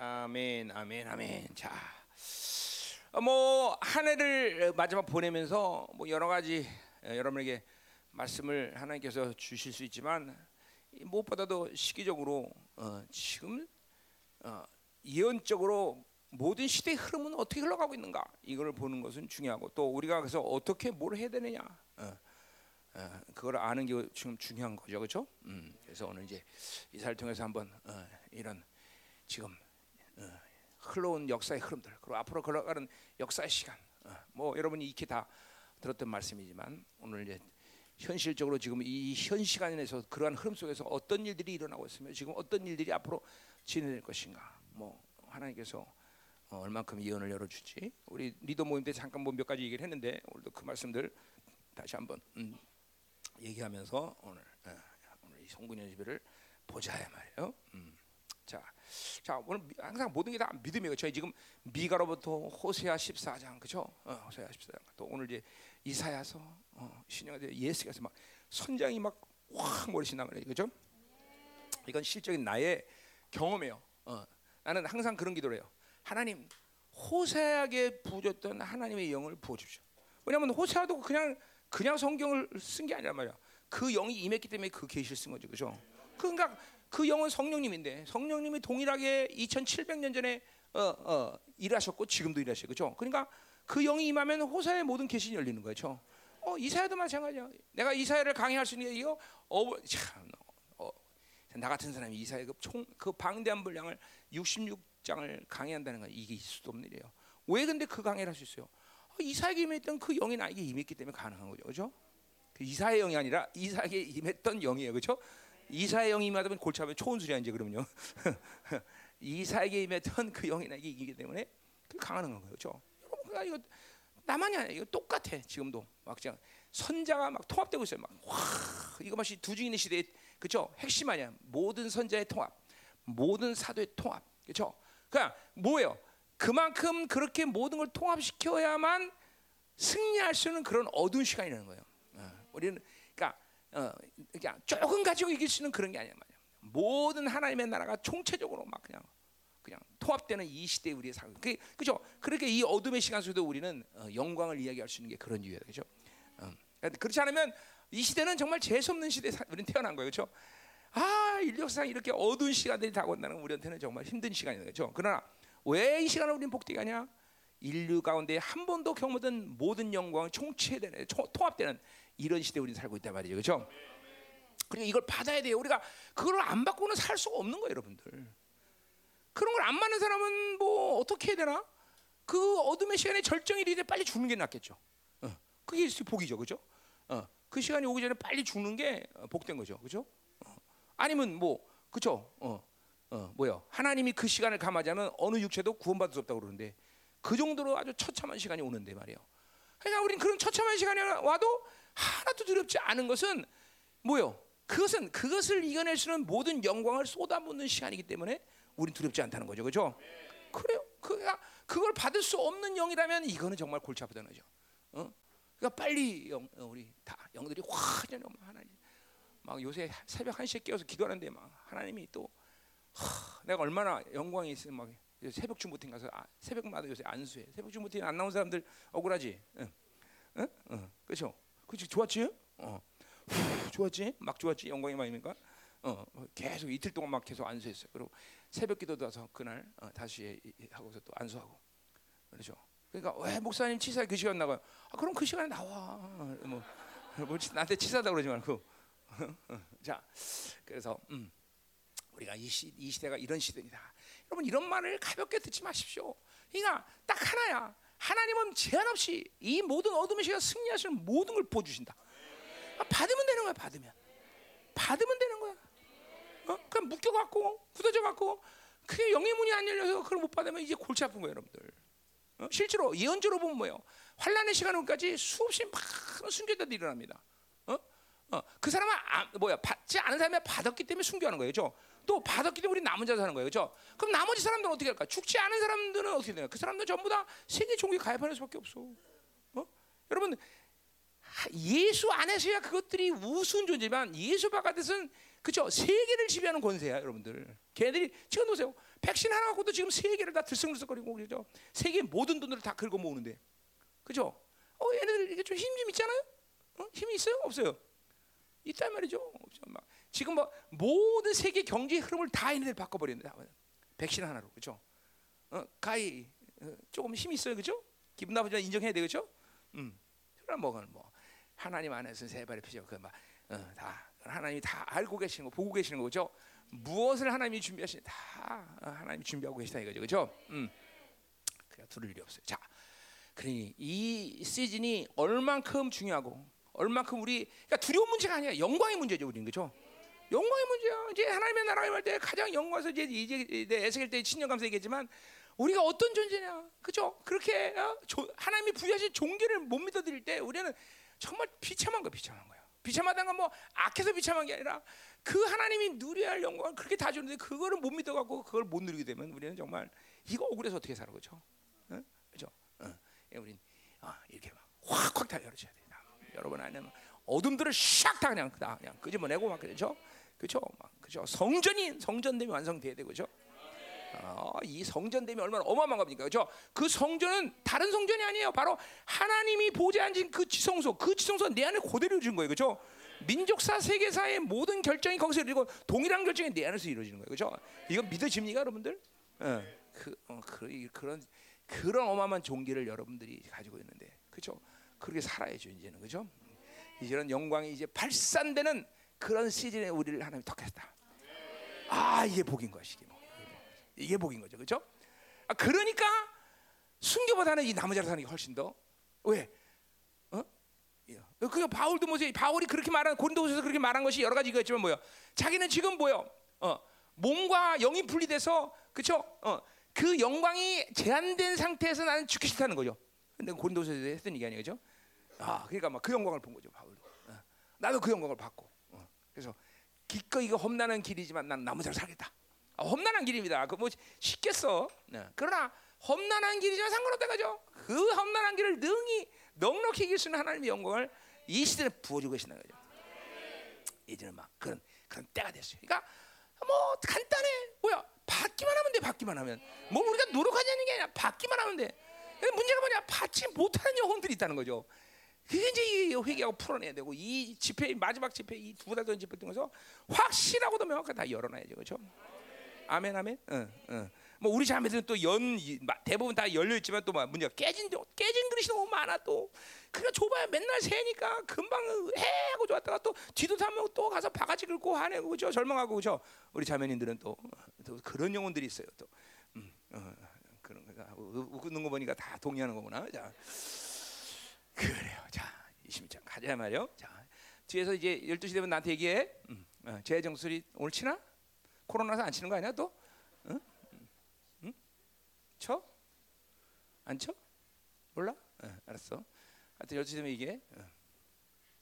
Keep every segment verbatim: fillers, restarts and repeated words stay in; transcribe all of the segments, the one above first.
아멘, 아멘, 아멘. 자, 뭐 한 해를 마지막 보내면서 뭐 여러 가지 여러분에게 말씀을 하나님께서 주실 수 있지만 무엇보다도 시기적으로 어, 지금 어, 예언적으로 모든 시대의 흐름은 어떻게 흘러가고 있는가 이걸 보는 것은 중요하고, 또 우리가 그래서 어떻게 뭘 해야 되느냐 어, 어, 그걸 아는 게 지금 중요한 거죠, 그렇죠? 음, 그래서 오늘 이제 이사를 통해서 한번 어, 이런 지금 어, 흘러온 역사의 흐름들, 그리고 앞으로 걸어가는 역사의 시간, 어, 뭐 여러분이 익히 다 들었던 말씀이지만 오늘 이제 현실적으로 지금 이 현 시간에서 그러한 흐름 속에서 어떤 일들이 일어나고 있으며 지금 어떤 일들이 앞으로 진행될 것인가, 뭐 하나님께서 어, 얼만큼 예언을 열어주지. 우리 리더 모임 때 잠깐 뭐 몇 가지 얘기를 했는데 오늘도 그 말씀들 다시 한번 음, 얘기하면서 오늘 어, 오늘 이 송구년 예배를 보자야 말이에요. 음. 자, 자 오늘 항상 모든 게 다 믿음이에요. 저희 지금 미가로부터 호세아 십사 장, 그렇죠? 어, 호세아 십사 장. 또 오늘 이제 이사야서, 어, 신약에 예수께서 막 선장이 막 확 머리 신나 말이에요, 그렇죠? 이건 실적인 나의 경험이에요. 어, 나는 항상 그런 기도를 해요. 하나님, 호세아에게 부어줬던 하나님의 영을 부어주십시오. 왜냐하면 호세아도 그냥 그냥 성경을 쓴 게 아니란 말이야. 그 영이 임했기 때문에 그 계시를 쓴 거죠, 그렇죠? 그러니까 그 영은 성령님인데, 성령님이 동일하게 이천칠백 년 전에 어, 어, 일하셨고 지금도 일하시죠, 그렇죠? 그러니까 그 영이 임하면 호세아의 모든 계시가 열리는 거죠. 어, 이사야도 마찬가지야. 내가 이사야를 강의할 수 있는 이유, 어, 참, 어, 나 같은 사람이 이사야 그 총 그 방대한 분량을 육십육 장을 강의한다는 건 이게 있을 수도 없는 일이에요. 왜 근데 그 강의를 할 수 있어요? 어, 이사야에게 임했던 그 영이 나에게 임했기 때문에 가능한 거죠, 그렇죠? 그 이사야의 영이 아니라 이사야에게 임했던 영이에요, 그렇죠? 이사야의 영이 임하다 보면 골치 아프면 초혼 소리야 이제 그러면요. 이사야에게 임했던 그 영이 나에게 임했기 때문에 그 강하는 거예요, 그렇죠? 그러니까 이거 나만이 아니야. 이거 똑같아. 지금도 막 그냥 선자가 막 통합되고 있어요. 막 와, 이거 마치 두 증인의 시대의, 그렇죠? 핵심 아니야. 모든 선자의 통합, 모든 사도의 통합, 그렇죠? 그러니까 뭐예요? 그만큼 그렇게 모든 걸 통합시켜야만 승리할 수 있는 그런 어두운 시간이라는 거예요. 어, 우리는 그러니까 어, 그냥 조금 가지고 이길 수 있는 그런 게 아니야 말이야. 모든 하나님의 나라가 총체적으로 막 그냥. 그냥 통합되는 이 시대의 우리의 삶, 그, 그죠? 그렇게 이 어둠의 시간 속에도 우리는 어, 영광을 이야기할 수 있는 게 그런 이유예요, 그죠? 어. 그렇지 않으면 이 시대는 정말 재수 없는 시대에 우리는 태어난 거예요, 그죠? 아, 인류 역사상 이렇게 어두운 시간들이 다가온다는 건 우리한테는 정말 힘든 시간이에요, 그죠? 그러나 왜 이 시간을 우리는 복되게 하냐? 인류 가운데 한 번도 경험하던 모든 영광 총체되는, 초, 통합되는 이런 시대에 우리는 살고 있단 말이죠, 그죠? 그리고 이걸 받아야 돼요. 우리가 그걸 안 받고는 살 수가 없는 거예요, 여러분들. 그런 걸 안 맞는 사람은 뭐 어떻게 해야 되나? 그 어둠의 시간에 절정이 이르되 빨리 죽는 게 낫겠죠. 어, 그게 복이죠, 그죠? 어, 그 시간이 오기 전에 빨리 죽는 게 복된 거죠, 그죠? 어, 아니면 뭐, 그죠? 어, 어, 뭐요? 하나님이 그 시간을 감하자면 어느 육체도 구원받을 수 없다고 그러는데 그 정도로 아주 처참한 시간이 오는데 말이에요. 그러니까 우리는 그런 처참한 시간이 와도 하나도 두렵지 않은 것은 뭐요? 그것은 그것을 이겨낼 수 있는 모든 영광을 쏟아붓는 시간이기 때문에. 우린 두렵지 않다는 거죠, 그렇죠? 네. 그래요. 그가 그걸 받을 수 없는 영이라면 이거는 정말 골치 아프다는 거죠. 어? 그러니까 빨리 영, 우리 다 영들이 확전히 하나님 막 요새 새벽 한 시에 깨어서 기도하는데 막 하나님이 또 하, 내가 얼마나 영광이 있으면 막 새벽 중보팀 가서 아, 새벽마다 요새 안수해. 새벽 중보팀 안 나온 사람들 억울하지. 응, 응, 응. 그렇죠. 그렇지. 좋았지? 어, 후, 좋았지? 막 좋았지? 영광이 많이니까. 어, 계속 이틀 동안 막 계속 안수했어요. 그리고 새벽 기도도 와서 그날 어, 다시 하고서 또 안수하고 그렇죠. 그러니까 왜 목사님 치사 그 시간 나가요? 아, 그럼 그 시간에 나와. 뭐, 뭐 나한테 치사다 그러지 말고. 자, 그래서 음, 우리가 이, 시, 이 시대가 이런 시대이다. 여러분 이런 말을 가볍게 듣지 마십시오. 그러니까 딱 하나야. 하나님은 제한 없이 이 모든 어둠의 시간 승리하시는 모든 걸 보여주신다. 아, 받으면 되는 거야. 받으면 받으면 되는 거야. 어? 그냥 묶여갖고 굳어져갖고 그게 영의 문이 안 열려서 그걸 못 받으면 이제 골치 아픈 거예요, 여러분들. 어? 실제로 예언적으로 보면 뭐예요? 환란의 시간까지 수없이 많은 순교자들이 일어납니다. 어? 어. 그 사람은 아, 뭐야? 받지 않은 사람이 받았기 때문에 순교하는 거예요, 그렇죠? 또 받았기 때문에 우리 남은 자로 사는 거예요, 그렇죠? 그럼 나머지 사람들은 어떻게 할까? 죽지 않은 사람들은 어떻게 되나? 그 사람들은 전부 다 세계 종교에 가입하는 수밖에 없어. 어? 여러분 예수 안에서야 그것들이 우스운 존재지만 예수 바깥에서는 그렇죠? 세계를 지배하는 권세야, 여러분들. 걔들이 지금 보세요. 백신 하나 갖고도 지금 세계를 다 들썩들썩거리고 그러죠. 세계 모든 돈들을 다 긁어 모으는데, 그렇죠? 어, 얘네들 이게 좀 힘 좀 있잖아요. 어? 힘이 있어요? 없어요? 있단 말이죠. 없죠. 막 지금 뭐 모든 세계 경제 흐름을 다 얘네들 바꿔버린다. 백신 하나로, 그렇죠? 어, 가히 어, 조금 힘이 있어요, 그렇죠? 기분 나쁘지만 인정해야 돼, 그렇죠? 음, 그럼 뭐 그건 뭐 하나님 안에서 세 발의 피죠. 그 막 어, 다 하나님이 다 알고 계시는 거, 보고 계시는 거죠. 무엇을 하나님이 준비하시는 다 하나님이 준비하고 계시다 이거죠, 그렇죠? 음, 그냥 두를 일이 없어요. 자, 그러니 이 시즌이 얼만큼 중요하고, 얼만큼 우리 그러니까 두려운 문제가 아니야, 영광의 문제죠, 우리는, 그렇죠? 영광의 문제야. 이제 하나님의 나라에 갈 때 가장 영광에서 이제 이제 내 에스겔 때 친년감사 얘기했지만 우리가 어떤 존재냐, 그렇죠? 그렇게 어? 조, 하나님이 부여하신 종기를 못 믿어드릴 때 우리는 정말 비참한 거야, 비참한 거야. 비참하다는 건 뭐 악해서 비참한 게 아니라 그 하나님이 누려야 할 영광을 그렇게 다 주는데 그거를 못 믿어갖고 그걸 못 누리게 되면 우리는 정말 이거 억울해서 어떻게 살아, 그렇죠? 응? 그렇죠? 응. 우리는 아, 이렇게 막 확확 다 열어줘야 돼. 여러분 아니면 어둠들을 샥 다 그냥 다 그냥 끄집어내고 막 그렇죠? 그렇죠? 막 그렇죠? 성전이 성전됨이 완성돼야 되고, 그렇죠? 어, 이 성전됨이 얼마나 어마어마한 겁니까, 그렇죠? 그 성전은 다른 성전이 아니에요. 바로 하나님이 보좌에 앉은 그 지성소, 그 지성소 내 안에 그대로 이루어진 거예요, 그렇죠? 민족사, 세계사의 모든 결정이 거기서 이루어지고 동일한 결정이 내 안에서 이루어지는 거예요, 그렇죠? 이거 믿어집니까, 여러분들? 어, 그, 어, 그, 그런 그런 어마어마한 종기를 여러분들이 가지고 있는데, 그렇죠? 그렇게 살아야죠, 이제는, 그렇죠? 이제는 영광이 이제 발산되는 그런 시즌에 우리를 하나님이 덮겠다. 아, 이게 복인 것이기 뭐. 이게 복인 거죠, 그렇죠? 아, 그러니까 순교보다는 이 나무자로 사는 게 훨씬 더 왜? 어? 그 바울도 모세 바울이 그렇게 말한 고린도후서에서 그렇게 말한 것이 여러 가지가 있지만 뭐요? 자기는 지금 뭐요? 어, 몸과 영이 분리돼서, 그렇죠? 어, 그 영광이 제한된 상태에서 나는 죽기 싫다는 거죠. 근데 고린도후서에서 했던 얘기 아니에요, 그렇죠? 아, 그러니까 막 그 영광을 본 거죠, 바울도. 어, 나도 그 영광을 받고. 어, 그래서 기꺼이 이거 험난한 길이지만 난 나무자로 살겠다. 아, 험난한 길입니다. 그 뭐 쉽겠어. 네. 그러나 험난한 길이지만 상관없다, 그죠? 그 험난한 길을 능히 넉넉히 이길 수 있는 하나님의 영광을 이 시대에 부어주고 계신다는 거죠. 이제는 막 그런 그런 때가 됐어요. 그러니까 뭐 간단해. 뭐야? 받기만 하면 돼. 받기만 하면. 뭐 우리가 노력하자는 게 아니라 받기만 하면 돼. 문제가 뭐냐? 받지 못하는 영혼들이 있다는 거죠. 그게 이제 회개하고 풀어내야 되고, 이 집회 마지막 집회 이 두 달 전 집회 통해서 확실하고도 명확하게 다 열어놔야죠, 그렇죠? 아멘, 아멘. 응, 응. 뭐 우리 자매들은 또 연 대부분 다 열려 있지만 또 문제가 깨진 깨진 그릇이 너무 많아 또. 그러니까 좁아야 맨날 새니까 금방 해 하고 좋았다가 또 뒤도 타면 또 가서 바가지 긁고 화내고, 그죠? 절망하고, 그죠? 우리 자매님들은 또, 또 그런 영혼들이 있어요 또. 음, 어, 그런 거가 웃는 거 보니까 다 동의하는 거구나. 자, 그래요. 자, 이십일 장 가자 말이요. 자, 뒤에서 이제 열두 시 되면 나한테 얘기해. 음, 어, 재정수리 오늘 치나? 코로나서 안 치는 거 아니야 또? 응? 응? 쳐? 안 쳐? 몰라? 응, 어, 알았어. 하여튼 열두 시 되면 이게 어.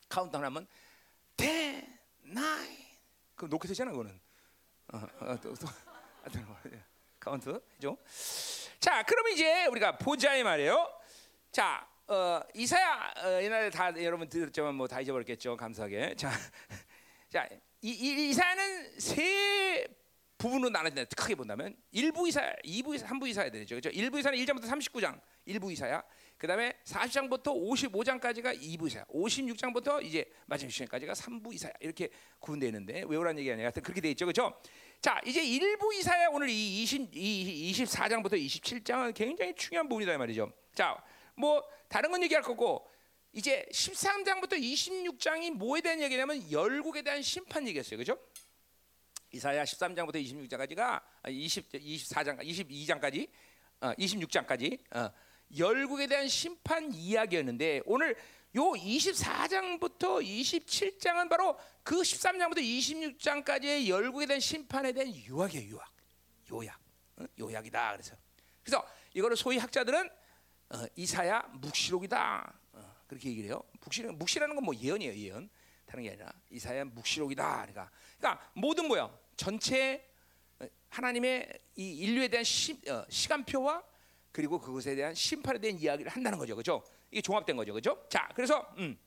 카운트다운 하면 텐, 나인 그럼 놓게 되잖아 그거는. 어, 어, 또, 또. 하여튼 카운트 해줘. 자, 그러면 이제 우리가 보자에 말이에요. 자, 어, 이사야 어, 옛날에 다 여러분 들었지만 뭐 다 잊어버렸겠죠, 감사하게. 자, 자. 이, 이 이사야는 세 부분으로 나눠진다. 크게 본다면 일 부 이사야, 이 부 이사야, 삼 부 이사야 되죠. 그렇죠? 일 부 이사야는 일 장부터 삼십구 장, 일 부 이사야. 그다음에 사십 장부터 오십오 장까지가 이 부 이사야. 오십육 장부터 이제 마지막 시간까지가 삼 부 이사야. 이렇게 구분되어 있는데 외우라는 얘기 아니에요. 하여튼 그렇게 돼 있죠. 그렇죠? 자, 이제 일 부 이사야 오늘 이 이십 이 이십사 장부터 이십칠 장은 굉장히 중요한 부분이다 말이죠. 자, 뭐 다른 건 얘기할 거고 이제 십삼 장부터 이십육 장이 뭐에 대한 얘기냐면 열국에 대한 심판 얘기했어요, 그렇죠? 이사야 십삼 장부터 이십육 장까지가 이십 이십사 장 이십이 장까지 어, 이십육 장까지 어, 열국에 대한 심판 이야기였는데 오늘 요 이십사 장부터 이십칠 장은 바로 그 십삼 장부터 이십육 장까지의 열국에 대한 심판에 대한 요약이에요, 요약. 요약. 응? 요약이다. 그래서 그래서 이거를 소위 학자들은 어, 이사야 묵시록이다. 그렇게 얘기를 해요. 묵시라, 묵시라는 건 뭐 예언이에요, 예언. 다른 게 아니라 이사야 묵시록이다. 그러니까, 그러니까 모든 뭐야? 전체 하나님의 이 인류에 대한 시, 어, 시간표와 그리고 그것에 대한 심판에 대한 이야기를 한다는 거죠, 그렇죠? 이게 종합된 거죠, 그렇죠? 자, 그래서 음,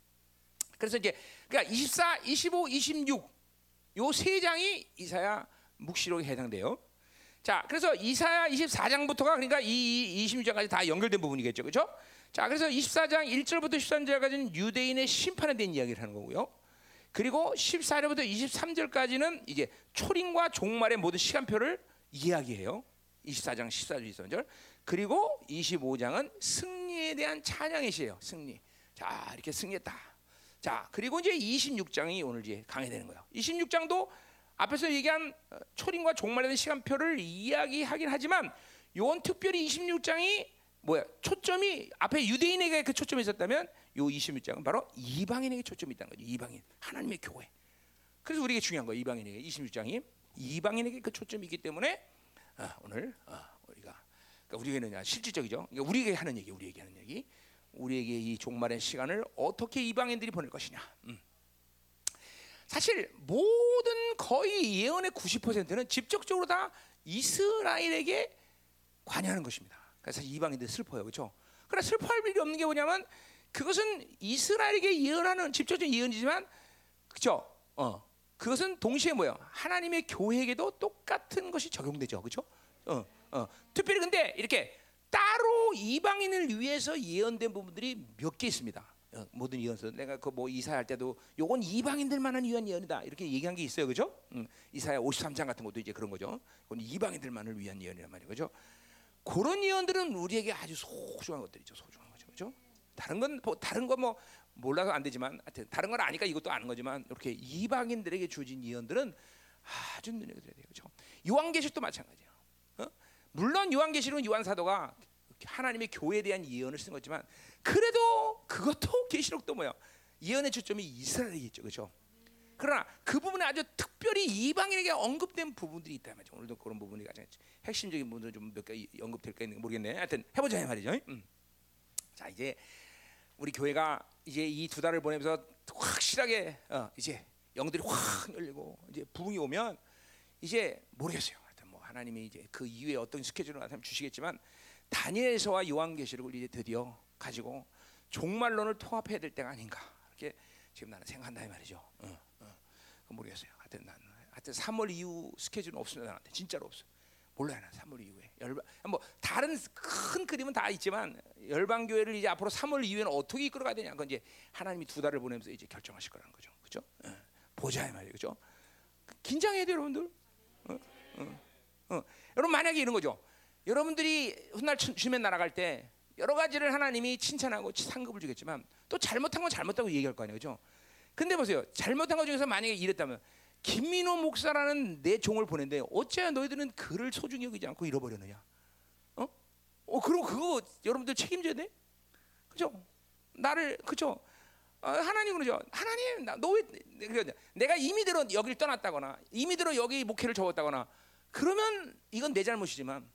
그래서 이제 그러니까 이십사, 이십오, 이십육 요 세 장이 이사야 묵시록에 해당돼요. 자, 그래서 이사야 이십사 장부터가 그러니까 이 이십육 장까지 다 연결된 부분이겠죠, 그렇죠? 자, 그래서 이십사 장 일 절부터 십삼 절까지는 유대인의 심판에 대한 이야기를 하는 거고요. 그리고 십사 절부터 이십삼 절까지는 이제 초림과 종말의 모든 시간표를 이야기해요. 이십사 장 십사 절 이십삼 절. 그리고 이십오 장은 승리에 대한 찬양의 시예요. 승리. 자, 이렇게 승리했다. 자, 그리고 이제 이십육 장이 오늘 이제 강해되는 거예요. 이십육 장도 앞에서 얘기한 초림과 종말에 대한 시간표를 이야기하긴 하지만 요건 특별히 이십육 장이 뭐야? 초점이 앞에 유대인에게 그 초점이 있었다면 요 이십육 장은 바로 이방인에게 초점이 있다는 거죠. 이방인. 하나님의 교회. 그래서 우리에게 중요한 거예요. 이방인에게. 이십육 장이 이방인에게 그 초점이 있기 때문에 아, 오늘 아, 우리가 그러니까 우리에게는 실질적이죠. 그러니까 우리에게 하는 얘기, 우리에게 하는 얘기. 우리에게 이 종말의 시간을 어떻게 이방인들이 보낼 것이냐. 음. 사실 모든 거의 예언의 구십 퍼센트는 직접적으로 다 이스라엘에게 관여하는 것입니다. 그래서 이방인들 슬퍼요, 그렇죠? 그러나 슬퍼할 일이 없는 게 뭐냐면 그것은 이스라엘에게 예언하는 직접적인 예언이지만, 그렇죠? 어, 그것은 동시에 뭐예요? 하나님의 교회에게도 똑같은 것이 적용되죠, 그렇죠? 어, 어. 특별히 근데 이렇게 따로 이방인을 위해서 예언된 부분들이 몇 개 있습니다. 모든 예언서 내가 그 뭐 이사야 할 때도 요건 이방인들만한 유한 예언이다 이렇게 얘기한 게 있어요, 그죠? 음, 이사야 오십삼 장 같은 것도 이제 그런 거죠. 그건 이방인들만을 위한 예언이란 말이에요, 그죠? 그런 예언들은 우리에게 아주 소중한 것들이죠, 소중한 거죠, 그죠? 다른 건 뭐 다른 거 뭐 몰라서 안 되지만, 하여튼 다른 건 아니까 이것도 아는 거지만 이렇게 이방인들에게 주어진 예언들은 아주 눈에 들어야 돼요, 그죠? 요한계시록도 마찬가지예요. 어? 물론 요한계시록은 요한 사도가 하나님의 교회에 대한 예언을 쓴 거지만 그래도 그것도 계시록도 뭐야? 예언의 초점이 이스라엘이겠죠, 그렇죠? 그러나 그 부분에 아주 특별히 이방인에게 언급된 부분들이 있다 말이죠. 오늘도 그런 부분이 가장 핵심적인 부분들 좀 몇 개 언급될까 있는 모르겠네. 하여튼 해보자 이 말이죠. 음. 자, 이제 우리 교회가 이제 이 두 달을 보내면서 확실하게 어, 이제 영들이 확 열리고 이제 부흥이 오면 이제 모르겠어요. 하여튼 뭐 하나님이 이제 그 이후에 어떤 스케줄을 하나님 주시겠지만. 다니엘서와 요한계시록을 이제 드디어 가지고 종말론을 통합해야 될 때가 아닌가 이렇게 지금 나는 생각한다 이 말이죠. 응, 응. 모르겠어요. 하여튼 난 하여튼 삼월 이후 스케줄은 없습니다. 나한테 진짜로 없어. 몰라요. 난 삼월 이후에 열방 뭐 다른 큰 그림은 다 있지만 열방 교회를 이제 앞으로 삼월 이후에는 어떻게 이끌어가야 되냐 그건 이제 하나님이 두 달을 보내면서 이제 결정하실 거라는 거죠. 그렇죠? 응. 보자 이 말이죠. 그렇죠? 긴장해야 돼요, 여러분들. 응, 응, 응. 여러분 만약에 이런 거죠. 여러분들이 훗날 주면 날아갈 때 여러 가지를 하나님이 칭찬하고 상급을 주겠지만 또 잘못한 건 잘못하고 얘기할 거 아니에요, 그렇죠? 근데 보세요, 잘못한 것 중에서 만약에 이랬다면 김민호 목사라는 내 종을 보낸데 어째야 너희들은 그를 소중히 여기지 않고 잃어버렸느냐? 어? 어, 그럼 그거 여러분들 책임져야 돼, 그렇죠? 나를 그렇죠? 어, 하나님 그러죠. 하나님 나 너 왜 내가 임의대로 여기를 떠났다거나 임의대로 여기 목회를 접었다거나 그러면 이건 내 잘못이지만.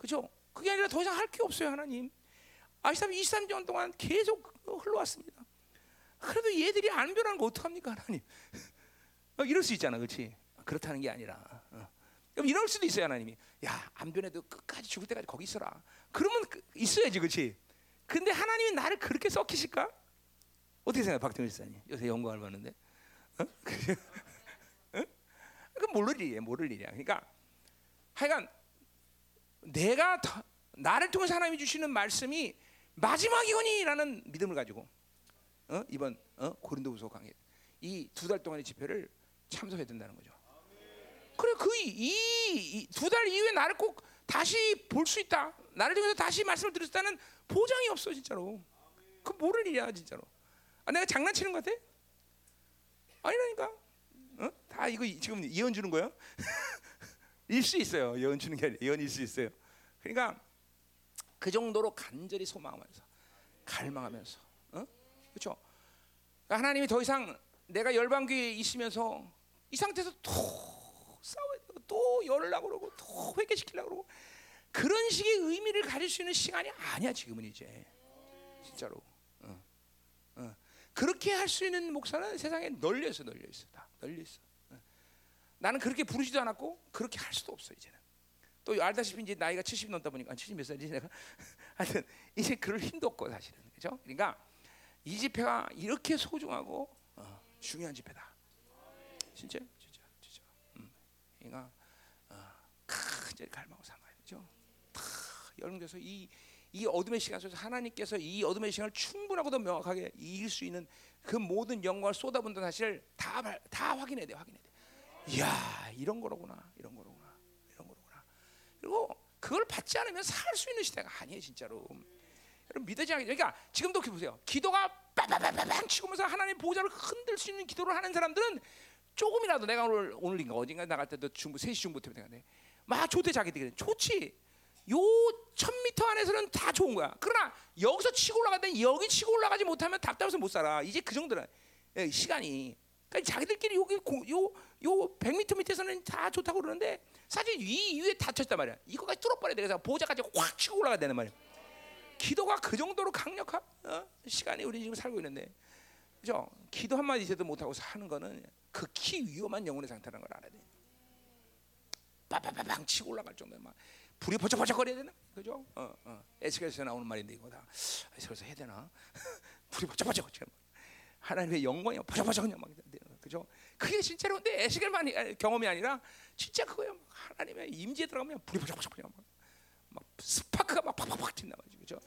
그죠? 그게 아니라 더 이상 할 게 없어요, 하나님. 아시다시피 이십삼 년 동안 계속 흘러왔습니다. 그래도 얘들이 안 변하는 거 어떡합니까, 하나님? 이럴 수 있잖아, 그렇지? 그렇다는 게 아니라. 어. 그럼 이럴 수도 있어요, 하나님이. 야, 안 변해도 끝까지 죽을 때까지 거기 있어라. 그러면 있어야지, 그렇지? 근데 하나님이 나를 그렇게 썩히실까? 어떻게 생각해요, 박태민 씨님? 요새 영광을 받는데. 어? 어? 그건 모를 일이에요, 모를 일이야. 그러니까 하여간 내가 더, 나를 통해서 하나님이 주시는 말씀이 마지막이거니라는 믿음을 가지고 어? 이번 어? 고린도후서 강의 이 두 달 동안의 집회를 참석해야 된다는 거죠. 그래 그 이 두 달 이후에 나를 꼭 다시 볼 수 있다. 나를 통해서 다시 말씀을 들을 수 있다는 보장이 없어 진짜로. 그 모를 일이야 진짜로. 아, 내가 장난치는 것 같아? 아니라니까. 어? 다 이거 지금 예언 주는 거야? 일 수 있어요. 예언 주는 게 아니라 예언일 수 있어요. 그러니까 그 정도로 간절히 소망하면서 갈망하면서, 어? 그렇죠? 그러니까 하나님이 더 이상 내가 열방교에 있으면서 이 상태에서 또 싸워야 되고 또 열으려고 그러고 또 회개시키려고 그러고 그런 식의 의미를 가질 수 있는 시간이 아니야 지금은 이제 진짜로. 어. 어. 그렇게 할 수 있는 목사는 세상에 널려서 널려 있어 다 널려 있어. 나는 그렇게 부르지도 않았고 그렇게 할 수도 없어 이제는. 또 알다시피 이제 나이가 칠십 넘다 보니까 칠십 몇 살이지 내가. 하여튼 이제 그럴 힘도 없고 사실은 그죠? 그러니까 이 집회가 이렇게 소중하고 어, 중요한 집회다. 진짜, 진짜, 진짜. 그러니까 어, 큰 갈망을 삼아요, 그렇죠? 여러분께서 이 이 어둠의 시간 속에서 하나님께서 이 어둠의 시간을 충분하고도 명확하게 이길 수 있는 그 모든 영광을 쏟아부은 사실을 다 다 확인해야 돼, 확인해야 돼. 이야, 이런 거로구나, 이런 거로구나, 이런 거로구나. 그리고 그걸 받지 않으면 살 수 있는 시대가 아니에요, 진짜로. 여러분 믿어지지 않게. 그러니까 지금도 보세요. 기도가 빵빵빵빵 치고면서 하나님 보좌를 흔들 수 있는 기도를 하는 사람들은 조금이라도 내가 오늘 오늘인가 어딘가 나갈 때도 중부 세 시 중부터 내가 내 막 좋대 자기 되게 좋지. 요 천 미터 안에서는 다 좋은 거야. 그러나 여기서 치고 올라가든 여기 치고 올라가지 못하면 답답해서 못 살아. 이제 그 정도라. 시간이. 그러니까 자기들끼리 여기 요 요 백 미터 밑에서는 다 좋다고 그러는데 사실 이 위에 다쳤단 말이야. 이거까지 뚫어버려야 돼. 그래서 보자까지 확 치고 올라가야 되는 말이야. 기도가 그 정도로 강력한 어? 시간에 우리 지금 살고 있는데, 그죠? 기도 한 마디 제대로 못 하고 사는 거는 극히 위험한 영혼의 상태라는 걸 알아야 돼. 빠바바방 치고 올라갈 정도야. 막 불이 번쩍번쩍거려야 되나? 그죠? 어, 어. 에스겔에서 나오는 말인데 이거다. 에스겔에서 해야 되나? 불이 번쩍번쩍 하나님의 영광이 번쩍번쩍 그냥 막 그죠? 그게 진짜로 근데 에스겔만 경험이 아니라 진짜 그거야. 하나님의 임재에 들어가면 불이 번쩍번쩍 그냥 막. 막 스파크가 막 팍팍팍 튄다가지고 그죠?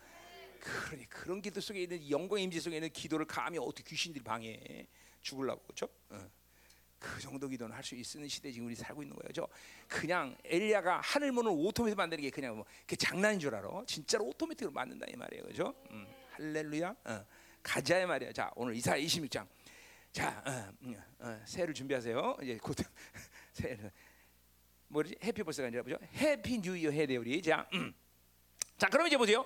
그러니 그런 기도 속에 있는 영광의 임재 속에 있는 기도를 감히 어떻게 귀신들이 방해해 죽으려고 그죠? 어. 그 정도 기도는 할 수 있는 시대에 지금 우리 살고 있는 거예요, 그죠? 그냥 엘리야가 하늘 문을 오토매틱 만드는 게 그냥 뭐 그 장난인 줄 알아? 진짜로 오토매틱으로 만든다 이 말이에요, 그죠? 음. 할렐루야, 어. 가자의 말이야. 자, 오늘 이사야 이십육 장. 자, 어, 어, 새해를 준비하세요. 이제 곧 새해는. 뭐지? 해피 버스가 아니라 보죠. 해피 뉴 이어 해야 돼요, 우리. 자, 음. 자, 그럼 이제 보세요.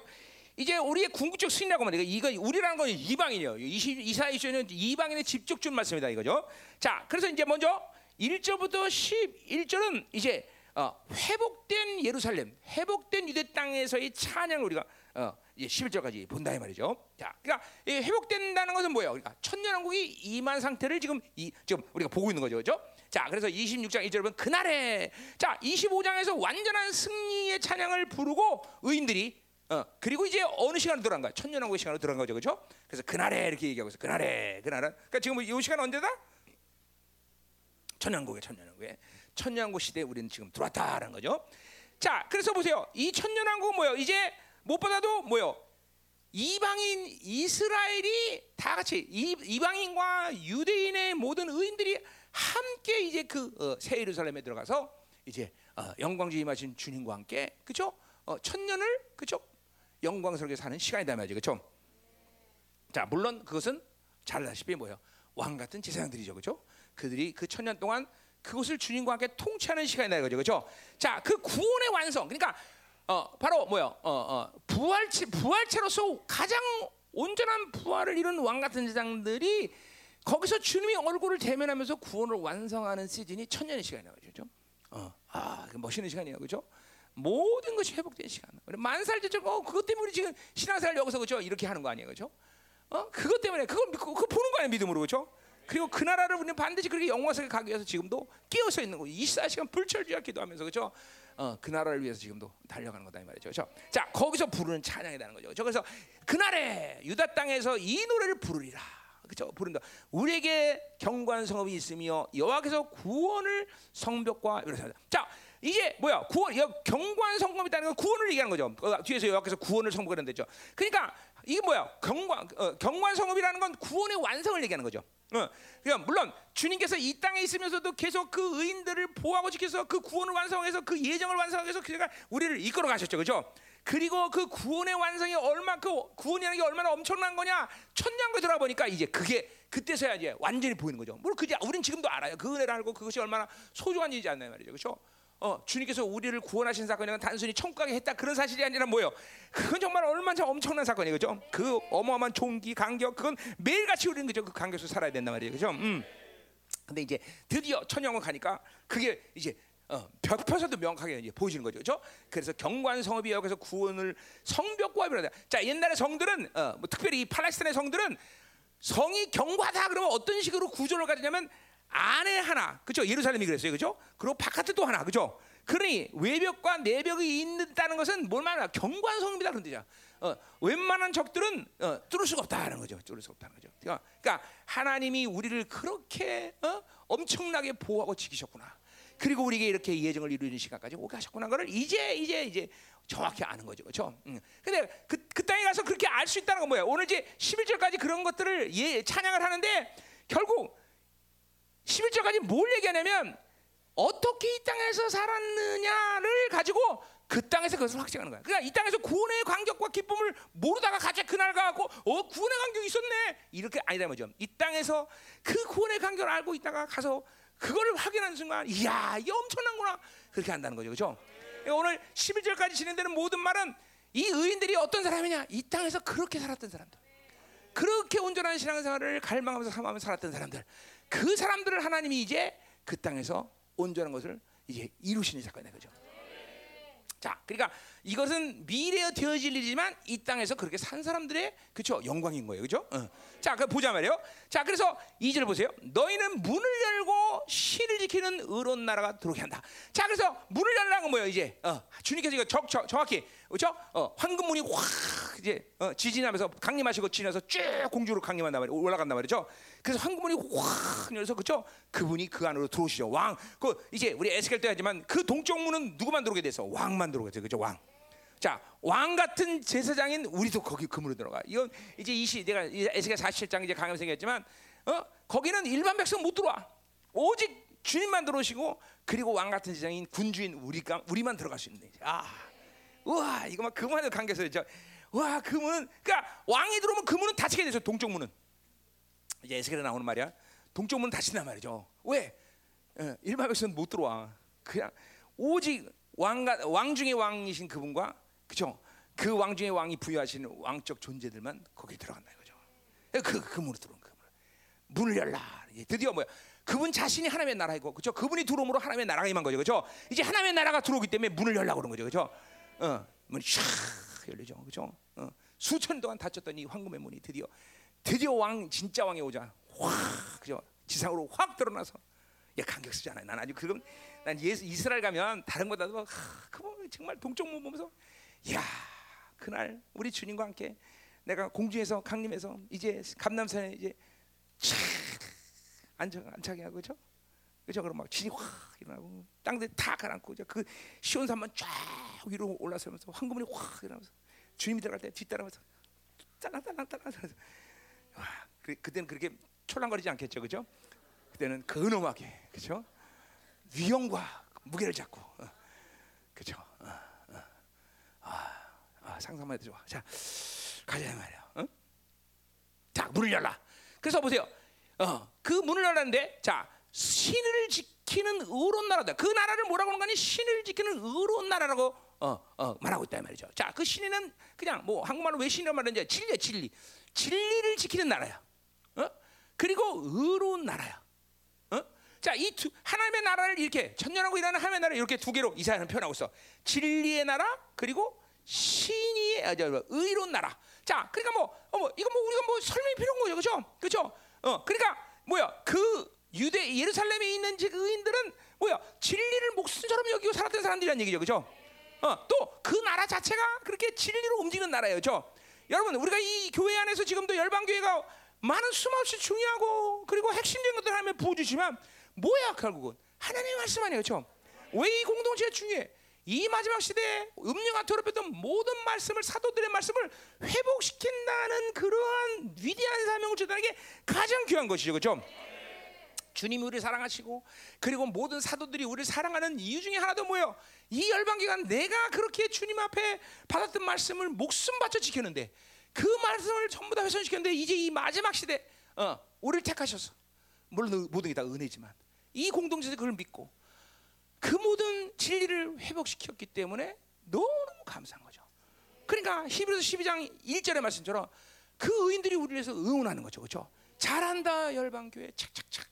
이제 우리의 궁극적 승리라고 말이에요. 이거 우리라는 건 이방인이에요. 이사야 이십육 장은 이방인의 직접 준 말씀이다 이거죠. 자, 그래서 이제 먼저 일 절부터 십일 절은 이제 어, 회복된 예루살렘, 회복된 유대 땅에서의 찬양을 우리가 어, 이제 십일 절까지 본다 이 말이죠. 자, 그러니까 이 회복된다는 것은 뭐예요? 그러니까 천년왕국이 임한 상태를 지금 이, 지금 우리가 보고 있는 거죠, 그렇죠? 자, 그래서 이십육 장 일 절은 그날에, 자, 이십오 장에서 완전한 승리의 찬양을 부르고 의인들이 어, 그리고 이제 어느 시간으로 들어간 거야? 천년왕국의 시간으로 들어간 거죠, 그렇죠? 그래서 그날에 이렇게 얘기하고 있어. 그날에, 그날은. 그러니까 지금 이 시간 언제다? 천년왕국에, 천년왕국에. 천년왕국 시대에 우리는 지금 들어왔다라는 거죠. 자, 그래서 보세요. 이 천년왕국은 뭐예요? 이제 못 받아도 뭐예요? 이방인 이스라엘이 다 같이 이, 이방인과 유대인의 모든 의인들이 함께 이제 그 어, 새 예루살렘에 들어가서 이제 어, 영광주의 임하신 주님과 함께 그죠? 어, 천년을 그죠? 영광스럽게 사는 시간이다 말이죠, 그죠? 자, 물론 그것은 잘 아시다시피 뭐예요? 왕 같은 제사장들이죠, 그죠? 그들이 그 천년 동안 그것을 주님과 함께 통치하는 시간이다 이거죠, 그죠? 자, 그 구원의 완성, 그러니까 어, 바로 뭐예요? 어, 어, 부활체 부활체로서 가장 온전한 부활을 이룬 왕 같은 제사장들이 거기서 주님의 얼굴을 대면하면서 구원을 완성하는 시즌이 천년의 시간이라고 그러죠. 어, 아, 멋있는 시간이에요, 그렇죠? 모든 것이 회복된 시간. 만살제처럼 어, 그것 때문에 우리 지금 신앙생활 여기서 그렇죠? 이렇게 하는 거 아니에요, 그렇죠? 어, 그것 때문에 그걸 믿고 그거 보는 거 아니에요, 믿음으로, 그렇죠? 그리고 그 나라를 우리는 반드시 그렇게 영광스럽게 가기 위해서 지금도 끼어서 있는 거예요. 이십사 시간 불철주야 기도하면서 그렇죠? 어, 그 나라를 위해서 지금도 달려가는 거다 이 말이죠, 그렇죠? 자, 거기서 부르는 찬양이라는 거죠. 그렇죠? 그래서 그날에 유다 땅에서 이 노래를 부르리라. 그죠? 부른다. 우리에게 경고한 성읍이 있으며 여호와께서 구원을 성벽과 이러다. 자, 이제 뭐야? 구원, 여 경고한 성읍이 있다는 건 구원을 얘기하는 거죠. 어, 뒤에서 여호와께서 구원을 성벽이라는 데죠. 그러니까 이게 뭐야? 경고한 어, 경고한 성읍이라는 건 구원의 완성을 얘기하는 거죠. 어, 그러니까 물론 주님께서 이 땅에 있으면서도 계속 그 의인들을 보호하고 지켜서 그 구원을 완성해서 그 예정을 완성해서 그가 우리를 이끌어 가셨죠, 그죠? 그리고 그 구원의 완성이 얼마 그 구원이라는 게 얼마나 엄청난 거냐 천년을 돌아보니까 이제 그게 그때서야 이제 완전히 보이는 거죠. 물론 그게 우리는 지금도 알아요. 그 은혜를 알고 그것이 얼마나 소중한 일이지 않나요 말이죠, 그렇죠? 어, 주님께서 우리를 구원하신 사건이란 단순히 천국에 했다 그런 사실이 아니라 뭐예요? 그건 정말 얼마나 엄청난 사건이에요, 그렇죠? 그 어마어마한 종기 간격 그건 매일같이 우리는 그죠? 그 간격에서 살아야 된단 말이에요, 그렇죠? 음. 근데 이제 드디어 천년을 가니까 그게 이제 어, 벽표서도 명확하게 이제 보여지는 거죠, 그렇죠? 그래서 경고한 성읍이 여기서 구원을 성벽과 비례다. 자, 옛날의 성들은 어, 뭐 특별히 이 팔레스타인의 성들은 성이 경고하다 그러면 어떤 식으로 구조를 가지냐면 안에 하나, 그렇죠? 예루살렘이 그랬어요, 그렇죠? 그리고 바깥에 또 하나, 그렇죠? 그러니 외벽과 내벽이 있는다는 것은 뭘 말하나? 경고한 성읍이다 그런 뜻이야. 어, 웬만한 적들은 어, 뚫을 수가 없다는 거죠, 뚫을 수가 없다는 거죠. 그러니까 하나님이 우리를 그렇게 어? 엄청나게 보호하고 지키셨구나. 그리고 우리에게 이렇게 예정을 이루는 시간까지 오게 하셨구나 거를 이제 이제 이제 정확히 아는 거죠. 그렇죠? 음. 근데 그, 그 땅에 가서 그렇게 알 수 있다는 건 뭐예요? 오늘 이제 십일 절까지 그런 것들을 예, 찬양을 하는데 결국 십일 절까지 뭘 얘기하냐면 어떻게 이 땅에서 살았느냐를 가지고 그 땅에서 그것을 확증하는 거야. 그러니까 이 땅에서 구원의 관격과 기쁨을 모르다가 갑자기 그날 가고 어 구원의 관격이 있었네 이렇게 아니다 뭐죠. 이 땅에서 그 구원의 관격을 알고 있다가 가서 그거를 확인하는 순간 이야 이 엄청난구나 그렇게 한다는 거죠. 그렇죠? 그러니까 오늘 십일 절까지 진행되는 모든 말은 이 의인들이 어떤 사람이냐 이 땅에서 그렇게 살았던 사람들 그렇게 온전한 신앙생활을 갈망하면서 삼하면서 살았던 사람들 그 사람들을 하나님이 이제 그 땅에서 온전한 것을 이제 이루시는 사건이네. 그렇죠? 자, 그러니까 이것은 미래에 되어질 일이지만 이 땅에서 그렇게 산 사람들의 그쵸 영광인 거예요, 그렇죠? 어. 자, 그 보자 말이에요. 자, 그래서 이 절 보세요. 너희는 문을 열고 신을 지키는 의로운 나라가 들어오게 한다. 자, 그래서 문을 열라는 건 뭐예요, 이제? 어, 주님께서 이거 적, 적, 정확히 그렇죠? 어, 황금문이 확 이제 어, 지진하면서 강림하시고 지나서 쭉 공주로 강림한다 말이에요, 올라간다 말이죠. 그래서 황금문이 확 열려서 그렇죠? 그분이 그 안으로 들어오시죠, 왕. 그 이제 우리 에스겔 때 하지만 그 동쪽 문은 누구만 들어오게 돼서 왕만. 들어가죠, 그죠? 왕. 자, 왕 같은 제사장인 우리도 거기 금으로 들어가. 이건 이제 이시 내가 에스겔 사십칠 장 이제 강하게 생겼지만, 어 거기는 일반 백성 못 들어와. 오직 주님만 들어오시고 그리고 왕 같은 제사장인 군주인 우리가 우리만 들어갈 수 있는데. 아, 우와 이거 막 금만을 관계해서 저, 와 금은 그러니까 왕이 들어오면 금은 닫히게 되죠. 동쪽 문은 이제 에스겔에 나오는 말이야. 동쪽 문은 닫힌단 말이죠. 왜? 어, 일반 백성 못 들어와. 그냥 오직 왕가, 왕 중의 왕이신 그분과 그죠? 그 왕 중의 왕이 부여하신 왕적 존재들만 거기 들어간다 이거죠. 그 금으로 들어온 금으로 문을 열라. 드디어 뭐야? 그분 자신이 하나님의 나라이고 그죠? 그분이 들어옴으로 하나님의 나라가 임한 거죠. 그죠? 이제 하나님의 나라가 들어오기 때문에 문을 열라 그런 거죠. 그죠? 어, 문이 샥 열리죠. 그죠? 어, 수천 동안 닫혔던 이 황금의 문이 드디어 드디어 왕 진짜 왕이 오자 확 그죠? 지상으로 확 드러나서 야 간격 쓰지 않아요. 난 아주 그건 난 예수, 이스라엘 가면 다른 거다도 막 그분 정말 동쪽 문 보면서 야 그날 우리 주님과 함께 내가 공주에서 강림해서 이제 감남산에 이제 차 안착 안착이 하고 그죠 그죠 그럼 막 진이 확 일어나고 땅들 다 가라앉고 그죠 그 시온 산만 쫙 위로 올라서면서 황금문이 확 일어나면서 주님이 들어갈 때 뒤따라면서 짤랑짤랑짤랑면서 와 그, 그때는 그렇게 촐랑거리지 않겠죠 그죠? 그때는 근엄하게 그죠? 위엄과 무게를 잡고 어. 그죠? 어, 어. 아, 아, 상상만 해도 좋아. 자, 가자 말이야. 어? 자, 문을 열라. 그래서 보세요. 어, 그 문을 열라는데, 자, 신을 지키는 의로운 나라다. 그 나라를 뭐라고 하는 거니? 신을 지키는 의로운 나라라고 어, 어, 말하고 있다 말이죠. 자, 그 신은 그냥 뭐 한국말로 왜 신이라고 말하는지 진리야, 진리. 진리를 지키는 나라야. 어? 그리고 의로운 나라야. 자, 이 두, 하나님의 나라를 이렇게 천년하고 일하는 하나님의 나라를 이렇게 두 개로 이사야는 표현하고 있어. 진리의 나라 그리고 신의의 아, 의로운 나라. 자, 그러니까 뭐, 어, 뭐 이거 뭐 우리가 뭐 설명이 필요한 거죠, 그렇죠? 그렇죠? 어, 그러니까 뭐야? 그 유대 예루살렘에 있는 즉 의인들은 뭐야? 진리를 목숨처럼 여기고 살았던 사람들이란 얘기죠, 그렇죠? 어, 또 그 나라 자체가 그렇게 진리로 움직이는 나라예요, 그렇죠? 여러분, 우리가 이 교회 안에서 지금도 열방 교회가 많은 수없이 중요하고 그리고 핵심적인 것들 하나님이 부어주시면. 뭐야 결국은 하나님의 말씀 아니에요, 그렇죠? 왜 이 공동체가 중요해? 이 마지막 시대에 음녀가 더럽혔던 모든 말씀을 사도들의 말씀을 회복시킨다는 그러한 위대한 사명을 주다는 게 가장 귀한 것이죠, 그렇죠? 주님이 우리를 사랑하시고 그리고 모든 사도들이 우리를 사랑하는 이유 중에 하나도 뭐예요? 이 열방 기간 내가 그렇게 주님 앞에 받았던 말씀을 목숨 바쳐 지켰는데 그 말씀을 전부 다 훼손시켰는데 이제 이 마지막 시대 어, 우리를 택하셔서 물론 모든 게 다 은혜지만 이 공동체에서 그걸 믿고 그 모든 진리를 회복시켰기 때문에 너무너무 감사한 거죠. 그러니까 히브리서 십이 장 일 절의 말씀처럼 그 의인들이 우리를 위해서 응원하는 거죠. 그렇죠? 잘한다 열방교회 착착착.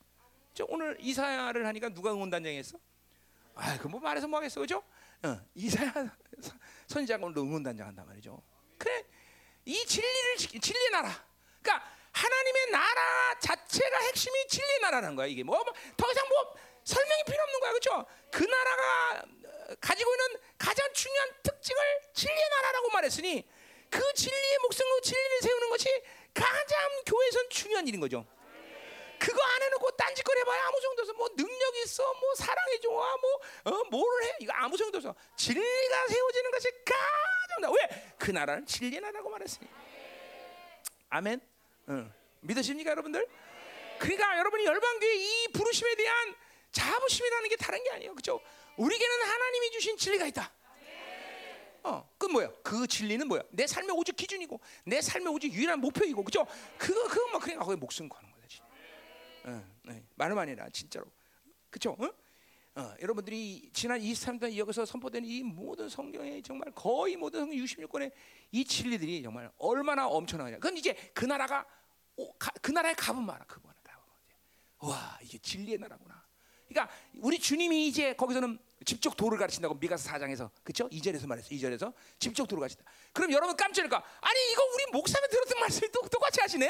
저 오늘 이사야를 하니까 누가 응원단장이었어? 아, 그 뭐 말해서 뭐 하겠어. 그렇죠? 어, 이사야 선지자가 오늘 응원단장한단 말이죠. 그래. 이 진리를 진리의 나라. 그러니까 하나님의 나라 자체가 핵심이 진리의 나라라는 거야. 이게 뭐 더 이상 뭐 설명이 필요 없는 거야, 그렇죠? 그 나라가 가지고 있는 가장 중요한 특징을 진리의 나라라고 말했으니 그 진리의 목숨으로 진리를 세우는 것이 가장 교회에선 중요한 일인 거죠. 그 그거 안 해놓고 딴짓거리 해봐야 아무 정도서 뭐 능력이 있어, 뭐 사랑이 좋아, 뭐 어, 뭘 해, 이거 아무 정도서 진리가 세워지는 것이 가장 나. 왜? 그 나라는 진리의 나라라고 말했으니. 아멘. 응. 믿으십니까 여러분들? 그러니까 여러분이 열방교회 이 부르심에 대한 자부심이라는 게 다른 게 아니에요, 그렇죠? 우리에게는 하나님이 주신 진리가 있다. 어, 그 뭐야? 그 진리는 뭐야? 내 삶의 오직 기준이고, 내 삶의 오직 유일한 목표이고, 그죠? 그거 그거 막 그러니까 거기 목숨 거는 거다 지금. 응, 응, 말은 아니라 진짜로, 그죠? 응? 어, 여러분들이 지난 이십삼 년 여기서 선포된 이 모든 성경의 정말 거의 모든 성경 육십육 권의 이 진리들이 정말 얼마나 엄청나냐? 그건 이제 그 나라가 오, 가, 그 나라의 값은 말아 그거는 값은 와 이게 진리의 나라구나. 그러니까 우리 주님이 이제 거기서는 집적 도를 가르친다고 미가서 사 장에서 그렇죠? 이 절에서 말했어. 이 절에서 집적 도를 가르친다. 그럼 여러분 깜짝일까? 아니 이거 우리 목사님 들었던 말씀이 또 똑같이 하시네.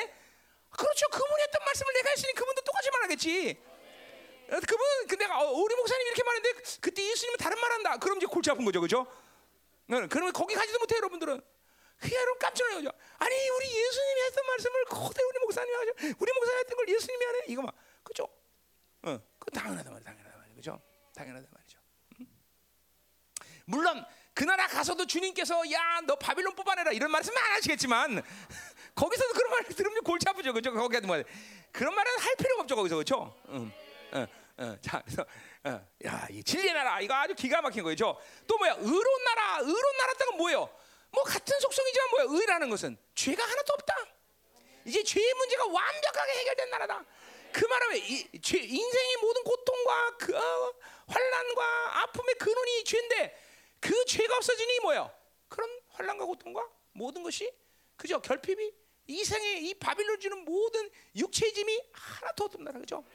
그렇죠. 그분이 했던 말씀을 내가 했으니 그분도 똑같이 말하겠지. 그분 근데 어, 우리 목사님 이렇게 말했는데 그때 예수님은 다른 말한다. 그럼 이제 골치 아픈 거죠, 그렇죠? 그러면 거기 가지도 못해 여러분들은. 그게 여러분 깜짝 놀라죠. 아니 우리 예수님이 했던 말씀을 거대 우리 목사님이 하죠. 우리 목사님 했던 걸 예수님이 하네. 이거 막 그렇죠? 어, 그 당연하다 말이죠, 당연하다 말이죠, 그렇죠? 당연하다 말이죠. 음? 물론 그 나라 가서도 주님께서 야, 너 바빌론 뽑아내라 이런 말씀은 안 하시겠지만 거기서도 그런 말을 들으면 골치 아프죠, 그렇죠? 거기에도 뭐 그런 말은 할 필요가 없죠, 거기서 그렇죠? 음, 어, 어, 자, 그래서 어, 야, 이 진리의 나라 이거 아주 기가 막힌 거죠. 또 뭐야? 의로운 나라, 의로운 나라 땅은 뭐예요? 뭐 같은 속성이지만 뭐야? 의라는 것은 죄가 하나도 없다. 이제 죄의 문제가 완벽하게 해결된 나라다. 그 말하면 이, 죄, 인생의 모든 고통과 그, 어, 환난과 아픔의 근원이 죄인데 그 죄가 없어지니 뭐예요? 그런 환난과 고통과 모든 것이 그죠? 결핍이 이생의 이 바빌론 주는 모든 육체의 짐이 하나도 없는 나라, 그죠?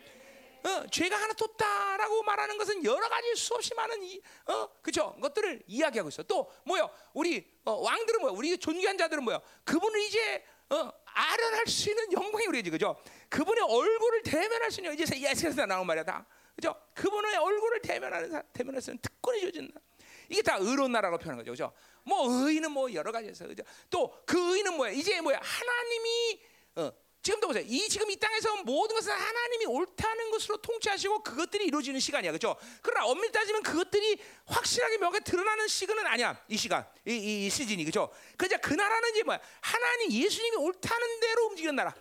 어, 죄가 하나도 없다라고 말하는 것은 여러 가지 수없이 많은 이, 어, 그죠? 것들을 이야기하고 있어. 또 뭐요? 우리 어, 왕들은 뭐야? 우리 존귀한 자들은 뭐야? 그분을 이제 어, 아련할 수 있는 영광이 우리지, 그죠? 그분의 얼굴을 대면할 수 있는 이제 예수에서 나온 말이다, 그죠? 그분의 얼굴을 대면하는 대면할 수 있는 특권이 주어진다. 이게 다 의로운 나라라고 표현한 거죠, 그죠? 뭐 의는 뭐 여러 가지에서, 그죠? 또 그 의는 뭐야? 이제 뭐야? 하나님이 어, 지금도 보세요. 이 지금 이 땅에서 모든 것은 하나님이 옳다는 것으로 통치하시고 그것들이 이루어지는 시간이야, 그죠? 그러나 엄밀히 따지면 그것들이 확실하게 명확히 드러나는 시간은 아니야, 이 시간, 이, 이, 이 시즌이, 그죠? 그러니까 그 나라는 이제 뭐야? 하나님 예수님이 옳다는 대로 움직이는 나라.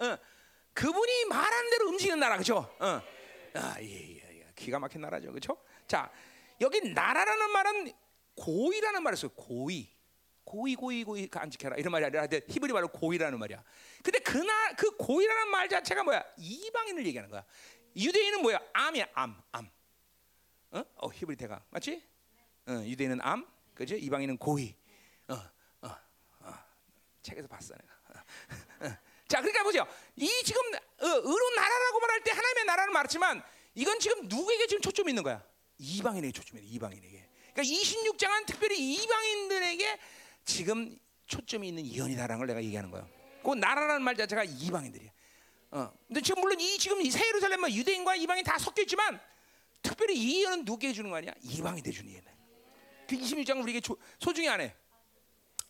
어, 그분이 말하는 대로 움직이는 나라, 그죠? 어. 아, 예, 예, 예. 기가 막힌 나라죠, 그죠? 자, 여기 나라라는 말은 고의라는 말이었어요, 고의. 고의 고의 고의 안 지켜라 이런 말이 아니라 히브리 말로 고의라는 말이야. 근데 그날 그 고의라는 말 자체가 뭐야? 이방인을 얘기하는 거야. 유대인은 뭐야? 암이야, 암, 암. 어, 어 히브리 대가 맞지? 어, 유대인은 암, 그죠? 이방인은 고의. 어, 어, 어. 책에서 봤어 내가. 어, 어. 자, 그러니까 보세요. 이 지금 어, 의로운 나라라고 말할 때 하나님의 나라를 말했지만 이건 지금 누구에게 지금 초점이 있는 거야? 이방인에게 초점이 있는, 이방인에게. 그러니까 이십육 장은 특별히 이방인들에게 지금 초점이 있는 예언이다라는 걸 내가 얘기하는 거예요. 그 나라라는 말 자체가 이방인들이야. 어. 근데 지금 물론 이 지금 이 새 예루살렘은 유대인과 이방인 다 섞여 있지만 특별히 이 예언은 누구에게 주는 거 아니야? 이방인에게 주는 예언. 그 이십육 장은 우리에게 조, 소중히 안 해.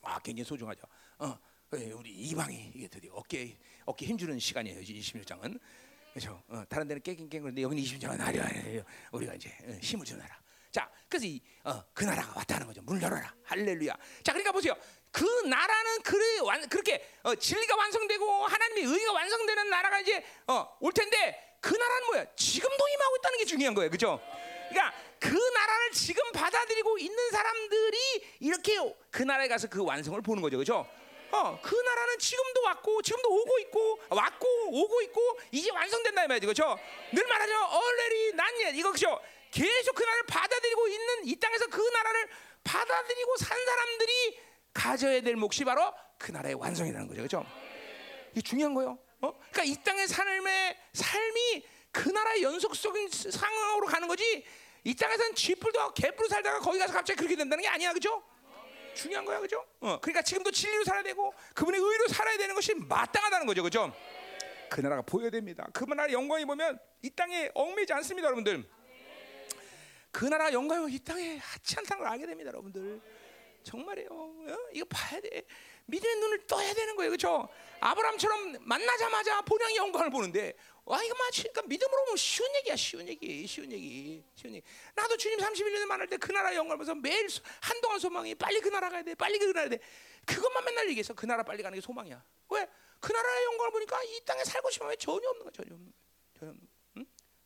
아, 굉장히 소중하죠. 어. 우리 이방이 이게 드디어 어깨 어깨 힘주는 시간이에요. 이십일 장은. 그렇죠. 어, 다른 데는 깨긴 깽거리는데 여기는 이십일 장은 아니야. 우리가 이제 힘을 주는 나라. 자, 그래서 이, 어, 그 나라가 왔다는 거죠. 문을 열어라. 할렐루야. 자, 그러니까 보세요. 그 나라는 그래, 완, 그렇게 어, 진리가 완성되고 하나님의 의가 완성되는 나라가 이제 어, 올 텐데 그 나라는 뭐야? 지금도 임하고 있다는 게 중요한 거예요, 그렇죠? 그러니까 그 나라를 지금 받아들이고 있는 사람들이 이렇게 그 나라에 가서 그 완성을 보는 거죠, 그렇죠? 어, 그 나라는 지금도 왔고 지금도 오고 있고 왔고 오고 있고 이제 완성된다 이 말이죠, 그렇죠? 늘 말하죠, already, not yet 이거, 그렇죠? 계속 그 나라를 받아들이고 있는 이 땅에서 그 나라를 받아들이고 산 사람들이 가져야 될 몫이 바로 그 나라의 완성이라는 거죠, 그렇죠? 이게 중요한 거예요. 어? 그러니까 이 땅의 삶의 삶이 그 나라의 연속적인 상황으로 가는 거지. 이 땅에서는 쥐뿔도 하고 개뿔로 살다가 거기 가서 갑자기 그렇게 된다는 게 아니야, 그렇죠? 중요한 거야, 그렇죠? 어. 그러니까 지금도 진리로 살아야 되고 그분의 의로 살아야 되는 것이 마땅하다는 거죠, 그렇죠? 그 나라가 보여야 됩니다. 그 나라의 영광이 보면 이 땅에 얽매이지 않습니다, 여러분들. 그 나라 영광이 이 땅에 하찮다는 걸 알게 됩니다, 여러분들. 정말이에요. 어? 이거 봐야 돼. 믿음의 눈을 떠야 되는 거예요. 그렇죠? 아브라함처럼 만나자마자 본향의 영광을 보는데, 와, 이거 마치 그러니까 믿음으로 보면 쉬운 얘기야. 쉬운 얘기. 쉬운 얘기. 쉬운 얘기. 나도 주님 삼십일 년에 만날 때 그 나라 영광을 보면서 매일 한동안 소망이 빨리 그 나라 가야 돼. 빨리 그 나라 가야 돼. 그것만 맨날 얘기해서 그 나라 빨리 가는 게 소망이야. 왜? 그 나라의 영광을 보니까 이 땅에 살고 싶으면 전혀 없는 거야. 전혀 없는 거야. 전혀 없는 거야.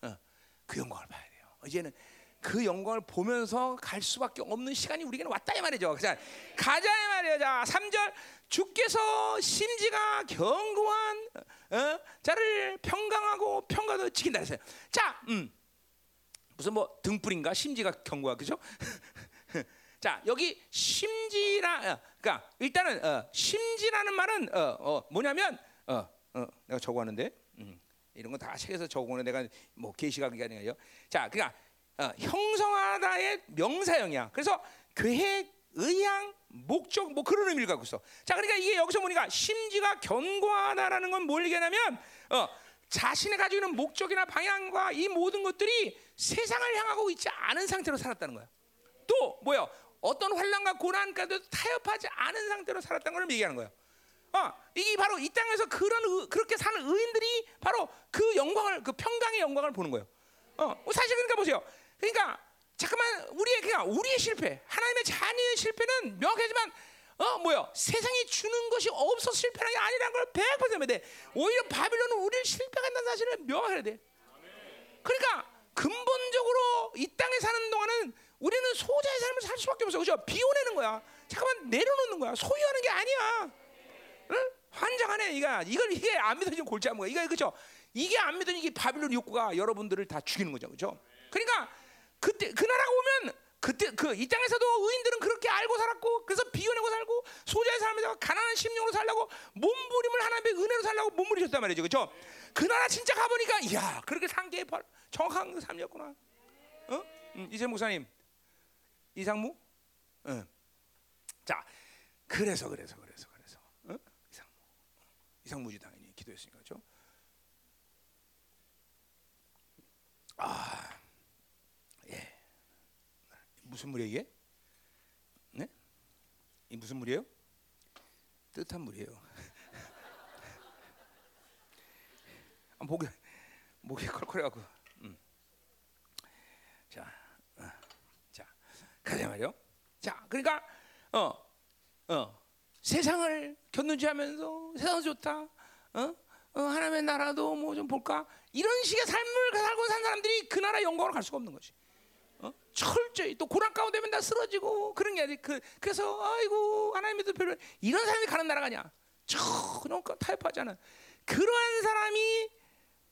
응? 어. 그 영광을 봐야 돼요. 이제는 그 영광을 보면서 갈 수밖에 없는 시간이 우리에게는 왔다 이 말이죠. 자, 가자 이 말이에요. 자, 삼 절 주께서 심지가 견고한 어? 자를 평강하고 평강도 지킨다 했어요. 자, 음. 무슨 뭐 등불인가 심지가 견고하 그죠? 자, 여기 심지라 어, 그러니까 일단은 어, 심지라는 말은 어, 어, 뭐냐면 어, 어, 내가 적어하는데 음, 이런 거 다 책에서 적어오는 내가 뭐 계시가 그게 아니에요. 자, 그러니까 어, 형성하다의 명사형이야. 그래서 계획, 의향, 목적 뭐 그런 의미를 갖고 있어. 자, 그러니까 이게 여기서 보니까 심지가 견고하다라는 건 뭘 얘기하냐면 어, 자신이 가지고 있는 목적이나 방향과 이 모든 것들이 세상을 향하고 있지 않은 상태로 살았다는 거야. 또 뭐야? 어떤 환난과 고난까지도 타협하지 않은 상태로 살았다는 걸 얘기하는 거예요. 어, 이게 바로 이 땅에서 그런 의, 그렇게 사는 의인들이 바로 그 영광을, 그 평강의 영광을 보는 거예요. 어, 사실 그러니까 보세요. 그러니까 잠깐만 우리의 그냥 우리의 실패, 하나님의 자녀의 실패는 명확하지만 어 뭐요? 세상이 주는 것이 없어서 실패한 게 아니라는 걸 백 퍼센트 돼. 오히려 바빌론은 우리를 실패한다는 사실을 명확해야 돼. 그러니까 근본적으로 이 땅에 사는 동안은 우리는 소자의 삶을 살 수밖에 없어. 그죠? 비워내는 거야. 잠깐만 내려놓는 거야. 소유하는 게 아니야. 응? 환장하네. 이거 이걸 이게 안 믿어지면 골치 아픈 거야. 이거 그죠? 이게 안 믿으니 이게 바빌론 욕구가 여러분들을 다 죽이는 거죠. 그죠? 그러니까 그때 그 나라가 오면 그때 그 이 땅에서도 의인들은 그렇게 알고 살았고, 그래서 비워내고 살고, 소자의 삶에서 가난한 심령으로 살라고 몸부림을 하나님의 은혜로 살라고 몸부림쳤단 말이죠. 그렇죠? 그 나라 진짜 가보니까 이야 그렇게 산 게 정확한 삶이었구나. 어? 음, 이제 목사님 이상무? 응. 자, 그래서 그래서 그래서 그래서 응? 이상무 이상무지 당연히 기도했으니까 그렇죠. 아. 무슨 물이에요 이게? 네? 이 무슨 물이에요? 뜨뜻한 물이에요. 아, 목이 목이 컬컬해갖고. 음. 자, 어. 자, 가자 말이요. 자, 그러니까 어, 어, 세상을 견눈질하면서 세상 좋다. 어, 어 하나님의 나라도 뭐 좀 볼까? 이런 식의 삶을 살고 산 사람들이 그 나라 영광으로 갈 수가 없는 거지. 어? 철저히 또 고난 가운데 맨날 쓰러지고 그런 게 아니지. 그, 그래서 아이고 하나님도 별로 이런 사람이 가는 나라가 아니야. 전혀 타협하지 않은 그러한 사람이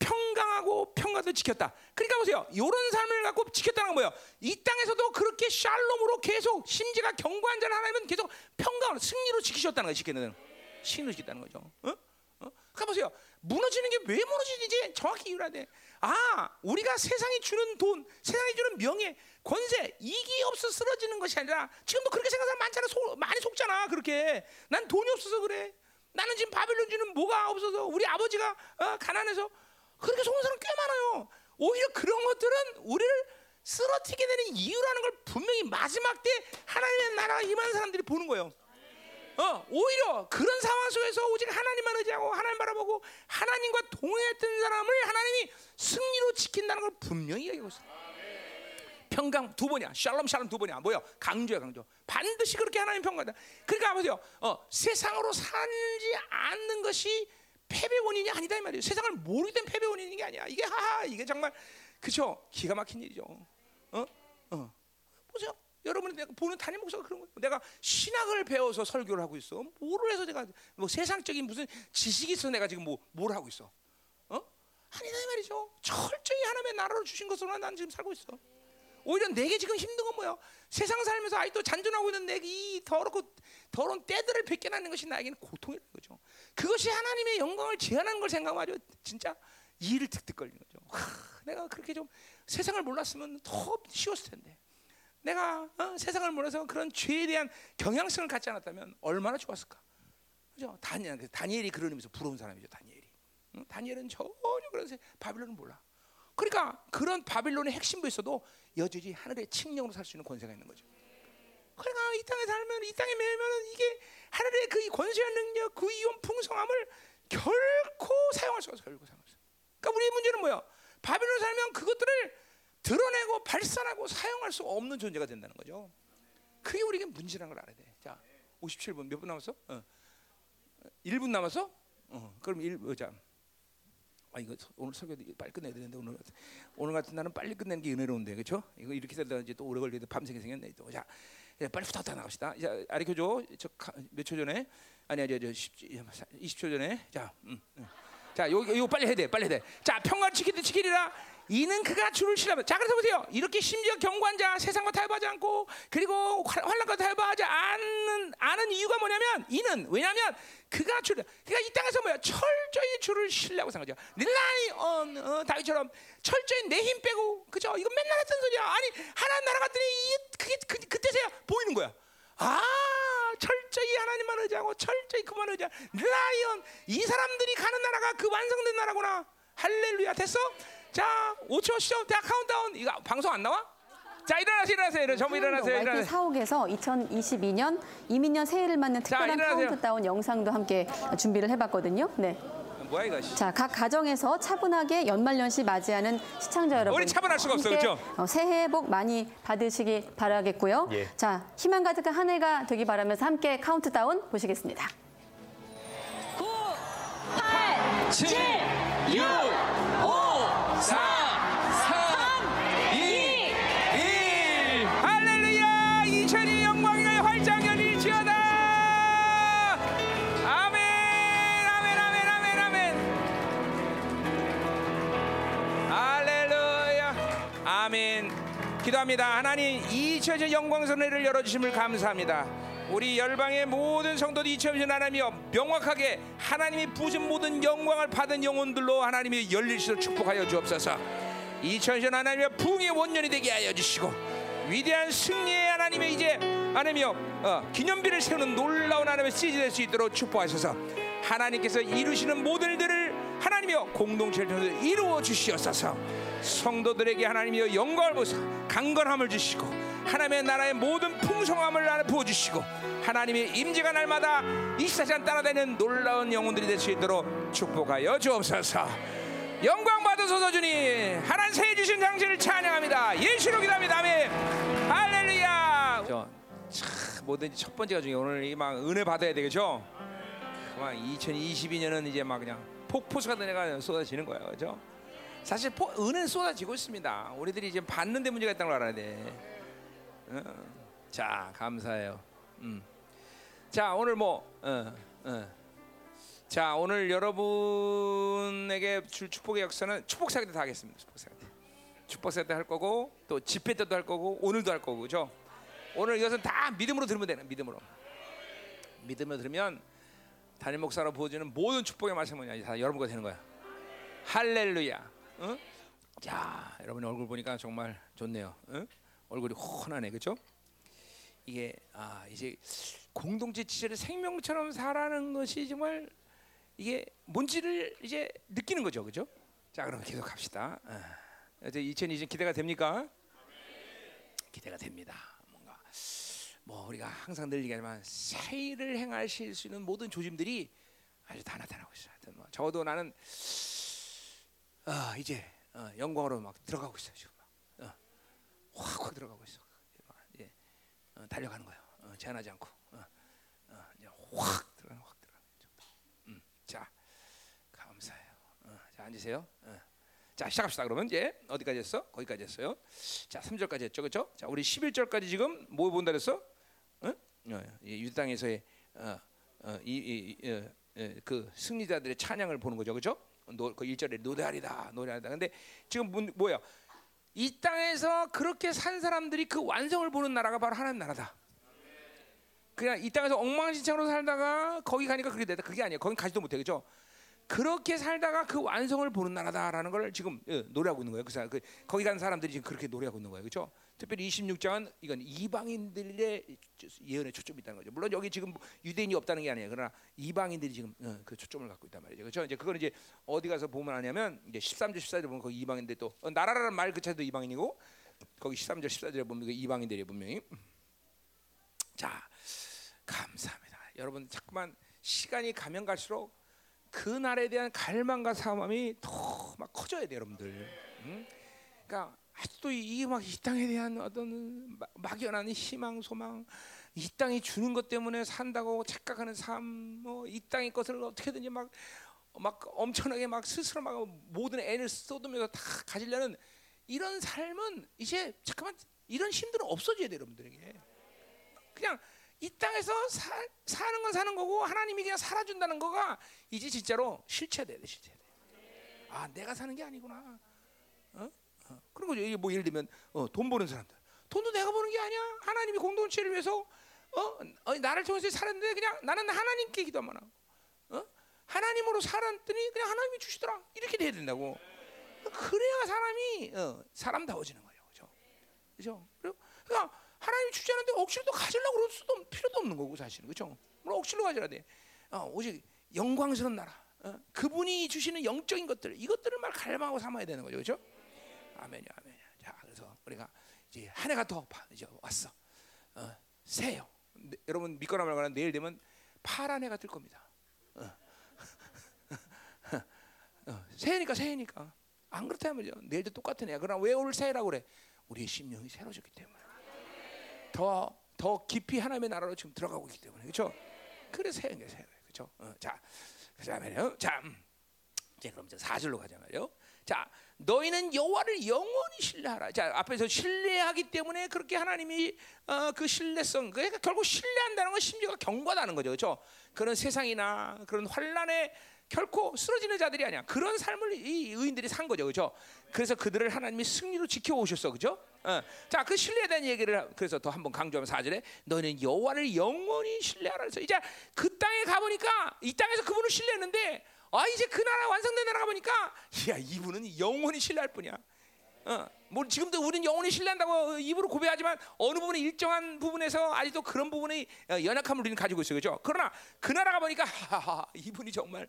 평강하고 평강도 지켰다. 그러니까 보세요, 이런 삶을 갖고 지켰다는 건 뭐예요? 이 땅에서도 그렇게 샬롬으로 계속 심지가 견고한 자를 하나님은 계속 평강으로 승리로 지키셨다는 거예요. 지키는 승리로 지켰다는 거죠. 어? 어? 그러니까 보세요, 무너지는 게 왜 무너지는지 정확히 이유라 돼. 아, 우리가 세상이 주는 돈, 세상이 주는 명예, 권세, 이익이 없어 쓰러지는 것이 아니라, 지금도 그렇게 생각하는 사람 많잖아. 속, 많이 속잖아. 그렇게 난 돈이 없어서 그래. 나는 지금 바빌론 주는 뭐가 없어서 우리 아버지가 어, 가난해서 그렇게 속은 사람 꽤 많아요. 오히려 그런 것들은 우리를 쓰러뜨리게 되는 이유라는 걸 분명히 마지막 때 하나님의 나라가 임한 사람들이 보는 거예요. 어, 오히려 그런 상황 속에서 오직 하나님만 의지하고 하나님 바라보고 하나님과 동행했던 사람을 하나님이 승리로 지킨다는 걸 분명히 얘기하고 있어요. 평강 두 번이야. 샬롬 샬롬 두 번이야. 뭐야? 강조야 강조. 반드시 그렇게 하나님 평가한다. 그러니까 보세요. 어, 세상으로 살지 않는 것이 패배 원인이 아니다 이 말이에요. 세상을 모르기 때문에 패배 원인인 게 아니야. 이게 하하 이게 정말 그쵸? 기가 막힌 일이죠. 어? 어. 보세요. 여러분이 내가 보는 담임 목사가 그런 거예요. 내가 신학을 배워서 설교를 하고 있어. 뭐를 해서 내가 뭐 세상적인 무슨 지식이 있어 내가 지금 뭐 뭘 하고 있어? 어? 아니다 이 말이죠. 철저히 하나님의 나라로 주신 것으로 난 지금 살고 있어. 오히려 내게 지금 힘든 건 뭐야? 세상 살면서 아직도 잔존하고 있는 내게 이 더럽고 더러운 때들을 벗겨나는 것이 나에게는 고통이라는 거죠. 그것이 하나님의 영광을 제한하는 걸 생각하면 진짜 이를 득득 걸리는 거죠. 하, 내가 그렇게 좀 세상을 몰랐으면 더 쉬웠을 텐데. 내가 어, 세상을 몰라서 그런 죄에 대한 경향성을 갖지 않았다면 얼마나 좋았을까. 그죠? 다니엘, 다니엘이 그런 의미에서 부러운 사람이죠. 다니엘이. 응? 다니엘은 전혀 그런 바빌론을 몰라. 그러니까 그런 바빌론의 핵심부에서도 여전히 하늘의 칭령으로 살 수 있는 권세가 있는 거죠. 그러니까 이 땅에 살면, 이 땅에 매면은 이게 하늘의 그 권세한 능력, 그 이온 풍성함을 결코 사용할 수가 없어. 결코 사용할 수 없어. 그러니까 우리의 문제는 뭐야? 바벨론에 살면 그것들을 드러내고 발산하고 사용할 수 없는 존재가 된다는 거죠. 그게 우리에게 문제라는 걸 알아야 돼. 자, 오십칠 분 몇 분 남았어? 어. 일 분 남았어? 어. 그럼 일 분 자. 아 이거 오늘 설교도 빨리 끝내야 되는데 오늘 오늘 같은 날은 빨리 끝내는 게 은혜로운데 그렇죠? 이거 이렇게 살다가 이제 또 오래 걸리는데 밤새게 생겼네 또. 자, 빨리 후딱후딱 나갑시다. 자, 아리켜줘. 저 몇 초 전에 아니야, 저 이십 초 전에. 자, 음, 음. 자, 요 이거 빨리 해야 돼, 빨리 해야 돼. 자, 평화를 지키되 지키리라. 이는 그가 주를 싫어하면. 자, 그래서 보세요. 이렇게 심지어 경고한 자, 세상과 타협하지 않고 그리고 환난과 타협하지 않는 아는 이유가 뭐냐면 이는 왜냐하면 그가 주를. 그러니까 이 땅에서 뭐야? 철저히 주를 싫어하고 산 거죠. 릴라이 어, 어, 다윗처럼 철저히 내 힘 빼고 그죠? 이거 맨날 했던 소리야. 아니 하나님 나라 갔더니 그게 그, 그때서야 보이는 거야. 아. 철저히 하나님만 의지하고 철저히 그만 의지하고 라이언 이 사람들이 가는 나라가 그 완성된 나라구나. 할렐루야. 됐어? 자 오 초 시작. 다 카운트다운. 이거 방송 안 나와? 자 일어나세요. 일어나세요. 전부 일어나세요. 일어나세요. 사옥에서 이천이십이 년 이민년 새해를 맞는 특별한 자, 카운트다운 영상도 함께 준비를 해봤거든요. 네. 뭐야 이거? 자, 각 가정에서 차분하게 연말연시 맞이하는 시청자 여러분, 우리 차분할 수가 없어요, 그렇죠? 어, 새해 복 많이 받으시기 바라겠고요. 예. 자, 희망 가득한 한 해가 되기 바라면서 함께 카운트다운 보시겠습니다. 구, 팔, 칠, 육, 오, 사, 삼, 이, 일. 할렐루야! 이천이 영광의 활장연이 지어다. 아멘. 기도합니다. 하나님, 이처진 영광선회를 열어주심을 감사합니다. 우리 열방의 모든 성도들이 이처진 하나님이 명확하게 하나님이 부신 모든 영광을 받은 영혼들로 하나님이 열릴수록 축복하여 주옵소서. 이처진 하나님의 부흥의 원년이 되게 하여 주시고 위대한 승리의 하나님의 이제 하나님이여 어, 기념비를 세우는 놀라운 하나님의 시즌이 될 수 있도록 축복하셔서 하나님께서 이루시는 모든 일들을 하나님이여 공동체를 통해서 이루어 주시옵소서. 성도들에게 하나님이여 영광을 보사 강건함을 주시고 하나님의 나라의 모든 풍성함을 부어주시고 하나님의 임재가 날마다 이십사 시간 따라다니는 놀라운 영혼들이 될 수 있도록 축복하여 주옵소서. 영광 받으소서. 주님 하나님 새해 주신 당신을 찬양합니다. 예수로 기도합니다. 아멘. 할렐루야. 저, 차, 뭐든지 첫 번째가 중요해. 오늘 이 막 은혜 받아야 되겠죠. 막 이천이십이 년은 이제 막 그냥 폭포수가 내가 쏟아지는 거예요, 그렇죠? 사실 포, 은은 쏟아지고 있습니다. 우리들이 지금 받는데 문제가 있다는 걸 알아야 돼. 어, 자, 감사해요. 음. 자, 오늘 뭐, 어, 어. 자, 오늘 여러분에게 줄 축복의 역사는 축복 사기 때 다 하겠습니다. 축복 사기 때, 축복 사기 때 할 거고, 또 집회 때도 할 거고, 오늘도 할 거고, 그렇죠? 오늘 이것은 다 믿음으로 들으면 되는, 믿음으로, 믿음으로 들으면 단임 목사로 보여주는 모든 축복의 말씀은 다 여러분과 되는 거야. 할렐루야. 응? 자, 여러분 얼굴 보니까 정말 좋네요. 응? 얼굴이 환하네, 그렇죠? 이게 아 이제 공동체 지체를 생명처럼 사라는 것이 정말 이게 뭔지를 이제 느끼는 거죠, 그렇죠? 자, 그럼 계속 갑시다. 어. 이제 이천이십 기대가 됩니까? 기대가 됩니다. 뭔가 뭐 우리가 항상 늘 얘기하지만 사의를 행하실 수 있는 모든 조짐들이 아주 다 나타나고 있어요. 뭐 적어도 나는 아 어, 이제 어, 영광으로 막 들어가고 있어요 지금. 막 확확 어, 들어가고 있어. 막 이제 어, 달려가는 거예요. 어, 제한하지 않고 어, 어, 이제 확 들어가, 확 들어가. 음, 자 감사해요. 어, 자 앉으세요. 어. 자 시작합시다. 그러면 이제 어디까지 했어? 거기까지 했어요. 자 삼 절까지 했죠, 그렇죠? 자 우리 십일 절까지 지금 뭐 본다 그랬어? 응? 어, 유대 땅에서의 어, 어, 이, 이, 이, 이, 그 승리자들의 찬양을 보는 거죠, 그렇죠? 노, 그 일 절에 노래하리다 노래하리다. 근데 지금 문, 뭐야 이 땅에서 그렇게 산 사람들이 그 완성을 보는 나라가 바로 하나님 나라다. 그냥 이 땅에서 엉망진창으로 살다가 거기 가니까 그게 됐다, 그게 아니야. 거긴 가지도 못해, 그죠? 그렇게 살다가 그 완성을 보는 나라다라는 걸 지금 예, 노래하고 있는 거예요. 그, 그 거기 간 사람들이 지금 그렇게 노래하고 있는 거예요, 그죠? 특별히 이십육 장은 이건 이방인들의 예언에 초점이 있다는 거죠. 물론 여기 지금 유대인이 없다는 게 아니에요. 그러나 이방인들이 지금 그 초점을 갖고 있단 말이죠. 그렇죠? 이제 그건 이제 어디 가서 보면 아냐면 이제 십삼 절 십사 절 보면 거기 이방인들 또 어, 나라라는 말 그 자체도 이방인이고 거기 십삼 절 십사 절에 보면 그 이방인들이 분명히 자 감사합니다. 여러분 자꾸만 시간이 가면 갈수록 그 날에 대한 갈망과 사모함이 더 막 커져야 돼요, 여러분들. 응? 그러니까 아직도 이 막 이 땅에 대한 어떤 막연한 희망, 소망, 이 땅이 주는 것 때문에 산다고 착각하는 삶, 뭐 이 땅의 것을 어떻게든지 막 막 엄청나게 막 스스로 막 모든 애를 쏟으면서 다 가지려는 이런 삶은 이제 잠깐만 이런 힘들은 없어져야 돼요, 여러분들에게. 그냥 이 땅에서 사, 사는 건 사는 거고 하나님이 그냥 살아준다는 거가 이제 진짜로 실체돼야 돼, 실체돼. 아, 내가 사는 게 아니구나. 어? 어. 그리고 이게 뭐 예를 들면 어, 돈 버는 사람들, 돈도 내가 버는 게 아니야. 하나님이 공동체를 위해서 어, 어 나를 통해서 살았는데 그냥 나는 하나님께 기도만 하고, 어? 하나님으로 살았더니 그냥 하나님이 주시더라. 이렇게 돼야 된다고. 그래야 사람이 어, 사람다워지는 거예요, 그렇죠? 그렇죠? 그리고 그러니까 하나님이 주지 않는데 억지로 또 가지려고 그럴 수도 필요도 없는 거고 사실은, 그렇죠? 뭐 억지로 가져야 돼. 어, 오직 영광스러운 나라, 어? 그분이 주시는 영적인 것들, 이것들을 말 갈망하고 삼아야 되는 거죠, 그렇죠? 아멘이야, 아멘이야. 자, 그래서 우리가 이제 한 해가 더 이제 왔어. 어, 새요. 네, 여러분 믿거나 말거나 내일 되면 파란 해가 뜰 겁니다. 어. 어, 새해니까 새해니까. 안 그렇다면 내일도 똑같은 해야. 그러나 왜 오늘 새해라고 그래? 우리의 심령이 새로졌기 때문에. 더, 더 깊이 하나님의 나라로 지금 들어가고 있기 때문에, 그렇죠? 그래서 새해인 게 새해, 그렇죠? 어, 자, 그다음에요. 자, 이제 그럼 이제 사 절로 가자 말이요. 자, 너희는 여호와를 영원히 신뢰하라. 자, 앞에서 신뢰하기 때문에 그렇게 하나님이 어, 그 신뢰성, 그러니까 결국 신뢰한다는 건 심지어 경과다는 거죠, 그렇죠? 그런 세상이나 그런 환란에 결코 쓰러지는 자들이 아니야. 그런 삶을 이 의인들이 산 거죠, 그렇죠? 그래서 그들을 하나님이 승리로 지켜오셨어, 그렇죠? 어. 자, 그 신뢰에 대한 얘기를 그래서 또 한번 강조하면 사 절에 너는 여호와를 영원히 신뢰하라. 그래서 이제 그 땅에 가보니까 이 땅에서 그분을 신뢰했는데 아 이제 그 나라 완성된 나라 가보니까 야 이분은 영원히 신뢰할 뿐이야. 어, 뭐 지금도 우리는 영원히 신뢰한다고 입으로 고백하지만 어느 부분에 일정한 부분에서 아직도 그런 부분의 연약함을 우리는 가지고 있어요, 그렇죠? 그러나 그 나라가 보니까 하하, 이분이 정말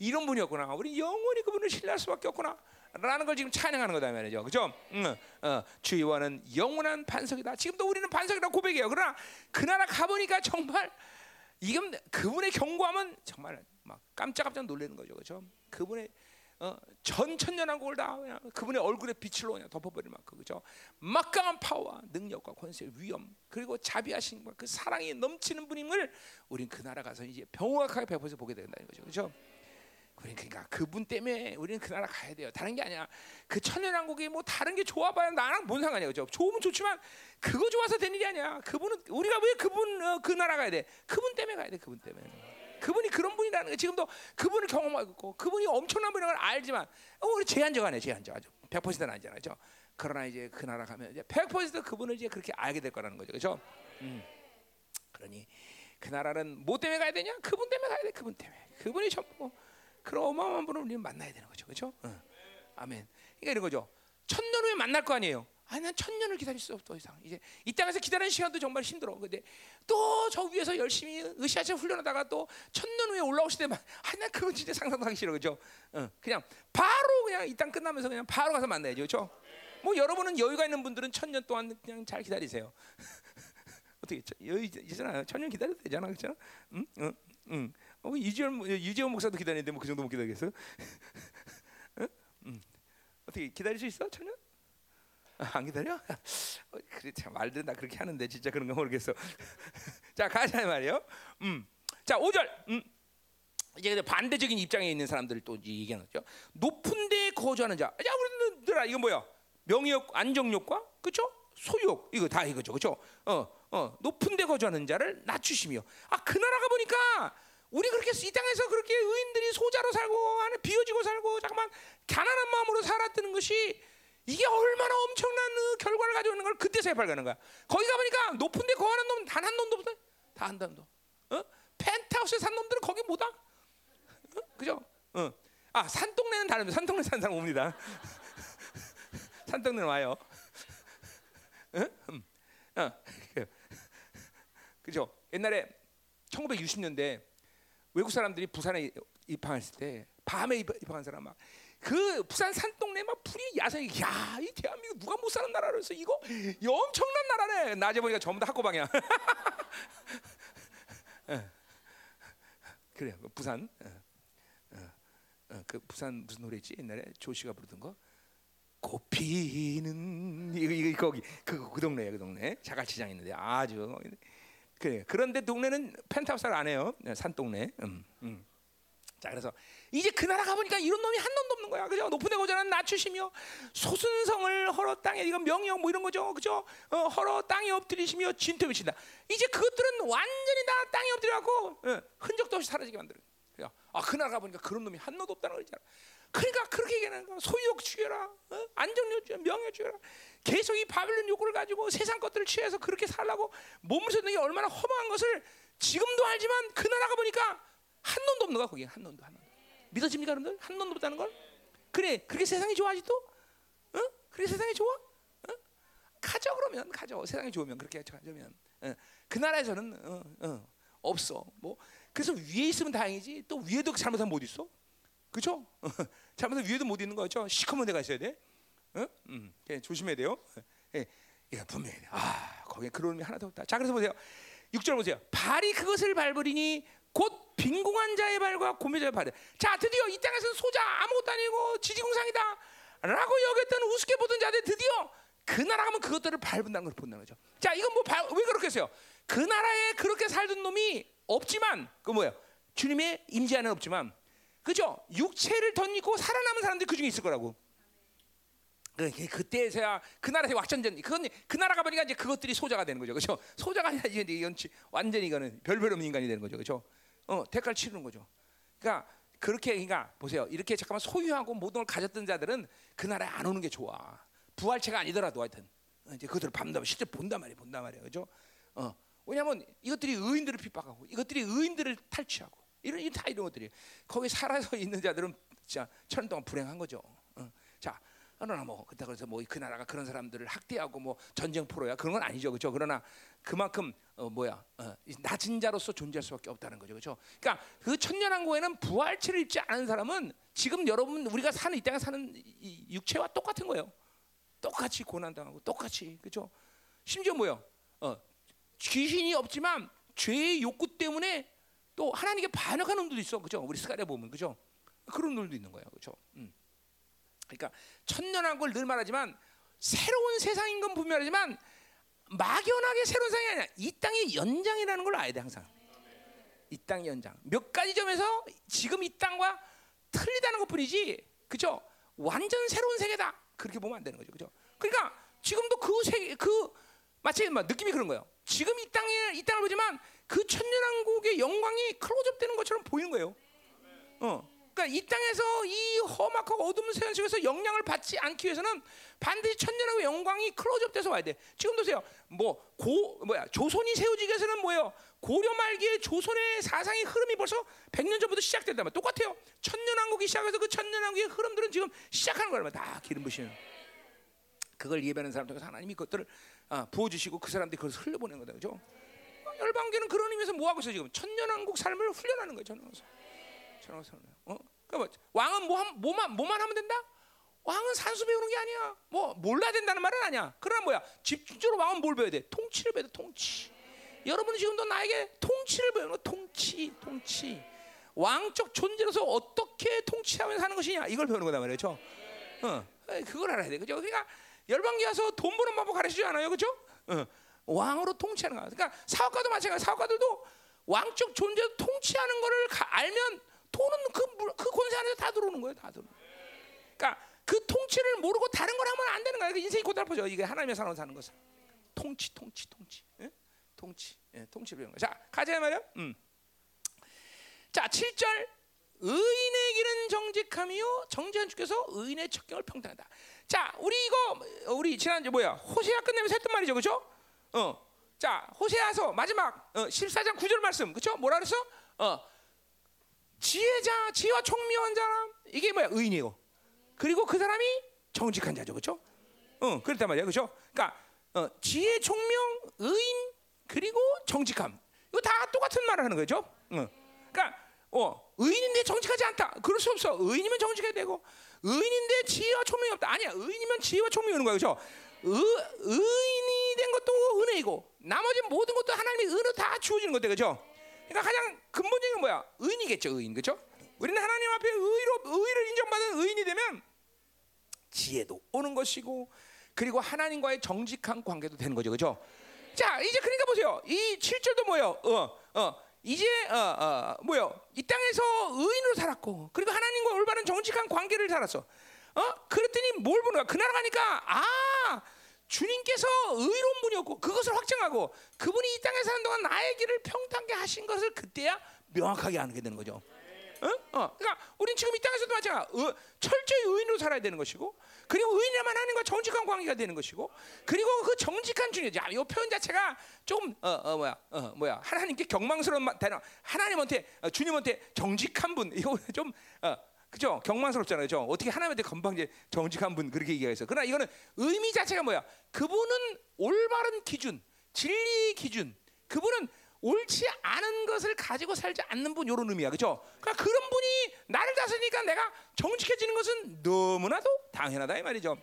이런 분이었구나. 우리 영원히 그분을 신뢰할 수밖에 없구나라는 걸 지금 찬양하는 거다 말이죠, 그렇죠? 응, 어, 주의와는 영원한 반석이다. 지금도 우리는 반석이라고 고백해요. 그러나 그 나라 가 보니까 정말 이건 그분의 경고함은 정말 막 깜짝깜짝 놀라는 거죠, 그렇죠? 그분의 어, 전 천년한 곡을 다 그냥 그분의 얼굴에 빛으로 그냥 덮어버릴 만큼, 그죠? 막강한 파워와 능력과 권세, 위엄, 그리고 자비하심과 그 사랑이 넘치는 분임을 우린 그 나라 가서 이제 명확하게 배포해서 보게 된다는 거죠, 그죠? 그러니까 그분 때문에 우리는 그 나라 가야 돼요. 다른 게 아니야. 그 천년한 곡이 뭐 다른 게 좋아봐야 나랑 뭔 상관이야, 그죠? 좋으면 좋지만 그거 좋아서 된 일이 아니야. 그분은 우리가 왜 그분 어, 그 나라 가야 돼? 그분 때문에 가야 돼, 그분 때문에. 그분이 그런 분이라는 거 지금도 그분을 경험하고 있고 그분이 엄청난 분이라는 걸 알지만 우리 제한적 아니에요, 제한적 아주 백 퍼센트는 아니잖아요, 그렇죠? 그러나 이제 그 나라 가면 이제 백 퍼센트 그분을 이제 그렇게 알게 될 거라는 거죠, 그렇죠? 음. 그러니 그 나라는 뭐 때문에 가야 되냐? 그분 때문에 가야 돼, 그분 때문에. 그분이 전부 그런 어마어마한 분을 우리는 만나야 되는 거죠, 그렇죠? 응. 아멘. 그러니까 이런 거죠. 천년 후에 만날 거 아니에요. 아니 난 천년을 기다릴 수 없어 이상. 이제 이 땅에서 기다리는 시간도 정말 힘들어. 근데 또 저 위에서 열심히 으쌰으쌰 훈련하다가 또 천년 후에 올라오실 때만 아니 난 그건 진짜 상상도 하기 싫어, 그죠? 어, 그냥 바로 그냥 이 땅 끝나면서 그냥 바로 가서 만나야죠, 그렇죠? 뭐 여러분은 여유가 있는 분들은 천년 동안 그냥 잘 기다리세요. 어떻게 여유 있잖아요. 천년 기다려도 되잖아, 그렇죠? 응, 응, 응. 어, 유재원 유재원 목사도 기다리는데 뭐 그 정도 못 기다리겠어? 응, 응. 어떻게 기다릴 수 있어, 천년? 안 기다려? 그래 참 말들은 다 그렇게 하는데 진짜 그런가 모르겠어. 자 가자 말이요. 음, 자 오 절. 음, 이제 근데 반대적인 입장에 있는 사람들을 또 얘기하죠. 높은 데에 거주하는 자. 야 우리들아 이건 뭐야? 명예욕, 안정욕과 그렇죠? 소욕 이거 다 이거죠, 그렇죠? 어, 어, 높은 데 거주하는 자를 낮추시며. 아 그 나라가 보니까. 우리 그렇게 이 땅에서 그렇게 의인들이 소자로 살고 안에 비워지고 살고 잠깐만 가난한 마음으로 살았다는 것이 이게 얼마나 엄청난 그 결과를 가져오는 걸 그때서야 발견하는 거야. 거기 가보니까 높은 데 거하는 놈은 단 한 놈도 없어. 다 한 놈도. 어? 펜트하우스에 산 놈들은 거기 못 와. 어? 그죠? 어. 아, 산동네는 다릅니다. 산동네 사는 사람 옵니다. 산동네는 와요. 어? 음. 어. 그죠? 옛날에 천구백육십 년대 외국 사람들이 부산에 입항했을 때 밤에 입항한 사람 막 그 부산 산동네 막 풀이 야생이 야 이 대한민국 누가 못 사는 나라로 해서 이거 이 엄청난 나라네. 낮에 보니까 전부 다 학고방이야. 어. 그래요. 부산. 어. 어. 어. 그 부산 무슨 노래지? 옛날에 조씨가 부르던 거. 고피는 이거 이거 거기 그 그 동네야 그 동네. 자갈치장 있는데 아주 그래. 그런데 동네는 펜트하우스를 안 해요. 산 동네. 음. 음. 자 그래서 이제 그 나라 가보니까 이런 놈이 한 놈도 없는 거야, 그죠? 높은 데 고전한 낮추시며 소순성을 헐어 땅에, 이건 명령 뭐 이런 거죠, 그죠? 어, 헐어 땅에 엎드리시며 진토에 비친다. 이제 그것들은 완전히 다 땅에 엎드려갖고 예, 흔적도 없이 사라지게 만드는 거야. 아, 그 나라 가보니까 그런 놈이 한 놈도 없다는 거잖아. 그러니까 그렇게 얘기하는 거야. 소유욕 죽여라, 어? 안정욕 죽여라, 명예욕 죽여라. 계속 이 바빌론 욕구를 가지고 세상 것들을 취해서 그렇게 살라고 몸을 쓰는 게 얼마나 허망한 것을 지금도 알지만 그 나라 가보니까 한 놈도 없는 거야, 거기. 한 놈도, 한 놈도. 믿어집니까, 여러분들? 한 놈도 없다는 걸? 그래, 그렇게 세상이 좋아, 아직도? 어? 그래, 세상이 좋아? 어? 가져, 그러면. 가져. 세상이 좋으면, 그렇게 가져면. 어. 그 나라에서는, 어, 어, 없어. 뭐. 그래서 위에 있으면 다행이지, 또 위에도 잘못하면 못 있어. 그쵸? 어. 잘못하면 위에도 못 있는 거죠. 시커먼 데가 있어야 돼. 어? 음. 예, 조심해야 돼요. 예, 예, 분명히. 아, 거기에 그런 놈이 하나도 없다. 자, 그래서 보세요. 육 절 보세요. 발이 그것을 밟으리니, 곧 빈궁한 자의 발과 고매자의 발이다. 자, 드디어 이 땅에서는 소자 아무것도 아니고 지지공상이다 라고 여겼던 우습게 보던 자들, 드디어 그 나라 가면 그것들을 밟는다는 걸 본다는 거죠. 자, 이건 뭐 왜 그렇겠어요? 그 나라에 그렇게 살던 놈이 없지만, 그 뭐예요? 주님의 임재 안에는 없지만, 그죠? 육체를 덧입고 살아남은 사람들이 그 중에 있을 거라고. 그, 그때서야 그 나라에서 왁전전, 그건 그 나라가 보니까 이제 그것들이 소자가 되는 거죠, 그렇죠? 소자가 아니라 이제 연치 완전히 이거는 별별 없는 인간이 되는 거죠, 그렇죠? 어, 대가를 치르는 거죠. 그러니까 그렇게, 그러니까 보세요. 이렇게 잠깐만 소유하고 모든 걸 가졌던 자들은 그 나라에 안 오는 게 좋아. 부활체가 아니더라도 하여튼 이제 그들을 밤다 실제 본단 말이에요, 본단 말이에요, 그렇죠? 어, 왜냐하면 이것들이 의인들을 핍박하고, 이것들이 의인들을 탈취하고, 이런 이 다 이런 것들이 거기 살아서 있는 자들은 진짜 천년 동안 불행한 거죠. 어, 자. 그러나 뭐 그렇다 그래서 뭐 그 나라가 그런 사람들을 학대하고 뭐 전쟁 프로야 그런 건 아니죠, 그렇죠? 그러나 그만큼 어 뭐야 어 낮은 자로서 존재할 수밖에 없다는 거죠, 그렇죠? 그러니까 그 천년왕국에는 부활체를 입지 않은 사람은 지금 여러분 우리가 사는 이 땅에 사는 이 육체와 똑같은 거예요. 똑같이 고난당하고 똑같이, 그렇죠? 심지어 뭐요? 어 귀신이 없지만 죄의 욕구 때문에 또 하나님께 반역하는 놈들도 있어, 그렇죠? 우리 스가랴 보면, 그렇죠? 그런 놈들도 있는 거예요, 그렇죠? 음. 그러니까 천년왕국을 늘 말하지만 새로운 세상인 건 분명하지만 막연하게 새로운 세상이 아니라 이 땅의 연장이라는 걸 아야 돼, 항상. 이 땅의 연장. 몇 가지 점에서 지금 이 땅과 틀리다는 것뿐이지, 그죠? 완전 새로운 세계다. 그렇게 보면 안 되는 거죠, 그죠? 그러니까 지금도 그 세계, 그 마치 느낌이 그런 거예요. 지금 이 땅에 이 땅을 보지만 그 천년왕국의 영광이 클로즈업되는 것처럼 보이는 거예요. 어. 그러니까 이 땅에서 이 험악하고 어두운 세상 속에서 영향을 받지 않기 위해서는 반드시 천년왕국의 영광이 클로즈업돼서 와야 돼. 지금 보세요. 뭐 고 뭐야 조선이 세워지기 위해서는 뭐예요? 고려 말기에 조선의 사상의 흐름이 벌써 백 년 전부터 시작된단 말이야. 똑같아요. 천년왕국이 시작해서 그 천년왕국의 흐름들은 지금 시작하는 거란 말이야. 다 기름 부시는. 그걸 예배하는 사람 통해서 하나님이 그것들을 아, 부어주시고 그 사람들이 그것을 흘려보낸 거다, 그죠? 열방계는 그런 의미에서 뭐 하고 있어 지금? 천년왕국 삶을 훈련하는 거예요, 천년왕국. 어? 그러니까 왕은 뭐만 뭐만 뭐만 하면 된다? 왕은 산수 배우는 게 아니야. 뭐 몰라야 된다는 말은 아니야. 그러나 뭐야? 집중적으로 왕은 뭘 배워야 돼? 통치를 배워, 통치. 여러분은 지금도 나에게 통치를 배우는 거, 통치, 통치. 왕적 존재로서 어떻게 통치하면서 사는 것이냐 이걸 배우는 거다 말이죠. 어, 그걸 알아야 돼, 그죠? 그러니까 열방기 와서 돈 버는 방법 가르치지 않아요, 그죠? 어, 왕으로 통치하는 거야. 그러니까 사업가도 마찬가지. 사업가들도 왕적 존재로 통치하는 거를 가, 알면 돈은 그, 그 권세 안에서 다 들어오는 거예요, 다 들어오는 거예요. 그러니까 그 통치를 모르고 다른 걸 하면 안 되는 거예요. 인생이 고달퍼져. 이게 하나님의 사람으로 사는 것은 통치, 통치, 통치, 예? 통치, 예, 통치를 배우는 거예요. 자, 가자 말이야. 음. 자, 칠 절 의인의 길은 정직함이요 정직한 주께서 의인의 척경을 평탄하다. 자, 우리 이거 우리 지난주 뭐야? 호세아 끝내면서 했던 말이죠, 그렇죠? 어, 자, 호세아서 마지막 어, 십사 장 구 절 말씀, 그렇죠? 뭐라 그랬어? 어. 지혜자, 지혜와 총명한 사람, 이게 뭐야? 의인이고, 그리고 그 사람이 정직한 자죠, 그렇죠? 어, 그렇단 말이야, 그렇죠? 그러니까 어, 지혜, 총명, 의인, 그리고 정직함, 이거 다 똑같은 말을 하는 거죠. 어. 그러니까 어, 의인인데 정직하지 않다, 그럴 수 없어. 의인이면 정직해야 되고, 의인인데 지혜와 총명이 없다, 아니야. 의인이면 지혜와 총명이 오는 거야, 그렇죠? 의, 의인이 된 것도 은혜이고, 나머지 모든 것도 하나님의 은혜로 다 주어지는 건데, 그렇죠? 그러니까 가장 근본적인 건 뭐야? 의인이겠죠, 의인. 그렇죠? 우리는 하나님 앞에 의로, 의의를 인정받은 의인이 되면 지혜도 오는 것이고, 그리고 하나님과의 정직한 관계도 되는 거죠. 그렇죠? 자, 이제 그러니까 보세요. 이 칠 절도 뭐예요? 어, 어. 이제 어, 어, 뭐요? 이 땅에서 의인으로 살았고, 그리고 하나님과 올바른 정직한 관계를 살았어. 어? 그랬더니 뭘 보는 거야? 그 나라 가니까 아, 주님께서 의로운 분이었고 그것을 확증하고 그분이 이 땅에 사는 동안 나의 길을 평탄하게 하신 것을 그때야 명확하게 아는 게 되는 거죠. 어? 어. 그러니까 우린 지금 이 땅에서도 마찬가지야. 어, 철저히 의인으로 살아야 되는 것이고, 그리고 의인이라면 하나님과 정직한 관계가 되는 것이고, 그리고 그 정직한 주님. 자, 이 표현 자체가 조금 어, 어 뭐야, 어 뭐야, 하나님께 경망스러운 대나 하나님한테 어, 주님한테 정직한 분, 이거 좀 어, 그죠? 경망스럽잖아요, 그죠? 어떻게 하나님한테 건방지 정직한 분 그렇게 얘기해서. 그러나 이거는 의미 자체가 뭐야? 그분은 올바른 기준, 진리 기준, 그분은 옳지 않은 것을 가지고 살지 않는 분, 이런 의미야, 그렇죠? 그러니까 그런 분이 나를 다스리니까 내가 정직해지는 것은 너무나도 당연하다, 이 말이죠.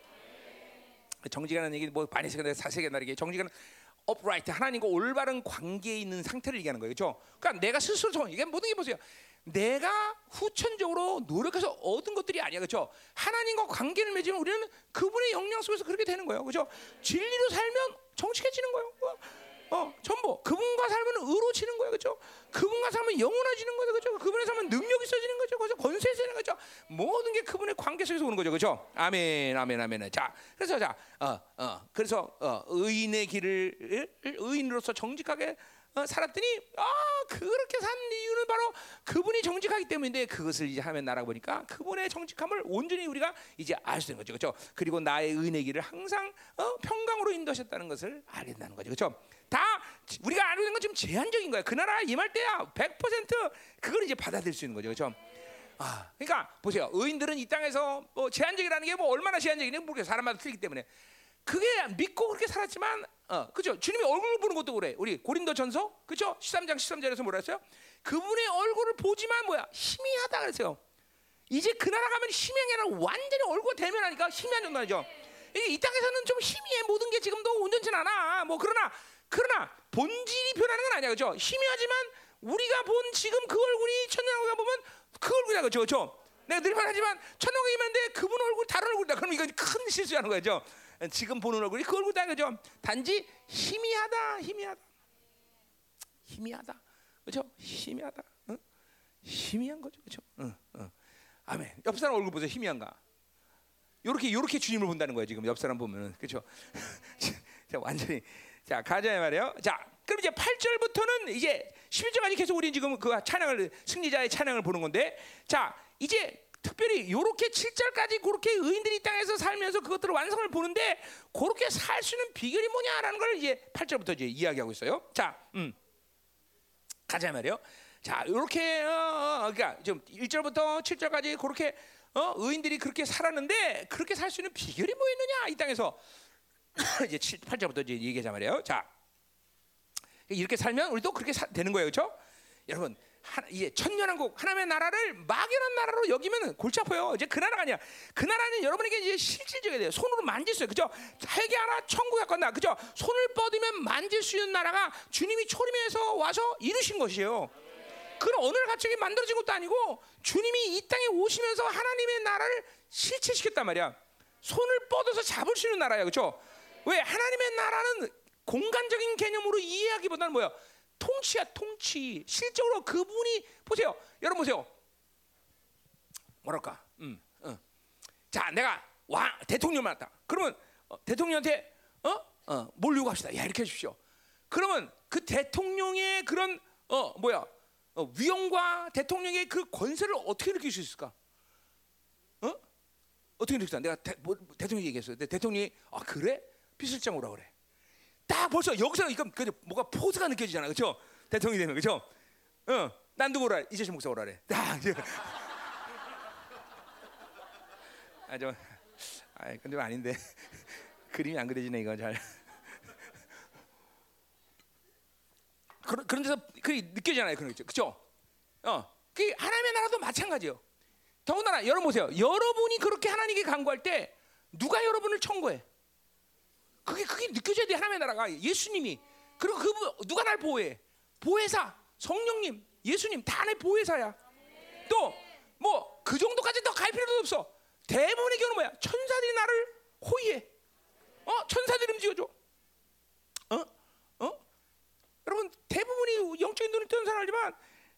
정직하는 얘기 뭐 반의세계나 사세계나 정직하는 upright, 하나님과 올바른 관계에 있는 상태를 얘기하는 거예요, 그렇죠? 그러니까 내가 스스로 정, 이게 모든 게 보세요. 내가 후천적으로 노력해서 얻은 것들이 아니야, 그렇죠? 하나님과 관계를 맺으면 우리는 그분의 영향 속에서 그렇게 되는 거예요, 그렇죠? 진리로 살면 정직해지는 거예요. 어, 전부 그분과 살면 의로워지는 거야, 그렇죠? 그분과 살면 영원해지는 거죠, 그렇죠? 그분과 살면 능력이 있어지는 거죠, 그래서 권세 있어지는 거죠. 모든 게 그분의 관계 속에서 오는 거죠, 그렇죠? 아멘, 아멘, 아멘. 자, 그래서 자, 어, 어, 그래서 어, 의인의 길을 의인으로서 정직하게 어, 살았더니 아, 그렇게 산 이유는 바로 그분이 정직하기 때문인데, 그것을 이제 하면 나라 보니까 그분의 정직함을 온전히 우리가 이제 알 수 있는 거죠, 그렇죠? 그리고 나의 의인의 길을 항상 어, 평강으로 인도하셨다는 것을 알게 된다는 거죠, 그렇죠? 다 우리가 알고 있는 건 좀 제한적인 거야. 그 나라 임할 때야 백 퍼센트 그걸 이제 받아들일 수 있는 거죠, 그렇죠? 아, 그러니까 보세요. 의인들은 이 땅에서 뭐 제한적이라는 게 뭐 얼마나 제한적이냐 모르겠어요. 사람마다 틀리기 때문에. 그게 믿고 그렇게 살았지만, 어, 그렇죠? 주님의 얼굴을 보는 것도 그래. 우리 고린도전서, 그렇죠? 십삼 장 십삼 절에서 뭐라 했어요? 그분의 얼굴을 보지만 뭐야? 희미하다 그랬어요. 이제 그 나라 가면 희미하게는 완전히 얼굴 대면하니까 희미한 정도죠. 이게 이 땅에서는 좀 희미해. 모든 게 지금도 온전치 않아. 뭐 그러나. 그러나 본질이 변하는 건 아니야, 그렇죠? 희미하지만 우리가 본 지금 그 얼굴이 천년왕국에 보면 그 얼굴이야, 그렇죠? 그렇죠? 내가 늘 말하지만 천년왕국에 있는데 그분 얼굴 다른 얼굴이다. 그럼 이건 큰 실수하는 거죠. 지금 보는 얼굴이 그 얼굴이다, 그렇죠? 단지 희미하다, 희미하다, 희미하다, 그렇죠? 희미하다, 응? 희미한 거죠, 그렇죠? 응, 응. 아멘. 옆 사람 얼굴 보세요, 희미한가? 요렇게 요렇게 주님을 본다는 거예요, 지금 옆 사람 보면은, 그렇죠? 완전히. 자, 가자 말이에요. 자, 그럼 이제 팔 절부터는 이제 십일 절까지 계속 우리 지금 그 찬양을, 승리자의 찬양을 보는 건데, 자, 이제 특별히 요렇게 칠 절까지 그렇게 의인들이 이 땅에서 살면서 그것들을 완성을 보는데, 그렇게 살 수 있는 비결이 뭐냐라는 걸 이제 팔 절부터 이제 이야기하고 있어요. 자, 음, 가자 말이에요. 자, 요렇게 어, 어, 그러니까 좀 일 절부터 칠 절까지 그렇게 어, 의인들이 그렇게 살았는데, 그렇게 살 수 있는 비결이 뭐였느냐 이 땅에서. 이제 팔 절부터 이제 얘기하자 말이에요. 자, 이렇게 살면 우리도 그렇게 사, 되는 거예요, 그렇죠? 여러분, 하, 이제 천년왕국 하나님의 나라를 막연한 나라로 여기면 골치 아파요. 이제 그 나라가 아니야. 그 나라는 여러분에게 이제 실질적이어야 돼요. 손으로 만질 수 있어요, 그렇죠? 회개하라 천국에 건다, 그렇죠? 손을 뻗으면 만질 수 있는 나라가 주님이 초림에서 와서 이루신 것이에요. 그건 오늘 갑자기 만들어진 것도 아니고 주님이 이 땅에 오시면서 하나님의 나라를 실체시켰단 말이야. 손을 뻗어서 잡을 수 있는 나라야, 그렇죠? 왜? 하나님의 나라는 공간적인 개념으로 이해하기보다는 뭐야? 통치야, 통치. 실적으로 그분이 보세요. 여러분 보세요. 뭐랄까? 음, 어. 자, 내가 와 대통령 만났다. 그러면 어, 대통령한테 어, 어, 뭘 요구합시다. 야, 이렇게 해주십시오. 그러면 그 대통령의 그런 어 뭐야? 어, 위엄과 대통령의 그 권세를 어떻게 느낄 수 있을까? 어? 어떻게 느낄 수 있을까? 내가 대, 뭐, 대통령이 얘기했어요. 근데 대통령이 아 그래? 비실장 오라 그래. 딱 벌써 여기서 그러니까 뭐가 포즈가 느껴지잖아, 그렇죠? 대통령이 되면, 그렇죠? 응, 난 누구 오라? 이재철 목사 오라 그래. 딱. 아, 저, 아, 근데 아닌데 그림이 안 그려지네 이거 잘. 그런 그런 데서 그 느껴지잖아요, 그런 거죠, 그렇죠? 어, 그 하나님의 나라도 마찬가지요. 더군다나 여러분 보세요. 여러분이 그렇게 하나님께 간구할 때 누가 여러분을 청구해? 그게 그게 느껴져야 돼. 하나님의 나라가 예수님이, 그리고 그 누가 날 보호해? 보혜사 성령님, 예수님 다 내 보혜사야. 또 뭐 그 정도까지 더 갈 필요도 없어. 대부분의 경우는 뭐야? 천사들이 나를 호의해. 어, 천사들이 움직여줘. 어, 어. 여러분 대부분이 영적인 눈을 뜨는 사람 알지만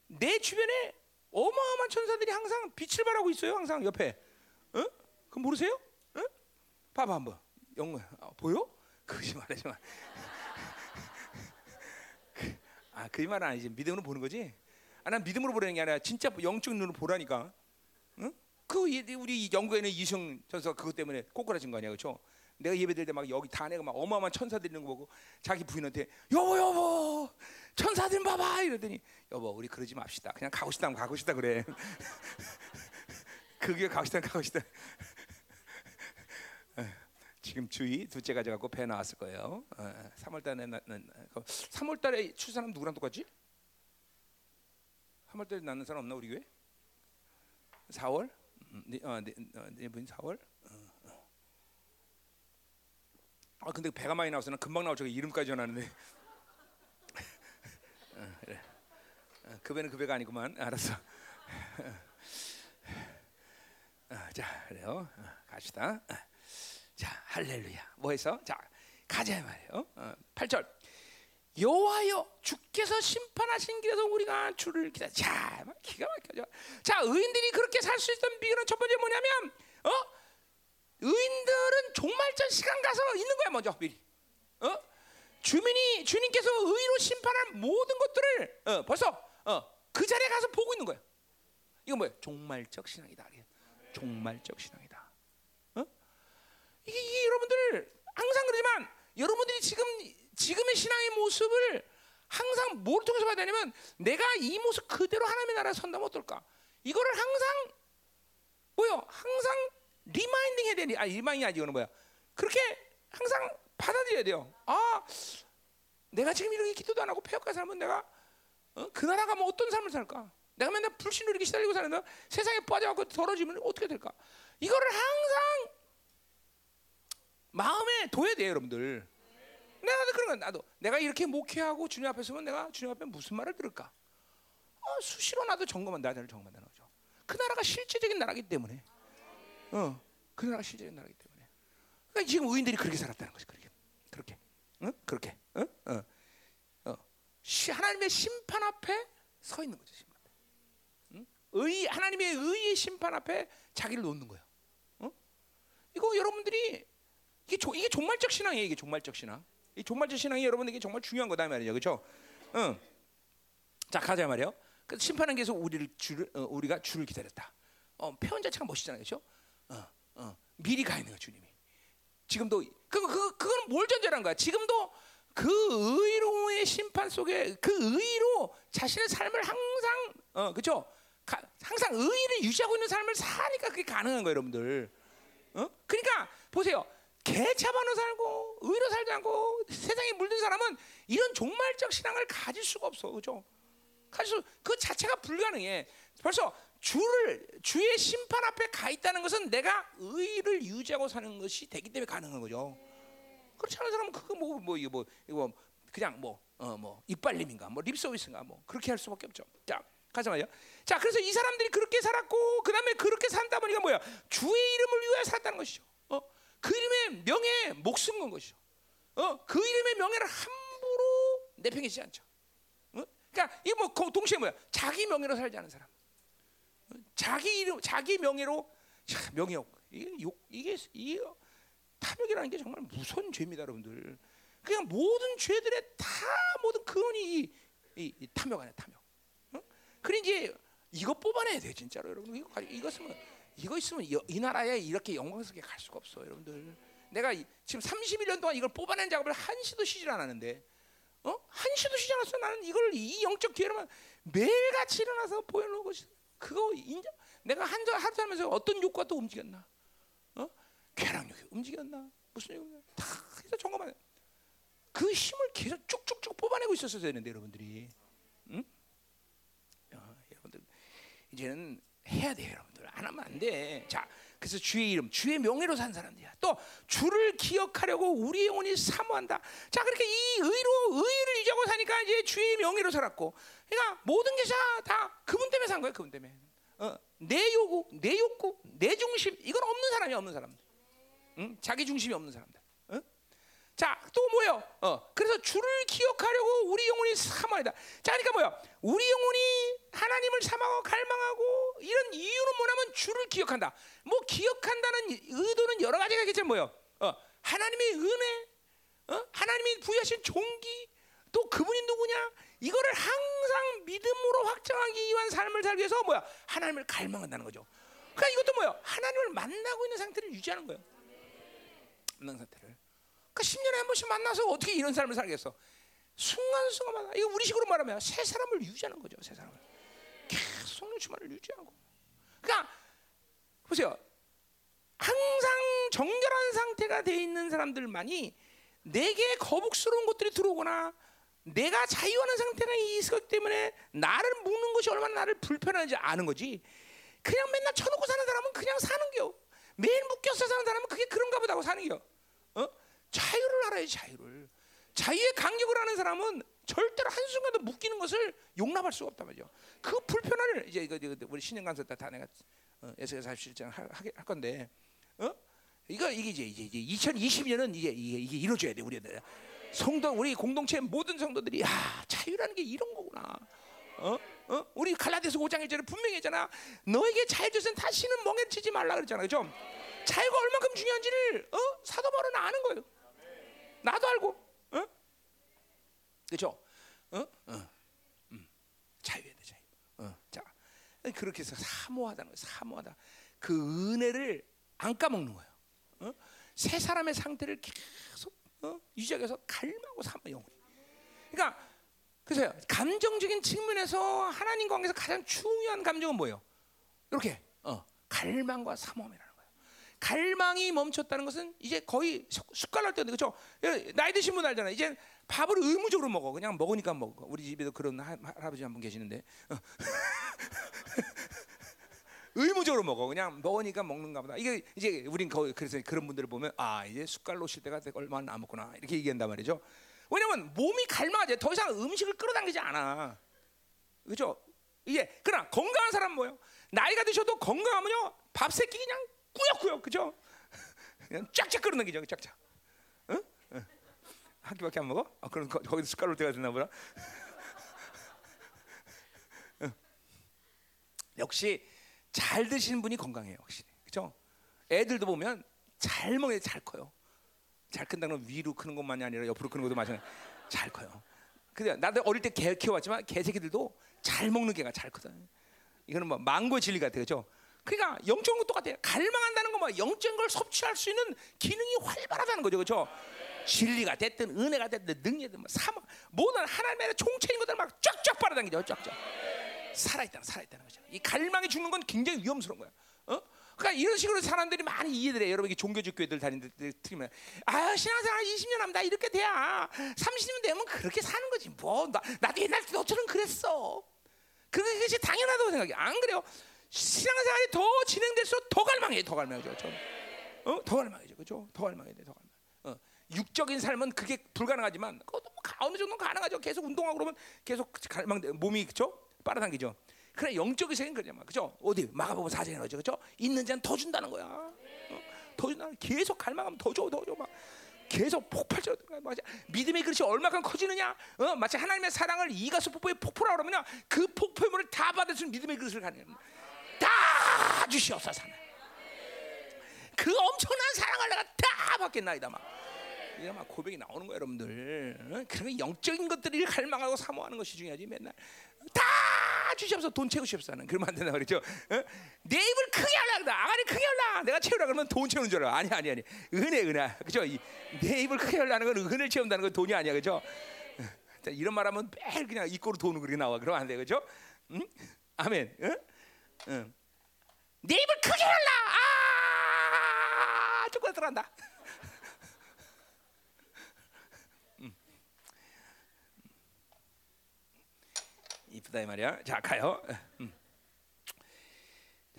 내 주변에 어마어마한 천사들이 항상 빛을 발하고 있어요. 항상 옆에. 어? 그 모르세요? 어? 봐봐 한번. 영어 아, 보여? 거짓말하지 마. 아, 거짓말은 아니지. 믿음으로 보는 거지. 아, 난 믿음으로 보라는 게 아니라 진짜 영적인 눈으로 보라니까. 응? 그 우리 영국에는 이승 전사 그것 때문에 꼬꾸라진 거 아니야, 그렇죠? 내가 예배드릴 때 막 여기 다 내가 막 어마어마한 천사들 있는 거 보고 자기 부인한테 여보 여보 천사들 봐봐 이러더니 여보 우리 그러지 맙시다. 그냥 가고 싶다 하면 가고 싶다 그래. 그게 가고 싶다 가고 싶다. 지금 주의 둘째 가져가고 배 나왔을 거예요. 삼월달에 출산하면 누구랑 똑같지? 삼월달에 낳는 사람 없나 우리 교회? 사월? 네, 어, 네, 어, 네 분이 사월? 어, 어. 아 근데 배가 많이 나와서는 금방 나올 줄 알고 이름까지 전하는데. 어, 그래. 어, 그 배는 그 배가 아니구만. 알았어. 어, 자 그래요. 어, 갑시다. 어. 자 할렐루야. 뭐해서? 자 가자 말이에요. 어, 팔 절. 여호와여 주께서 심판하신 길에서 우리가 주를 기다. 자, 막 기가 막혀져. 자, 의인들이 그렇게 살 수 있던 비결은 첫 번째 뭐냐면, 어, 의인들은 종말전 시간 가서 있는 거야 먼저 미리. 어, 주민이 주님께서 의로 심판할 모든 것들을 어, 벌써 어, 그 자리에 가서 보고 있는 거야. 이거 뭐야? 종말적 신앙이다. 종말적 신앙이다. 어, 이게, 이게 여러분들 항상 그러지만 여러분들이 지금 지금의 신앙의 모습을 항상 뭘 통해서 봐야 되냐면 내가 이 모습 그대로 하나님의 나라에 선다면 어떨까? 이거를 항상 뭐요? 항상 리마인딩 해야 되니? 아 리마인딩이 아니지 이거는 뭐야? 그렇게 항상 받아들여야 돼요. 아 내가 지금 이렇게 기도도 안 하고 폐역과 살면 내가 어? 그 나라 가면 어떤 삶을 살까? 내가 맨날 불신으로 이렇게 시달리고 사는데 세상에 빠져갖고 더러지면 어떻게 될까? 이거를 항상 마음에 둬야 돼요 여러분들. 나도 그런 건 나도 내가 이렇게 목회하고 주님 앞에 서면 내가 주님 앞에 무슨 말을 들을까? 어, 수시로 나도 점검한다, 나를 점검한다는 거죠. 그 나라가 실제적인 나라이기 때문에, 어, 그 나라가 실제적인 나라이기 때문에. 그러니까 지금 의인들이 그렇게 살았다는 거지, 그렇게, 그렇게, 응, 그렇게, 응, 어, 어, 하나님의 심판 앞에 서 있는 거죠, 심판. 응, 의 하나님의 의의 심판 앞에 자기를 놓는 거예요. 응, 이거 여러분들이 이게 조, 이게 종말적 신앙이에요, 이게 종말적 신앙. 이 종말적 신앙이 여러분에게 정말 중요한 거다 말이죠, 그렇죠? 응. 자 가자 말이요. 그 심판은 계속 우리를 줄, 어, 우리가 주를 기다렸다. 어, 표현 자체가 멋있잖아요, 그렇죠? 어, 어, 미리 가 있는 거 주님이. 지금도 그, 그 그건 뭘 전제한 거야? 지금도 그 의로의 심판 속에 그 의로 자신의 삶을 항상, 어, 그렇죠? 가, 항상 의를 유지하고 있는 삶을 사니까 그게 가능한 거예요, 여러분들. 어? 그러니까 보세요. 개차반으로 살고 의로 살지 않고 세상에 물든 사람은 이런 종말적 신앙을 가질 수가 없어, 그죠? 가질 수, 그 자체가 불가능해. 벌써 주를 주의 심판 앞에 가 있다는 것은 내가 의를 유지하고 사는 것이 되기 때문에 가능한 거죠. 그렇지 않은 사람은 그거 뭐 뭐 이거 뭐 이거 그냥 뭐 어 뭐 이빨림인가 뭐 립서비스인가 뭐 그렇게 할 수밖에 없죠. 자. 가자마요. 자, 그래서 이 사람들이 그렇게 살았고 그다음에 그렇게 산다 보니까 뭐야? 주의 이름을 위하여 살았다는 것이죠. 어? 그 이름의 명예에 목숨 건 것이죠. 어, 그 이름의 명예를 함부로 내팽개치지 않죠. 어? 그러니까 이 뭐 동시에 뭐야? 자기 명예로 살지 않은 사람. 어? 자기 이름, 자기 명예로 참 명예욕. 이게 욕, 이게 이 탐욕이라는 게 정말 무서운 죄입니다, 여러분들. 그냥 모든 죄들의 다 모든 근원이 이, 이, 이 탐욕 안에 탐욕. 어? 그러니까 이거 뽑아내야 돼, 진짜로 여러분. 이거 이것은 뭐 이거 있으면 이 나라에 이렇게 영광스럽게 갈 수가 없어, 여러분들. 내가 지금 삼십일 년 동안 이걸 뽑아낸 작업을 한시도 쉬질 않았는데, 어? 한시도 쉬지 않았어. 나는 이걸 이 영적 기회로만 매일같이 일어나서 보여놓은 것이 그거 인정. 내가 한 하루 살면서 어떤 욕구가 또 움직였나? 어? 쾌락욕이 움직였나? 무슨 욕구냐? 다 해서 점검하네. 그 힘을 계속 쭉쭉쭉 뽑아내고 있었어야 되는데, 여러분들이, 응? 어, 여러분들 이제는 해야 돼요, 여러분들. 안 하면 안 돼. 자, 그래서 주의 이름, 주의 명예로 산 사람들이야. 또 주를 기억하려고 우리 영혼이 사모한다. 자, 그렇게 이 의로 의를 유지하고 사니까 이제 주의 명예로 살았고, 그러니까 모든 게 다 그분 때문에 산 거야. 그분 때문에. 어, 내 요구, 내 욕구, 내 중심, 이건 없는 사람이 없는 사람들. 응? 자기 중심이 없는 사람들. 응? 자, 또 뭐예요? 어, 그래서 주를 기억하려고 우리 영혼이 사모한다. 자, 그러니까 뭐야? 우리 영혼이 하나님을 사모하고 갈망하고 이런 이유는 뭐냐면 주를 기억한다. 뭐 기억한다는 의도는 여러 가지가 있겠지만 뭐예요? 어, 하나님의 은혜, 어? 하나님이 부여하신 종기, 또 그분이 누구냐? 이거를 항상 믿음으로 확정하기 위한 삶을 살기 위해서 뭐야? 하나님을 갈망한다는 거죠. 그러니까 이것도 뭐예요? 하나님을 만나고 있는 상태를 유지하는 거예요. 만난 상태를. 그러니까 십 년에 한 번씩 만나서 어떻게 이런 삶을 살겠어? 순간순간마다. 이거 우리식으로 말하면 새 사람을 유지하는 거죠. 새 사람을. 계속 성령 충만을 유지하고. 그러니까 보세요. 항상 정결한 상태가 돼 있는 사람들만이 내게 거북스러운 것들이 들어오거나 내가 자유하는 상태가 있었기 때문에 나를 묶는 것이 얼마나 나를 불편한지 아는 거지. 그냥 맨날 쳐놓고 사는 사람은 그냥 사는 겨. 매일 묶여서 사는 사람은 그게 그런가 보다고 사는 겨. 어? 자유를 알아야지, 자유를. 자유의 간격을 하는 사람은 절대로 한순간도 묶이는 것을 용납할 수가 없단 말이죠. 그 불편함을 이제 이거, 이거 우리 신년 강사 다 내가 에스겔 사십칠 장 할, 할 건데, 어? 이거 이게 이제 이제 이천이십 년은 이제 이게, 이게 이루어져야 돼. 우리들 성도, 우리 공동체의 모든 성도들이 야, 자유라는 게 이런 거구나. 어? 어? 우리 갈라디아서 오 장 일 절에 분명히 했잖아. 너에게 자유주신 다시는 멍해치지 말라 그랬잖아. 그죠? 자유가 얼만큼 중요한지를 어? 사도 바울은 아는 거예요. 나도 알고. 어? 그렇죠? 어? 어. 음. 자유해야 돼, 자유. 어. 자. 그렇게 해서 사모하다는 거예요. 사모하다. 그 은혜를 안 까먹는 거예요. 어? 세 사람의 상태를 계속 어? 유지하기 위해서 갈망하고 삼아, 영혼이. 그러니까 그래서요, 감정적인 측면에서 하나님 관계에서 가장 중요한 감정은 뭐예요? 이렇게 어, 갈망과 사모함이라는 거예요. 갈망이 멈췄다는 것은 이제 거의 숟갈날 때인데, 그렇죠? 나이 드신 분 알잖아요. 이제 밥을 의무적으로 먹어. 그냥 먹으니까 먹어. 우리 집에도 그런 하, 할아버지 한 분 계시는데 어. 의무적으로 먹어. 그냥 먹으니까 먹는가 보다. 이게 이제 우린 거의 그래서 그런 분들을 보면 아, 이제 숟갈로 쉴 때가 얼마 남았구나 이렇게 얘기한단 말이죠. 왜냐면 몸이 갈망하지. 더 이상 음식을 끌어당기지 않아. 그렇죠? 이게 그러나 건강한 사람 뭐예요? 나이가 드셔도 건강하면요, 밥 새끼 그냥 꾸역꾸역, 그렇죠? 그냥 쫙쫙 끌어당기죠, 쫙쫙. 응? 응. 한 끼밖에 안 먹어? 아, 그럼 거, 거기서 숟갈로 때가 됐나 보다. 응. 역시 잘 드시는 분이 건강해요, 확실히. 그렇죠? 애들도 보면 잘 먹는 애 잘 커요. 잘 큰다는 건 위로 크는 것만이 아니라 옆으로 크는 것도 마찬가지. 잘 커요. 근데 나도 어릴 때 개 키워왔지만 개새끼들도 잘 먹는 개가 잘 크거든. 이거는 뭐 망고의 진리 같아요, 그렇죠? 그러니까 영적인 것도 똑같아요. 갈망한다는 건 뭐 영적인 걸 섭취할 수 있는 기능이 활발하다는 거죠, 그렇죠? 진리가 됐든 은혜가 됐든 능력이든 뭐 사막 모든 하나님의 총체인 것들 막 쫙쫙 빨아당기죠, 쫙쫙. 살아있다는 살아있다는 거죠. 이 갈망이 죽는 건 굉장히 위험스러운 거야. 어? 그러니까 이런 식으로 사람들이 많이 이해들해. 여러분이 종교적 교회들 다니는 데 틀리면 아, 신앙생활 이십 년 하면 나 이렇게 돼야 삼십 년 되면 그렇게 사는 거지. 뭐 나, 나도 옛날 너처럼 그랬어. 그것이 당연하다고 생각해. 안 그래요? 신앙생활이 더 진행될수록 더 갈망해, 더 갈망해죠. 어, 더 갈망해죠, 그렇죠? 더 갈망해야 돼, 더 갈망. 어, 육적인 삶은 그게 불가능하지만 그것도 뭐 어느 정도는 가능하죠. 계속 운동하고 그러면 계속 갈망, 몸이 그렇죠? 빨아당기죠. 그래 영적인 세계는 그러냐면, 그죠? 어디 마가복음 사 장에 나오죠, 그죠? 있는 자는 더 준다는 거야. 어? 더 준다는. 계속 갈망하면 더 줘, 더 줘 막. 계속 폭발적으로 맞아. 믿음의 그릇이 얼마큼 커지느냐? 어? 마치 하나님의 사랑을 이가수 폭포에 폭포라 그러면요, 그 폭포물을 다 받을 수 있는 믿음의 그릇을 가는 겁니다. 다 주시옵소서. 그 엄청난 사랑을 내가 다 받겠나이다 막. 이런 막 고백이 나오는 거예요, 여러분들. 어? 그런 영적인 것들을 갈망하고 사모하는 것이 중요하지. 맨날 다 주시옵소서, 돈 채우고 싶어서 하는, 그러면 안 된다 그랬죠. 어? 내 입을 크게 하려다, 아가리 크게 하려. 내가 채우라 그러면 돈 채우는 줄 알아. 아니 아니 아니. 은혜 은혜. 그죠? 내 입을 크게 하려는 건 은혜를 채운다는 건 돈이 아니야, 그죠? 어? 이런 말하면 매일 그냥 입꼬로 돈을 그리 나와. 그러면 안 돼, 그죠? 응? 아멘. 응? 응. 내 입을 크게 하려. 아, 조금 들어간다. 이쁘다 이 말이야. 자, 가요. 음.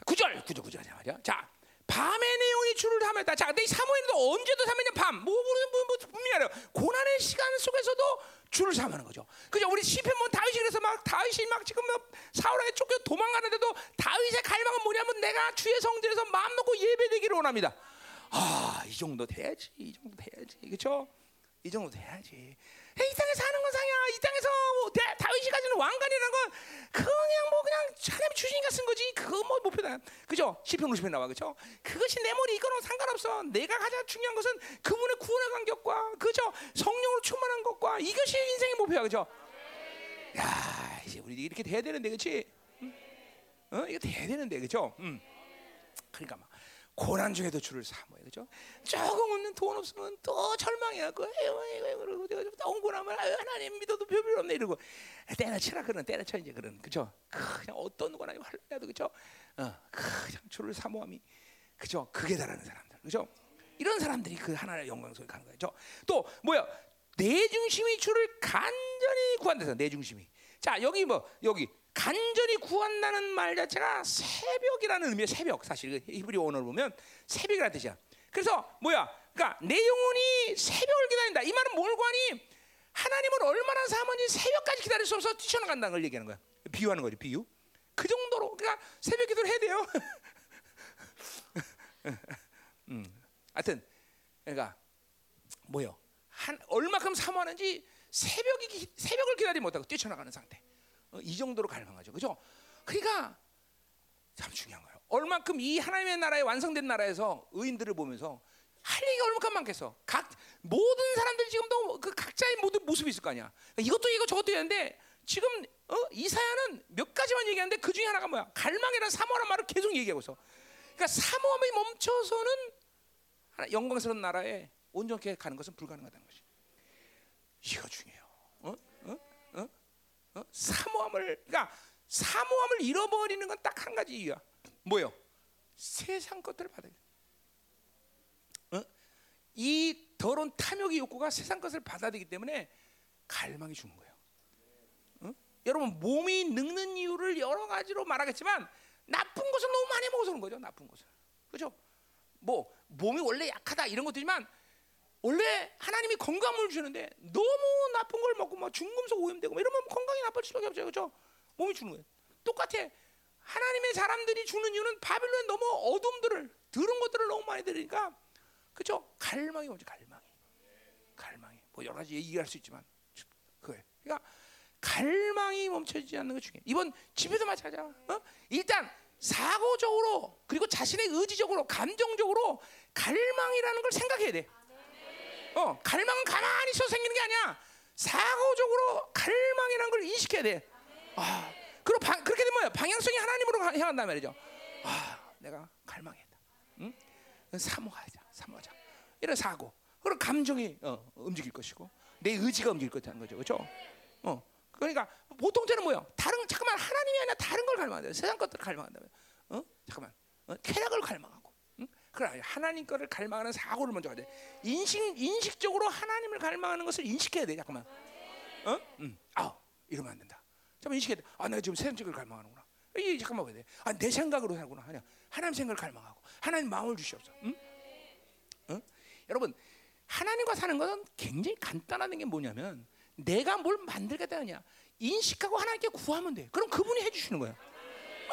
구절, 구절, 구절 말이야. 자, 밤의 내용이 주를 담았다. 자, 근데 이 사모엘도 언제도 삼매는 밤, 뭐, 뭐, 뭐 분명히 알아요. 고난의 시간 속에서도 주를 삼하는 거죠. 그죠? 우리 시편 보면 다윗이 그래서 막 다윗이 막 지금 막 사울에게 쫓겨 도망가는데도 다윗의 갈망은 뭐냐면 내가 주의 성전에서 마음 놓고 예배되기를 원합니다. 아, 이 정도 돼야지, 이 정도 돼야지, 그렇죠? 이 정도 돼야지. 이 땅에 사는 건 상이야. 이 땅에서 뭐 대, 다윗이 가지는 왕관이라는 건 그냥 뭐 그냥 하나님 주시니까 쓴 거지. 그거 뭐 목표다. 그죠? 시편 오십 편 나와. 그죠? 그것이 내 머리 이거는 상관없어. 내가 가장 중요한 것은 그분의 구원의 간격과 그죠? 성령으로 충만한 것과 이것이 인생의 목표야. 그죠? 야, 이제 우리 이렇게 돼야 되는데, 그렇지? 응? 어? 이거 돼야 되는데, 그죠? 응. 그러니까 막. 고난 중에도 주를 삼아요, 그렇죠? 조금 없는 돈 없으면 또 절망해갖고, 에휴, 에휴, 그러고 내가 좀 덩고나면 하나님 믿어도 별별 없네 이러고, 때려치라 그런, 때려쳐 이제 그런, 그렇죠? 그냥 어떤 고난이 활라도 그렇죠? 어, 그냥 주를 사모함이, 그렇죠? 그게 다라는 사람들, 그렇죠? 이런 사람들이 그 하나님의 영광 속에 가는 거예요, 그렇죠? 또 뭐야? 내 중심이 주를 간절히 구한다서 내 중심이. 자, 여기 뭐 여기. 간절히 구한다는 말 자체가 새벽이라는 의미예요. 새벽. 사실 히브리어 언어를 보면 새벽이라는 뜻이야. 그래서 뭐야? 그러니까 내 영혼이 새벽을 기다린다. 이 말은 뭘 구하니? 하나님을 얼마나 사모니 새벽까지 기다릴 수 없어 뛰쳐나간다는 걸 얘기하는 거야. 비유하는 거지. 비유. 그 정도로 그러니까 새벽 기도를 해야 돼요. 음. 하여튼 그러니까 뭐요? 한 얼마큼 사모하는지 새벽이 새벽을 기다리지 못하고 뛰쳐나가는 상태. 이 정도로 갈망하죠, 그렇죠? 그러니까 참 중요한 거예요. 얼만큼 이 하나님의 나라에 완성된 나라에서 의인들을 보면서 할 얘기가 얼만큼 많겠어. 각 모든 사람들이 지금도 그 각자의 모든 모습이 있을 거 아니야. 이것도 이거 저것도 있는데 지금 어? 이사야는 몇 가지만 얘기하는데 그 중에 하나가 뭐야? 갈망이란 사모란 말을 계속 얘기하고 있어. 그러니까 사모함이 멈춰서는 영광스러운 나라에 온전히 가는 것은 불가능하다는 것이. 이거 중요해요. 어? 어? 어? 어? 사모함을 그러니까 사모함을 잃어버리는 건 딱 한 가지 이유야. 뭐요? 세상 것들을 받아요. 어? 이 더러운 탐욕의 욕구가 세상 것을 받아들이기 때문에 갈망이 죽는 거예요. 어? 여러분 몸이 늙는 이유를 여러 가지로 말하겠지만 나쁜 것을 너무 많이 먹어서 그런 거죠. 나쁜 것을. 그렇죠? 뭐 몸이 원래 약하다 이런 것들이지만 원래 하나님이 건강을 주는데 너무 나쁜 걸 먹고 막 중금속 오염되고 이러면 건강이 나쁠 수밖에 없죠, 그렇죠? 몸이 죽는 거예요. 똑같아. 하나님의 사람들이 죽는 이유는 바빌론에 너무 어둠들을 더러운 것들을 너무 많이 들으니까, 그렇죠? 갈망이 오죠, 갈망이, 갈망이. 뭐 여러 가지 얘기할 수 있지만 그거예요. 그러니까 갈망이 멈춰지지 않는 게 중요해. 이번 집에도 마찬가지야. 어? 일단 사고적으로 그리고 자신의 의지적으로 감정적으로 갈망이라는 걸 생각해야 돼. 어, 갈망은 가만히 있어 생기는 게 아니야. 사고적으로 갈망이라는 걸 인식해야 돼. 아, 그리고 방, 그렇게 되면 방향성이 하나님으로 향한단 말이죠. 아, 내가 갈망했다. 응? 사모하자, 사모하자. 이런 사고. 그리고 감정이 어, 움직일 것이고 내 의지가 움직일 것이라는 거죠, 그렇죠? 어, 그러니까 보통 때는 뭐야? 다른 잠깐만 하나님이 아니라 다른 걸 갈망한다. 세상 것들을 갈망한다면, 어, 잠깐만 어, 쾌락을 갈망하고. 그래 하나님 거를 갈망하는 사고를 먼저 해야 돼. 인식 인식적으로 하나님을 갈망하는 것을 인식해야 돼. 잠깐만. 어? 응. 아, 이러면 안 된다. 잠깐 인식해야 돼. 아, 내가 지금 세상적으로 갈망하는구나. 이 잠깐만 봐야 돼. 아, 내 생각으로 살구나. 아니야. 하나님 생각을 갈망하고 하나님 마음을 주시옵소서. 응? 어? 여러분, 하나님과 사는 것은 굉장히 간단한 게 뭐냐면 내가 뭘 만들겠다느냐. 인식하고 하나님께 구하면 돼. 그럼 그분이 해 주시는 거야.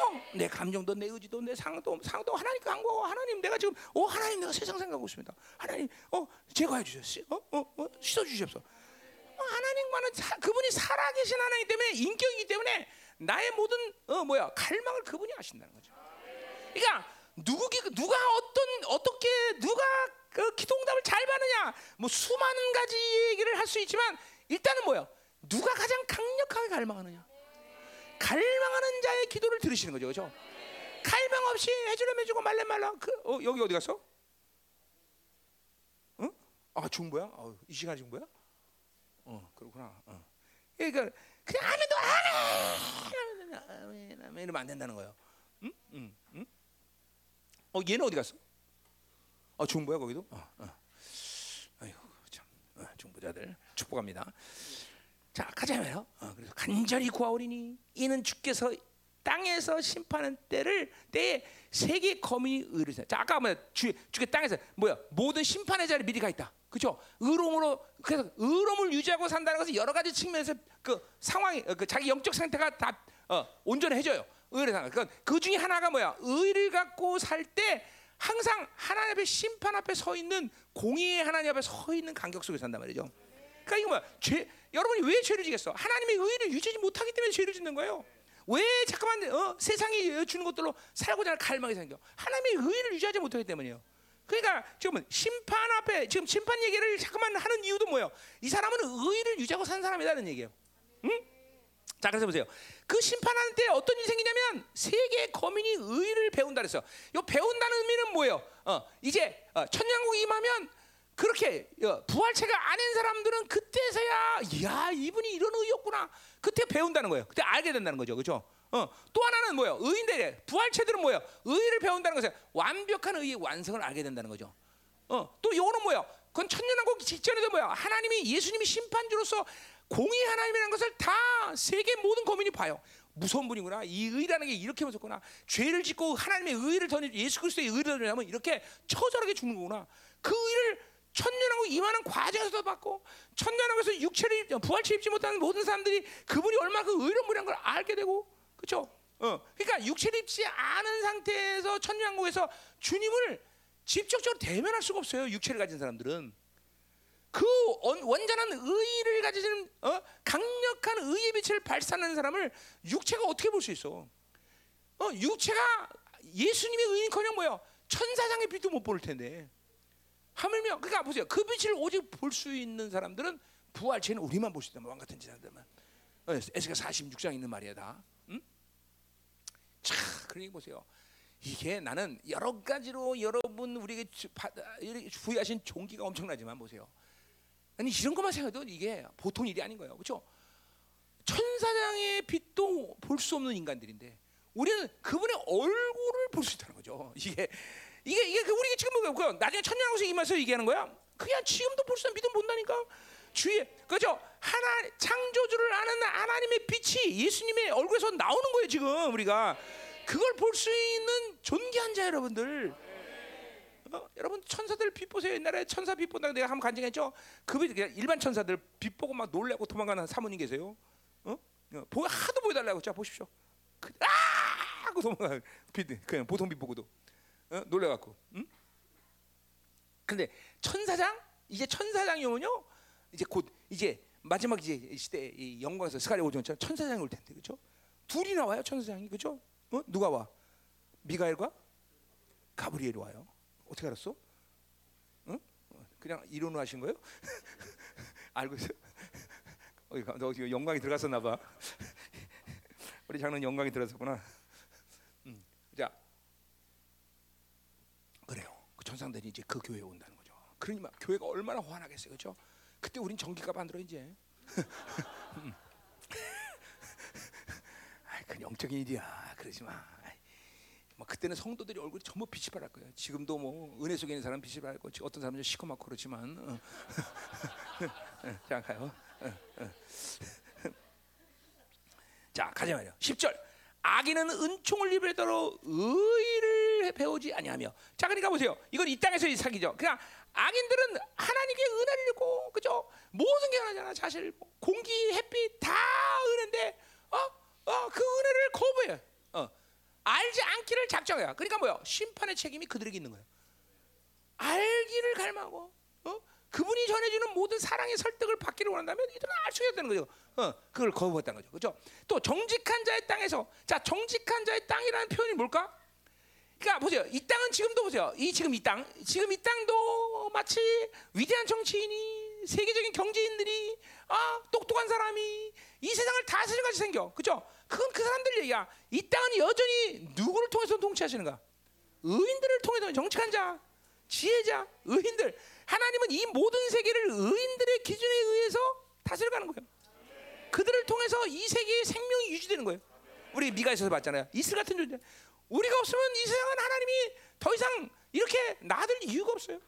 어, 내 감정도 내 의지도 내 상도 상도 하나님께 간구하고 하나님 내가 지금 어 하나님 내가 세상 생각하고 있습니다. 하나님 어 제거해 주셨어요. 어어 씻어 주셨어. 어, 하나님과는 사, 그분이 살아계신 하나님 때문에 인격이기 때문에 나의 모든 어 뭐야 갈망을 그분이 아신다는 거죠. 그러니까 누구 누가 어떤 어떻게 누가 그 기도응답을 잘 받느냐 뭐 수많은 가지 얘기를 할 수 있지만 일단은 뭐야 누가 가장 강력하게 갈망하느냐. 갈망하는 자의 기도를 들으시는 거죠, 그렇죠? 갈망 없이 해주려면 해주고 말래 말라. 그, 어, 여기 어디 갔어? 응? 아 중보야? 어, 이 시간 중보야? 어, 그렇구나. 어. 그러니까 그냥 아멘도 아멘, 아멘, 아멘 이러면 안 된다는 거예요. 응, 응, 응. 어, 얘는 어디 갔어? 아 중보야 거기도? 어, 어. 아이고 참, 어, 중보자들 축복합니다. 자 가자마요. 어, 그래서 간절히 구하오리니 이는 주께서 땅에서 심판하는 때를 때에 세계 거민이 의로서. 자, 아까 뭐야? 주 주의 땅에서 뭐야? 모든 심판의 자리 미리 가 있다. 그렇죠? 의로움으로 그래서 의로움을 유지하고 산다는 것은 여러 가지 측면에서 그 상황이 그 자기 영적 상태가 다 어, 온전해져요. 의의 상태. 그러니까 그 중에 하나가 뭐야? 의를 갖고 살 때 항상 하나님 앞에 심판 앞에 서 있는 공의의 하나님 앞에 서 있는 간격 속에 산단 말이죠. 그러니까 이거 뭐야? 죄 여러분이 왜 죄를 지겠어? 하나님의 의를 유지하지 못하기 때문에 죄를 짓는 거예요. 왜 잠깐만 어, 세상이 주는 것들로 살고자 하는 갈망이 생겨? 하나님의 의를 유지하지 못하기 때문이에요. 그러니까 지금은 심판 앞에 지금 심판 얘기를 잠깐만 하는 이유도 뭐예요? 이 사람은 의를 유지하고 산 사람이라는 얘기예요. 응? 자, 그래서 보세요. 그 심판하는 때 어떤 일이 생기냐면 세계 거민이 의를 배운다 그랬어요. 요 배운다는 의미는 뭐예요? 어, 이제 어, 천년국이 임하면 그렇게 부활체가 아닌 사람들은 그때서야 야 이분이 이런 의였구나 그때 배운다는 거예요. 그때 알게 된다는 거죠, 그렇죠? 어, 또 하나는 뭐예요? 의인들의 부활체들은 뭐예요? 의를 배운다는 것은 완벽한 의의 완성을 알게 된다는 거죠. 어, 또 요거는 뭐예요? 그건 천년왕국 직전에도 뭐예요? 하나님이 예수님이 심판주로서 공의 하나님이라는 것을 다 세계 모든 거민이 봐요. 무서운 분이구나. 이 의라는 게 이렇게 무섭구나. 죄를 짓고 하나님의 의를 던지 예수 그리스도의 의를 던지면 이렇게 처절하게 죽는 거구나. 그 의를 천년하고 이만한 과정에서도 받고 천년하고서 육체를 부활체 입지 못하는 모든 사람들이 그분이 얼마나 그 의로운 분이란 걸 알게 되고, 그렇죠? 어, 그러니까 육체를 입지 않은 상태에서 천년왕국에서 주님을 직접적으로 대면할 수가 없어요. 육체를 가진 사람들은 그 원전한 의의를 가지는 어? 강력한 의의 빛을 발산하는 사람을 육체가 어떻게 볼 수 있어? 어, 육체가 예수님의 의인커녕 뭐요? 천사장의 빛도 못 볼 텐데. 하물며 그러니까 보세요. 그 빛을 오직 볼 수 있는 사람들은 부활체는 우리만 볼 수 있다. 왕 같은 지상들만. 에스겔 사십육 장 있는 말이야 다. 응? 자, 그러니 보세요. 이게 나는 여러 가지로 여러분 우리에게 부여하신 종기가 엄청나지만 보세요. 아니 이런 것만 생각해도 이게 보통 일이 아닌 거예요, 그렇죠? 천사장의 빛도 볼 수 없는 인간들인데 우리는 그분의 얼굴을 볼 수 있다는 거죠. 이게. 이게 이게 우리가 지금 뭐야? 나중에 천년왕국에 임하면서 얘기하는 거야? 그냥 지금도 볼 수 있는 믿음 본다니까. 주의 그죠? 하나 창조주를 아는 하나님의 빛이 예수님의 얼굴에서 나오는 거예요 지금 우리가. 그걸 볼 수 있는 존귀한 자 여러분들. 어? 여러분 천사들 빛 보세요. 옛날에 천사 빛 본다고 내가 한번 간증했죠. 그 일반 천사들 빛 보고 막 놀래고 도망가는 사모님 계세요. 어? 보 하도 보여달라고. 자 보십시오. 그, 아! 하고 도망가. 빛 그냥 보통 빛 보고도. 어? 놀래갖고, 응? 근데 천사장 이제 천사장이면요, 이제 곧 이제 마지막 이제 시대 영광에서 스가랴 오전처럼 천사장이 올 텐데, 그렇죠? 둘이 나와요, 천사장이, 그렇죠? 어? 누가 와? 미가엘과 가브리엘이 와요. 어떻게 알았어? 응? 그냥 이론으로 하신 거예요? 알고 있어요? 너 지금 영광이 들어갔었나 봐. 우리 장로님 영광이 들어갔었구나. 음, 자. 그래요. 그 천상들이 이제 그 교회에 온다는 거죠. 그러니 막 교회가 얼마나 환하겠어요, 그렇죠? 그때 우린 전기값 안 들어 이제. 음. 아이, 그 영적인 일이야. 그러지 마. 아이, 막 그때는 성도들이 얼굴이 전부 빛이 발할 거야. 지금도 뭐 은혜 속에 있는 사람 빛이 발고, 어떤 사람은 시커멓고 그렇지만. 어. 자 가요. 어, 어. 자 가자 말이요. 십 절. 악인은 은총을 입으려더러 의를 배우지 아니하며. 자, 그러니까 보세요. 이건 이 땅에서의 사기죠. 그냥 악인들은 하나님께 은혜를 잃고, 그죠? 모든 게 하나잖아. 사실 공기, 햇빛 다 은혜인데, 어, 어, 그 은혜를 거부해. 어, 알지 않기를 작정해요. 그러니까 뭐요? 심판의 책임이 그들에게 있는 거예요. 알기를 갈망하고, 어, 그분이 전해주는 모든 사랑의 설득을 받기를 원한다면 이들은 알 수 있다는 거죠. 어, 그걸 거부했다는 거죠. 그렇죠? 또 정직한 자의 땅에서, 자 정직한 자의 땅이라는 표현이 뭘까? 그러니까 보세요. 이 땅은 지금도 보세요. 이 지금 이 땅, 지금 이 땅도 마치 위대한 정치인이, 세계적인 경제인들이, 아 똑똑한 사람이 이 세상을 다스릴 같이 생겨. 그렇죠? 그건 그 사람들 얘기야. 이 땅은 여전히 누구를 통해서 통치하시는가? 의인들을 통해서 정직한 자, 지혜자, 의인들. 하나님은 이 모든 세계를 의인들의 기준에 의해서 다스려가는 거예요. 그들을 통해서 이 세계의 생명이 유지되는 거예요. 우리 미가에서 봤잖아요. 이슬 같은 존재. 우리가 없으면 이 세상은 하나님이 더 이상 이렇게 놔둘 이유가 없어요.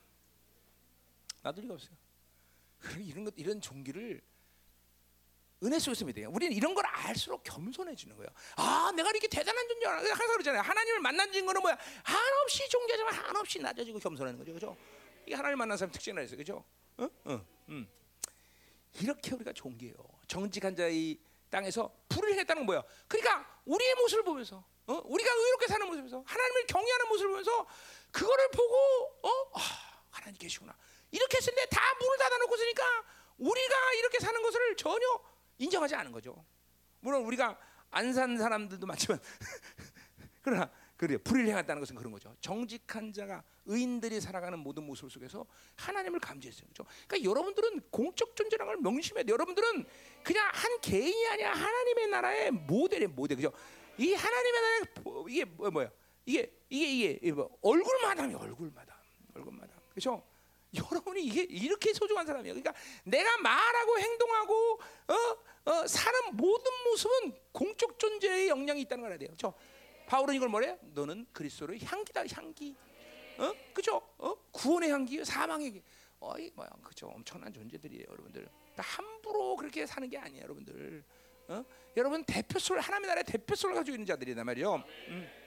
놔둘 이유가 없어요. 그리고 이런 것, 이런 종기를 은혜 속에 있으면 돼요. 우리는 이런 걸 알수록 겸손해지는 거예요. 아, 내가 이렇게 대단한 존재야. 항상 그러잖아요. 하나님을 만난 증거는 뭐야? 한없이 존재하지만 한없이 낮아지고 겸손하는 거죠, 그렇죠? 이게 하나님 만난 사람 특징이라서, 그렇죠? 응, 응, 응. 이렇게 우리가 좋은 게요. 정직한 자의 땅에서 불을 행했다는 건 뭐야? 그러니까 우리의 모습을 보면서, 어? 우리가 의롭게 사는 모습에서 하나님을 경외하는 모습을 보면서 그거를 보고, 어, 아, 하나님 계시구나. 이렇게 했는데 다 문을 닫아놓고 있으니까 우리가 이렇게 사는 것을 전혀 인정하지 않은 거죠. 물론 우리가 안 산 사람들도 많지만 그러나 그래요. 불의를 행했다는 것은 그런 거죠. 정직한 자가 의인들이 살아가는 모든 모습 속에서 하나님을 감지했어요. 그렇죠? 그러니까 여러분들은 공적 존재라는 걸 명심해야 돼요. 여러분들은 그냥 한 개인이 아니라 하나님의 나라의 모델이에요. 모델. 그죠? 이 하나님의 나라 이게 뭐야? 이게 이게 이게 뭐 얼굴마담이에요. 얼굴마담. 얼굴마담. 그렇죠? 여러분이 이게 이렇게 소중한 사람이에요. 그러니까 내가 말하고 행동하고 어, 어, 사는 모든 모습은 공적 존재의 영향이 있다는 걸 알아야 돼요. 그렇죠? 바울은 이걸 뭐래요? 너는 그리스도로 향기다, 향기. 어? 그죠? 어? 구원의 향기, 사망의 향기. 어이 뭐야? 그죠? 엄청난 존재들이에요, 여러분들. 그러니까 함부로 그렇게 사는 게 아니에요, 여러분들. 어? 여러분 대표솔 하나님의 나라의 대표솔을 가지고 있는 자들이란 말이에요. 음.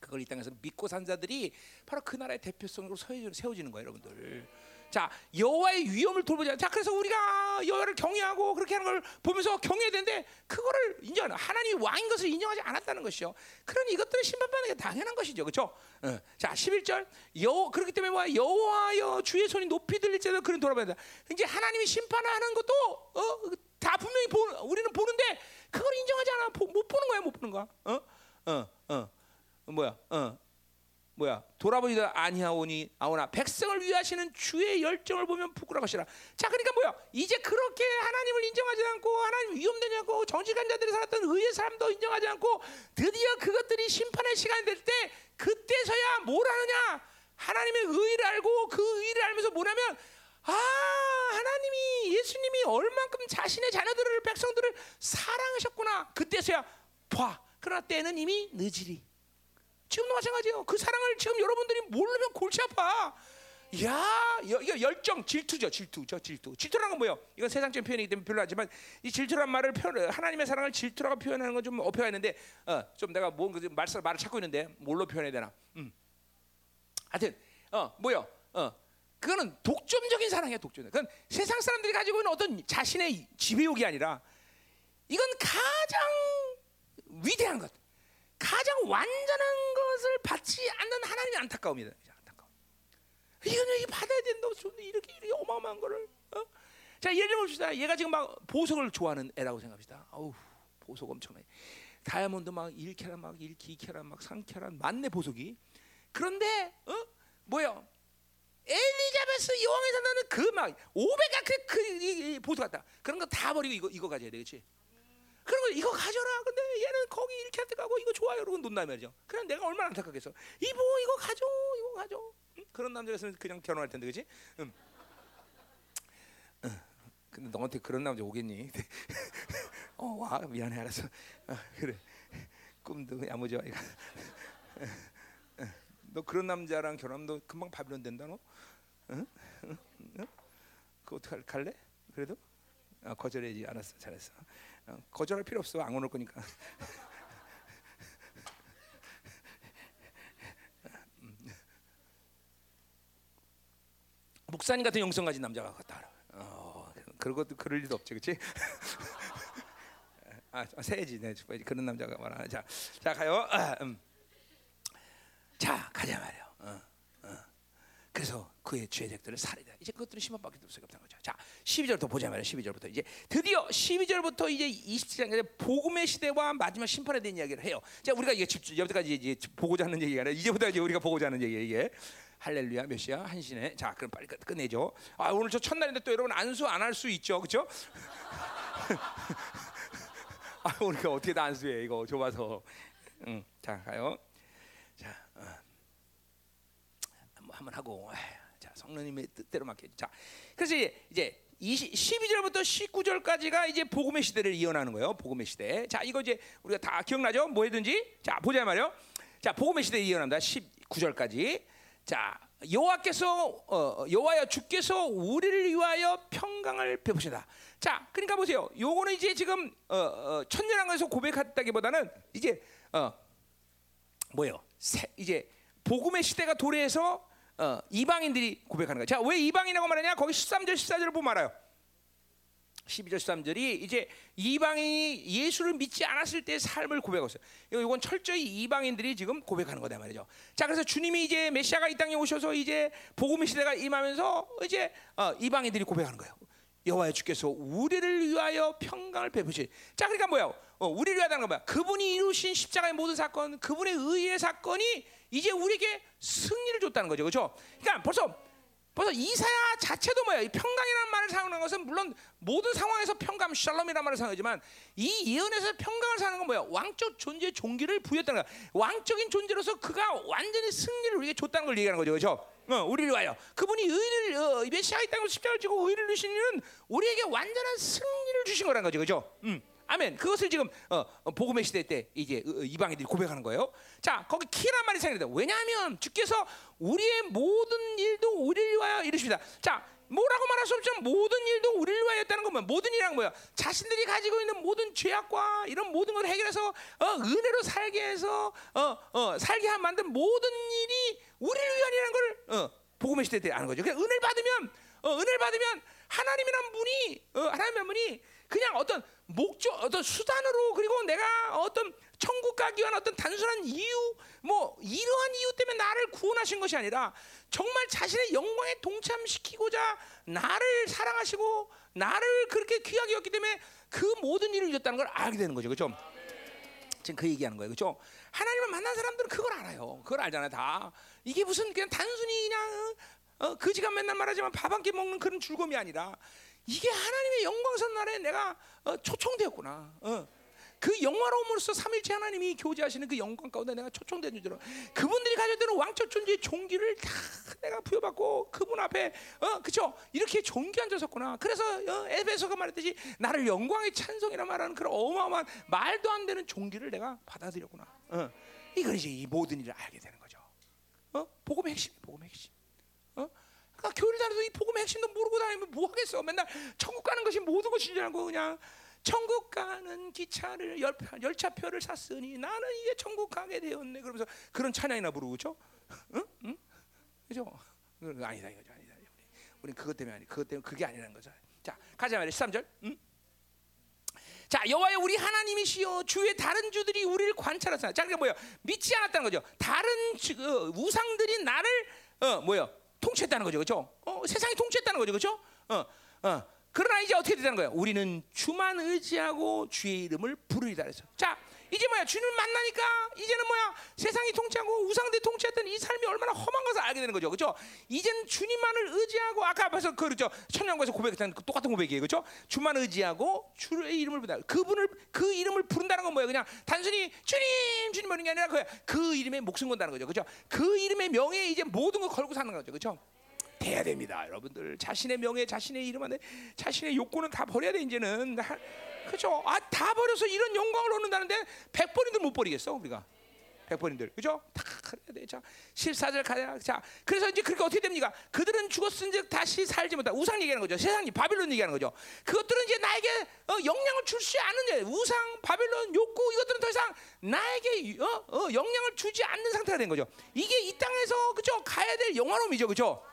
그걸 이 땅에서 믿고 산 자들이 바로 그 나라의 대표성으로 세워지는 거예요, 여러분들. 자, 여호와의 위엄을 돌보자. 자, 그래서 우리가 여호와를 경외하고 그렇게 하는 걸 보면서 경외해야 되는데 그거를 인정하는, 하나님이 왕인 것을 인정하지 않았다는 것이죠. 그런 이것들은 심판받는 게 당연한 것이죠, 그렇죠? 어. 자, 십일 절 여 그렇기 때문에 뭐야? 여호와여 주의 손이 높이 들릴지라도 그는 돌아봐야 된다. 이제 하나님이 심판하는 것도 어, 다 분명히 보, 우리는 보는데 그걸 인정하지 않아. 보, 못 보는 거야, 못 보는 거야. 어, 어, 어. 뭐야? 어. 뭐야? 돌아보지도 아니하오니 아오나 백성을 위하시는 주의 열정을 보면 부끄러울 것이라. 자, 그러니까 뭐야? 이제 그렇게 하나님을 인정하지 않고 하나님 위험되냐고 정직한 자들이 살았던 의의 사람도 인정하지 않고 드디어 그것들이 심판의 시간이 될 때 그때서야 뭘 하느냐? 하나님의 의를 알고 그 의를 알면서 뭐냐면 아, 하나님이 예수님이 얼만큼 자신의 자녀들을 백성들을 사랑하셨구나. 그때서야 봐. 그러나 때는 이미 늦으리. 지금도 마찬가지예요. 그 사랑을 지금 여러분들이 모르면 골치 아파. 야, 이거 열정, 질투죠, 질투, 저 질투. 질투라는 건 뭐예요? 이건 세상적인 표현이기 때문에 별로하지만 이 질투란 말을 표현, 하나님의 사랑을 질투라고 표현하는 건 좀 어폐가 있는데, 어, 좀 내가 뭔 말을 말을 찾고 있는데 뭘로 표현해야 되나? 음. 하여튼, 어, 뭐요? 어, 그거는 독점적인 사랑이야, 독점. 그건 세상 사람들이 가지고 있는 어떤 자신의 지배욕이 아니라, 이건 가장 위대한 것. 가장 완전한 것을 받지 않는 하나님의 안타까움이다. 안타까움. 이건 여기 받아야 된다고 이렇게, 이렇게 어마어마한 거를. 어? 자, 예를 들어봅시다. 얘가 지금 막 보석을 좋아하는 애라고 생각합시다. 아우, 보석 엄청나요. 다이아몬드 막 일 캐럿, 막 일 캐럿, 막 삼 캐럿, 맞네 보석이. 그런데 어? 뭐요? 엘리자베스 여왕에서 나는 그 막 오백 아크 그 보석 같다. 그런 거 다 버리고 이거 이거 가져야 되겠지. 그런 거 이거 가져라. 근데 얘는 거기 이렇게 가고 이거 좋아요. 그러고 논다 말이죠. 그냥 내가 얼마나 안타깝겠어. 이보 이거 가져, 이거 가져. 응? 그런 남자였으면 그냥 결혼할 텐데, 그렇지? 응. 응. 근데 너한테 그런 남자 오겠니? 어, 와 미안해 알았어. 아, 그래. 꿈도 야무져. 이거. 너 그런 남자랑 결혼하면 금방 바빌론 된다 너. 응? 응? 응? 그거 어떻게 갈래? 그래도 아, 거절해지 알았어. 잘했어. 거절할 필요 없어. 안 오는 거니까. 목사님 같은 영성 가진 남자가 같다. 어, 그런 것도 그럴 리도 없지, 그렇지? 아, 새해지, 네, 그런 남자가 말아. 자, 자 가요. 아, 음. 자 가자 말이야. 어, 어. 그래서 그의 죄책들을 살리다. 이제 그것들은 심판받기도 없었던 거죠. 자, 십이 절부터 보자 말이야. 십이 절부터 이제 드디어 십이 절부터 이제 이십 장까지 복음의 시대와 마지막 심판에 대한 이야기를 해요. 자, 우리가 이게 여태까지 이제 보고자 하는 얘기가 아니라 이제부터 이제 우리가 보고자 하는 얘기예요. 이게 할렐루야, 메시아, 한신의. 자, 그럼 빨리 끝내죠. 아, 오늘 저 첫날인데 또 여러분 안수 안 할 수 있죠, 그렇죠? 아, 우리가 어떻게 다 안수해 이거 좁아서. 응, 자 가요. 자. 어. 한번 하고 자 성령님의 뜻대로 맡겨. 자 그래서 이제 십이 절부터 십구 절까지가 이제 복음의 시대를 이어나는 거예요. 복음의 시대. 자 이거 이제 우리가 다 기억나죠? 뭐든지. 자 보자 말이요. 자 복음의 시대 이어납니다. 십구 절까지. 자 여호와께서 어, 여호와여 주께서 우리를 위하여 평강을 베푸시다. 자, 그러니까 보세요. 요거는 이제 지금 어, 어, 천년왕에서 고백했다기보다는 이제 어, 뭐예요? 세, 이제 복음의 시대가 도래해서 어, 이방인들이 고백하는 거예요. 자, 왜 이방인이라고 말하냐? 거기 십삼 절 십사 절을 보면 알아요. 십이 절 십삼 절이 이제 이방인이 예수를 믿지 않았을 때의 삶을 고백하고 있어요. 이건 철저히 이방인들이 지금 고백하는 거다 말이죠. 자, 그래서 주님이 이제 메시아가 이 땅에 오셔서 이제 복음의 시대가 임하면서 이제 어, 이방인들이 고백하는 거예요. 여호와의 주께서 우리를 위하여 평강을 베푸신. 자, 그러니까 뭐야? 어, 우리를 위하다는 건 뭐야? 그분이 이루신 십자가의 모든 사건, 그분의 의의 사건이 이제 우리에게 승리를 줬다는 거죠, 그렇죠? 그러니까 벌써 벌써 이사야 자체도 뭐야? 이 평강이라는 말을 사용하는 것은 물론 모든 상황에서 평강, 샬롬이라는 말을 사용하지만 이 예언에서 평강을 사는 건 뭐야? 왕적 존재의 종기를 부여했다는 거야. 왕적인 존재로서 그가 완전히 승리를 우리에게 줬다는 걸 얘기하는 거죠, 그렇죠? 어, 우리를 와요. 그분이 의를 어, 메시아 이 땅으로 십자가를 지고 의를 주신 일은 우리에게 완전한 승리를 주신 거란 거죠, 그렇죠? 음, 아멘. 그것을 지금 어, 복음의 시대 때 이제 어, 이방인들이 고백하는 거예요. 자, 거기 키란 말이 생긴다. 왜냐하면 주께서 우리의 모든 일도 우리를 와요 이르십니다. 자, 뭐라고 말할 수 없지만 모든 일도 우리를 위하여 했다는 거면 모든 일이란 뭐야? 자신들이 가지고 있는 모든 죄악과 이런 모든 걸 해결해서 어, 은혜로 살게 해서 어, 어, 살게 한 만든 모든 일이 우리를 위한이라는 걸 어, 복음의 시대 때 아는 거죠. 그냥 은혜를 받으면 어, 은혜를 받으면 하나님이란 분이 어, 하나님이란 분이 그냥 어떤 목적, 어떤 수단으로 그리고 내가 어떤 천국 가기 위한 어떤 단순한 이유, 뭐 이러한 이유 때문에 나를 구원하신 것이 아니라 정말 자신의 영광에 동참시키고자 나를 사랑하시고 나를 그렇게 귀하게 여겼기 때문에 그 모든 일을 이뤘다는 걸 알게 되는 거죠, 그렇죠? 지금 그 얘기하는 거예요, 그렇죠? 하나님을 만난 사람들은 그걸 알아요, 그걸 알잖아요, 다. 이게 무슨 그냥 단순히 그냥 어, 그지가 맨날 말하지만 밥 한 끼 먹는 그런 즐거움이 아니라. 이게 하나님의 영광선 날에 내가 어, 초청되었구나. 어. 그 영화로움으로써 삼일체 하나님이 교제하시는 그 영광 가운데 내가 초청된 존재로 그분들이 가져야 되는 왕적 존재의 종기를 다 내가 부여받고 그분 앞에 어 그쵸? 이렇게 종기 앉아 섰구나. 그래서 어, 에베소가 말했듯이 나를 영광의 찬송이라 말하는 그런 어마어마한 말도 안 되는 종기를 내가 받아들였구나. 어. 이걸 이제 이 모든 일을 알게 되는 거죠. 어? 복음의 핵심, 복음의 핵심. 어? 그러니까 교회를 다녀도 이 복음의 핵심도 모르고 다니면 뭐 하겠어? 맨날 천국 가는 것이 모든 것인 줄 알고 그냥 천국 가는 기차를 열, 열차표를 샀으니 나는 이제 천국 가게 되었네. 그러면서 그런 찬양이나 부르고 그죠? 응? 응? 그죠? 아니다 이거죠, 아니다. 우리 우리 그것 때문에 아니, 그것 때문에 그게 아니라는 거죠. 자, 가자 말이야. 십삼 절. 응? 자, 여호와여 우리 하나님이시여 주의 다른 주들이 우리를 관찰하사. 자, 그게 뭐야? 믿지 않았다는 거죠. 다른 어, 우상들이 나를 어 뭐야? 통치했다는 거죠, 그렇죠? 어, 세상이 통치했다는 거죠, 그렇죠? 어, 어. 그러나 이제 어떻게 되는 거예요? 우리는 주만 의지하고 주의 이름을 부르리다 그래서. 자, 이제 뭐야? 주님을 만나니까 이제는 뭐야? 세상이 통치하고 우상들이 통치했던 이 삶이 얼마나 험한 것을 알게 되는 거죠, 그렇죠? 이제는 주님만을 의지하고 아까 앞에서 그렇죠? 천년과에서 고백했던 그 똑같은 고백이에요, 그렇죠? 주만 의지하고 주의 이름을 부른다. 그분을 그 이름을 부른다는 건 뭐예요? 그냥 단순히 주님 주님 부르는 게 아니라 그 그 이름에 목숨 건다는 거죠, 그렇죠? 그 이름의 명예에 이제 모든 걸 걸고 사는 거죠, 그렇죠? 돼야 됩니다, 여러분들. 자신의 명예, 자신의 이름 안에 자신의 욕구는 다 버려야 돼 이제는. 그렇죠? 아, 다 버려서 이런 영광을 얻는다는데 백번인들 못 버리겠어 우리가. 백번인들, 그렇죠? 다 그래야 돼. 자, 십사 절 가자. 자, 그래서 이제 그렇게 어떻게 됩니까? 그들은 죽었은즉 다시 살지 못한다. 우상 얘기하는 거죠. 세상이 바빌론 얘기하는 거죠. 그것들은 이제 나에게 어, 영향을 주지 않는 우상, 바빌론, 욕구 이것들은 더 이상 나에게 어, 어, 영향을 주지 않는 상태가 된 거죠. 이게 이 땅에서 그렇죠? 가야 될 영화로움이죠, 그렇죠?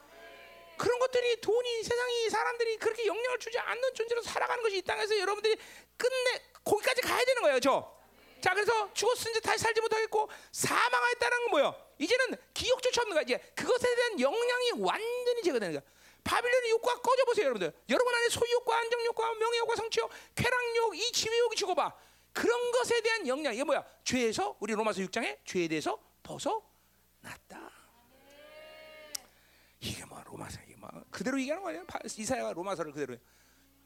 그런 것들이 돈이 세상이 사람들이 그렇게 영향을 주지 않는 존재로 살아가는 것이 이 땅에서 여러분들이 끝내 거기까지 가야 되는 거예요, 그렇죠? 자, 그래서 죽었으니 다시 살지 못하겠고 사망하였다는 건 뭐예요? 이제는 기억조차 없는 거야. 이제 그것에 대한 영향이 완전히 제거되는 거야. 바빌론의 욕구가 꺼져 보세요, 여러분들. 여러분 안에 소유욕과 안정욕과 명예욕과 성취욕, 쾌락욕, 이 지위욕이 죽어봐. 그런 것에 대한 영향 이게 뭐야? 죄에서 우리 로마서 육 장에 죄에 대해서 벗어났다. 이게 뭐 로마서 이게 뭐 그대로 얘기하는 거 아니야? 이사야가 로마서를 그대로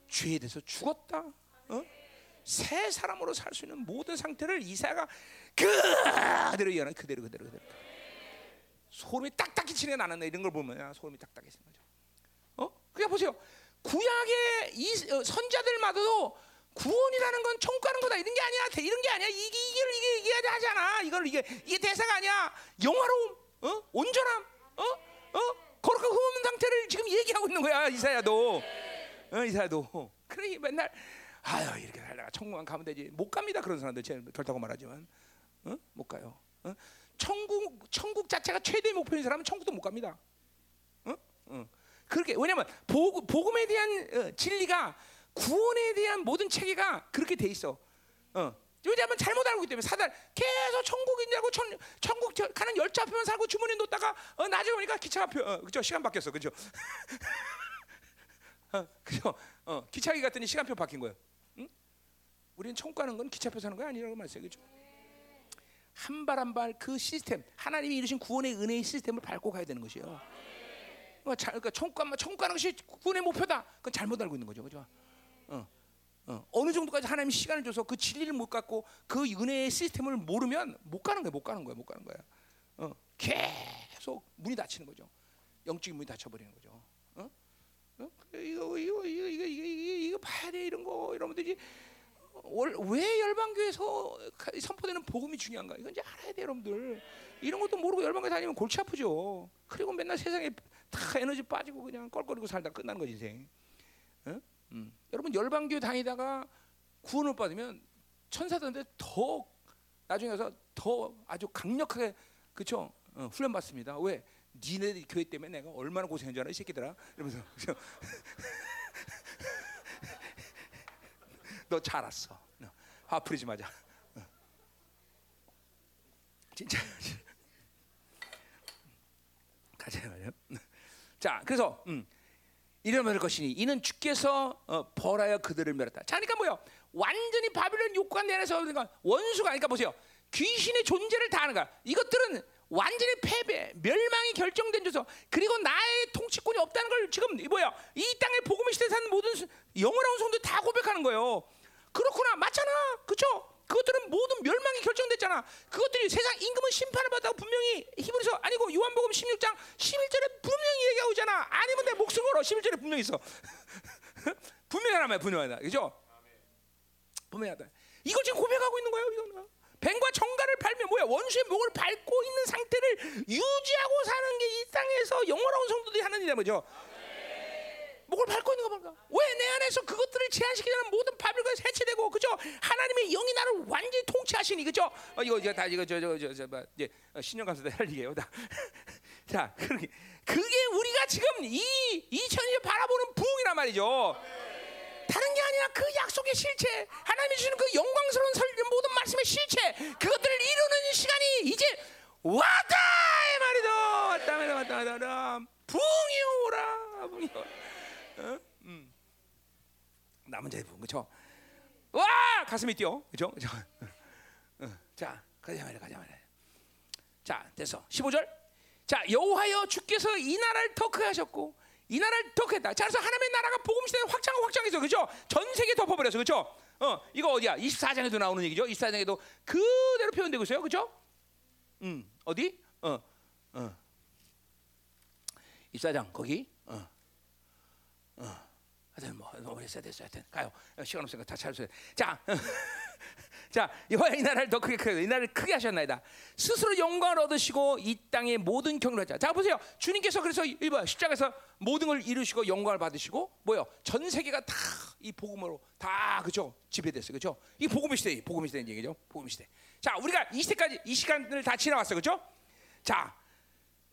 죄에 대해서 죽었다. 어? 새 사람으로 살 수 있는 모든 상태를 이사야가 그대로 얘기하는 그대로 그대로 그대로. 소름이 딱딱히 치네 나는 이런 걸 보면 야, 소름이 딱딱히 치는 거죠. 어? 그냥 보세요. 구약의 이 선자들마저도 구원이라는 건 천국 가는 거다 이런 게 아니야. 이런 게 아니야. 이게 이게 이게 얘기하지 않아. 이걸 이게 이게 대사가 아니야. 영화로움, 어? 온전함, 어? 어? 거룩한 흠없는 상태를 지금 얘기하고 있는 거야, 이사야도. 어, 이사야도. 그래, 맨날 아유, 이렇게 살다가 천국만 가면 되지. 못 갑니다, 그런 사람들. 제일 그렇다고 말하지만. 어? 못 가요. 어? 천국, 천국 자체가 최대 목표인 사람은 천국도 못 갑니다. 어? 어. 그렇게, 왜냐면 복, 복음에 대한 어, 진리가, 구원에 대한 모든 체계가 그렇게 돼 있어. 어. 왜냐하면 잘못 알고 있기 때문에 사단 계속 천국이냐고 천, 천국 가는 열차 표면 살고 주머니에 놓다가 어, 나중에 보니까 기차가 표, 어, 그죠? 시간 바뀌었어, 그죠? 어, 그죠? 어, 기차기 같더니 시간표 바뀐 거예요. 응? 우리는 천국 가는 건 기차표 사는 거 아니라고 말했어요, 그죠? 한 발 한 발 그 시스템, 하나님이 이루신 구원의 은혜의 시스템을 밟고 가야 되는 것이에요. 그러니까 천국 가는 것이 구원의 목표다. 그건 잘못 알고 있는 거죠, 그죠? 어, 어. 어느 정도까지 하나님이 시간을 줘서 그 진리를 못 갖고 그 은혜의 시스템을 모르면 못 가는 거야, 못 가는 거야, 못 가는 거야. 어, 계속 문이 닫히는 거죠. 영적인 문이 닫혀버리는 거죠. 어? 어? 이거, 이거, 이거, 이거, 이거, 이거 봐야 돼, 이런 거, 여러분들이. 왜 열방교에서 선포되는 복음이 중요한가? 이건 이제 알아야 돼, 여러분들. 이런 것도 모르고 열방교에 다니면 골치 아프죠. 그리고 맨날 세상에 다 에너지 빠지고 그냥 껄껄이고 살다 끝나는 거지, 인생. 어? 음. 여러분 열방교회 다니다가 구원을 받으면 천사들한테 더 나중에 가서 더 아주 강력하게 그쵸? 어, 훈련 받습니다. 왜? 니네들 교회 때문에 내가 얼마나 고생한 줄 알아 이 새끼들아 이러면서 너 잘 알았어. 너. 화풀이지 마자. 어. 진짜 가자 말이야. 자 그래서 음. 이러면 것이니 이는 주께서 어, 벌하여 그들을 멸했다. 자, 그러니까 뭐요? 완전히 바빌론 욕관 내에서 그러니까 원수가 아니까 그러니까 보세요. 귀신의 존재를 다 아는 거야. 이것들은 완전히 패배, 멸망이 결정된 조서. 그리고 나의 통치권이 없다는 걸 지금 뭐야? 이 땅의 복음의 시대에 사는 모든 영원한 성도 다 고백하는 거예요. 그렇구나, 맞잖아, 그렇죠? 그것들은 모든 멸망이 결정됐잖아. 그것들이 세상 임금은 심판을 받다고 분명히 히브리서 아니고 요한복음 십육 장 십일 절에 분명히 얘기하고 있잖아. 아니면 내 목숨 걸어. 십일 절에 분명히 있어. 분명하단 말이야. 분명하다. 그죠? 분명하다. 이걸 지금 고백하고 있는 거예요. 이거는. 뱀과 정갈을 밟며 뭐야? 원수의 목을 밟고 있는 상태를 유지하고 사는 게 이 땅에서 영원한 성도들이 하는 일이란 거죠. 목을 밟고 있는 거 볼까? 왜 내 안에서 그것들을 제한시키려는 모든 바벨론이 해체되고, 그죠? 하나님의 영이 나를 완전히 통치하시니, 그죠? 어, 이거 이거 다 이거 저저저저 이제 신년 감사도 할 얘기예요, 다. 자, 그게 그게 우리가 지금 이 이천년 바라보는 부흥이란 말이죠. 다른 게 아니라 그 약속의 실체, 하나님이 주시는 그 영광스러운 설렘 모든 말씀의 실체, 그것들을 이루는 시간이 이제 왔다 이 말이죠. 왔다, 왔다, 왔다, 왔다. 부흥이 오라, 부흥이 오라. 어? 음. 남은 자의 부분 그렇죠? 와 가슴이 뛰어 그렇죠? 어. 자 가자 말이야 가자 말이야. 자 됐어 십오 절. 자 여호와여 주께서 이 나라를 더 크게 하셨고 이 나라를 더 크게 했다. 자 그래서 하나님의 나라가 복음 시대에 확장하고 확장해서 그렇죠? 전 세계 덮어버려서 그렇죠? 어 이거 어디야? 이십사 장에도 나오는 얘기죠. 이십사 장에도 그대로 표현되고 있어요, 그렇죠? 음 어디? 어 어. 이십사 장 거기. 어. 어, 하여튼 뭐 오래됐어야 됐어. 하여튼 가요. 시간 없으니까 다 찾으세요. 자, 자, 여호와 이 나라를 더 크게 크게 이 나라를 크게 하셨나이다. 스스로 영광을 얻으시고 이 땅의 모든 경륜을 하자. 자, 보세요. 주님께서 그래서 이봐 십자가에서 모든 걸 이루시고 영광을 받으시고 뭐요? 전 세계가 다 이 복음으로 다 그죠? 지배됐어요, 그죠? 이 복음의 시대, 복음의 시대인 얘기죠. 복음의 시대. 자, 우리가 이 시대까지 이 시간을 다 지나왔어요, 그죠? 자,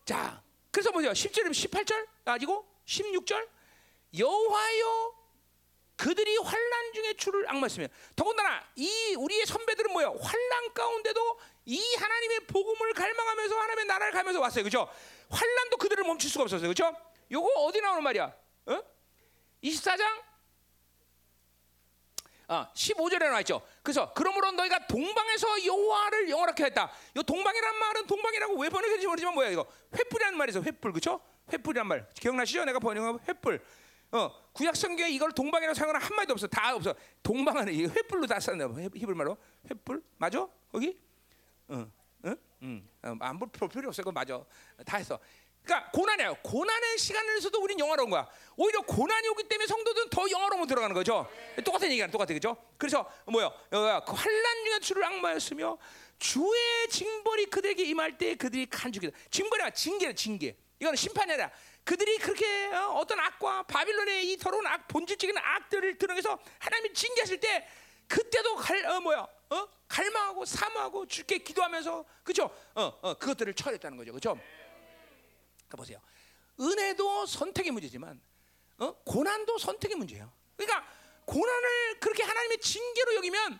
자, 그래서 보세요. 십 절이면 십팔 절 아니고 십육 절. 여호와여 그들이 환난 중에 주를 앙망했으며 더군다나 이 우리의 선배들은 뭐야? 환난 가운데도 이 하나님의 복음을 갈망하면서 하나님의 나라를 가면서 왔어요, 그렇죠? 환난도 그들을 멈출 수가 없었어요, 그렇죠? 요거 어디 나오는 말이야? 어? 이십사 장 아, 십오 절에 나와 있죠. 그래서 그러므로 너희가 동방에서 여호와를 영원하게 했다. 요 동방이란 말은 동방이라고 왜 번역했는지 모르지만 뭐야 이거? 횃불이라는 말이죠. 횃불, 그렇죠? 횃불이란 말 기억나시죠? 내가 번역한 횃불. 어, 구약 성경에 이걸 동방이라고 사용하는 한 마디도 없어. 다 없어. 동방은 횃불로 다 썼나 봐. 히브리 말로 횃불 맞아? 거기? 응, 응, 응. 안 볼 필요 없어. 그거 맞아. 다 했어. 그러니까 고난이에요. 고난의 시간에서도 우린 영화로운 거야. 오히려 고난이 오기 때문에 성도들은 더 영화로움으로 들어가는 거죠. 똑같은 얘기야, 똑같은 거죠. 그래서 뭐요? 그 환난 중에 주를 앙망하였으며 주의 징벌이 그들에게 임할 때 그들이 간죽이다. 징벌이야, 징계야, 징계. 이건 심판이 아니라 그들이 그렇게 어떤 악과 바빌론의 이 더러운 악, 본질적인 악들을 드러내서 하나님이 징계하실 때 그때도 갈, 어, 뭐야, 어? 갈망하고 사모하고 주께 기도하면서, 그죠? 어, 어, 그것들을 처리했다는 거죠, 그죠? 그러니까 보세요. 은혜도 선택의 문제지만, 어? 고난도 선택의 문제예요. 그러니까 고난을 그렇게 하나님의 징계로 여기면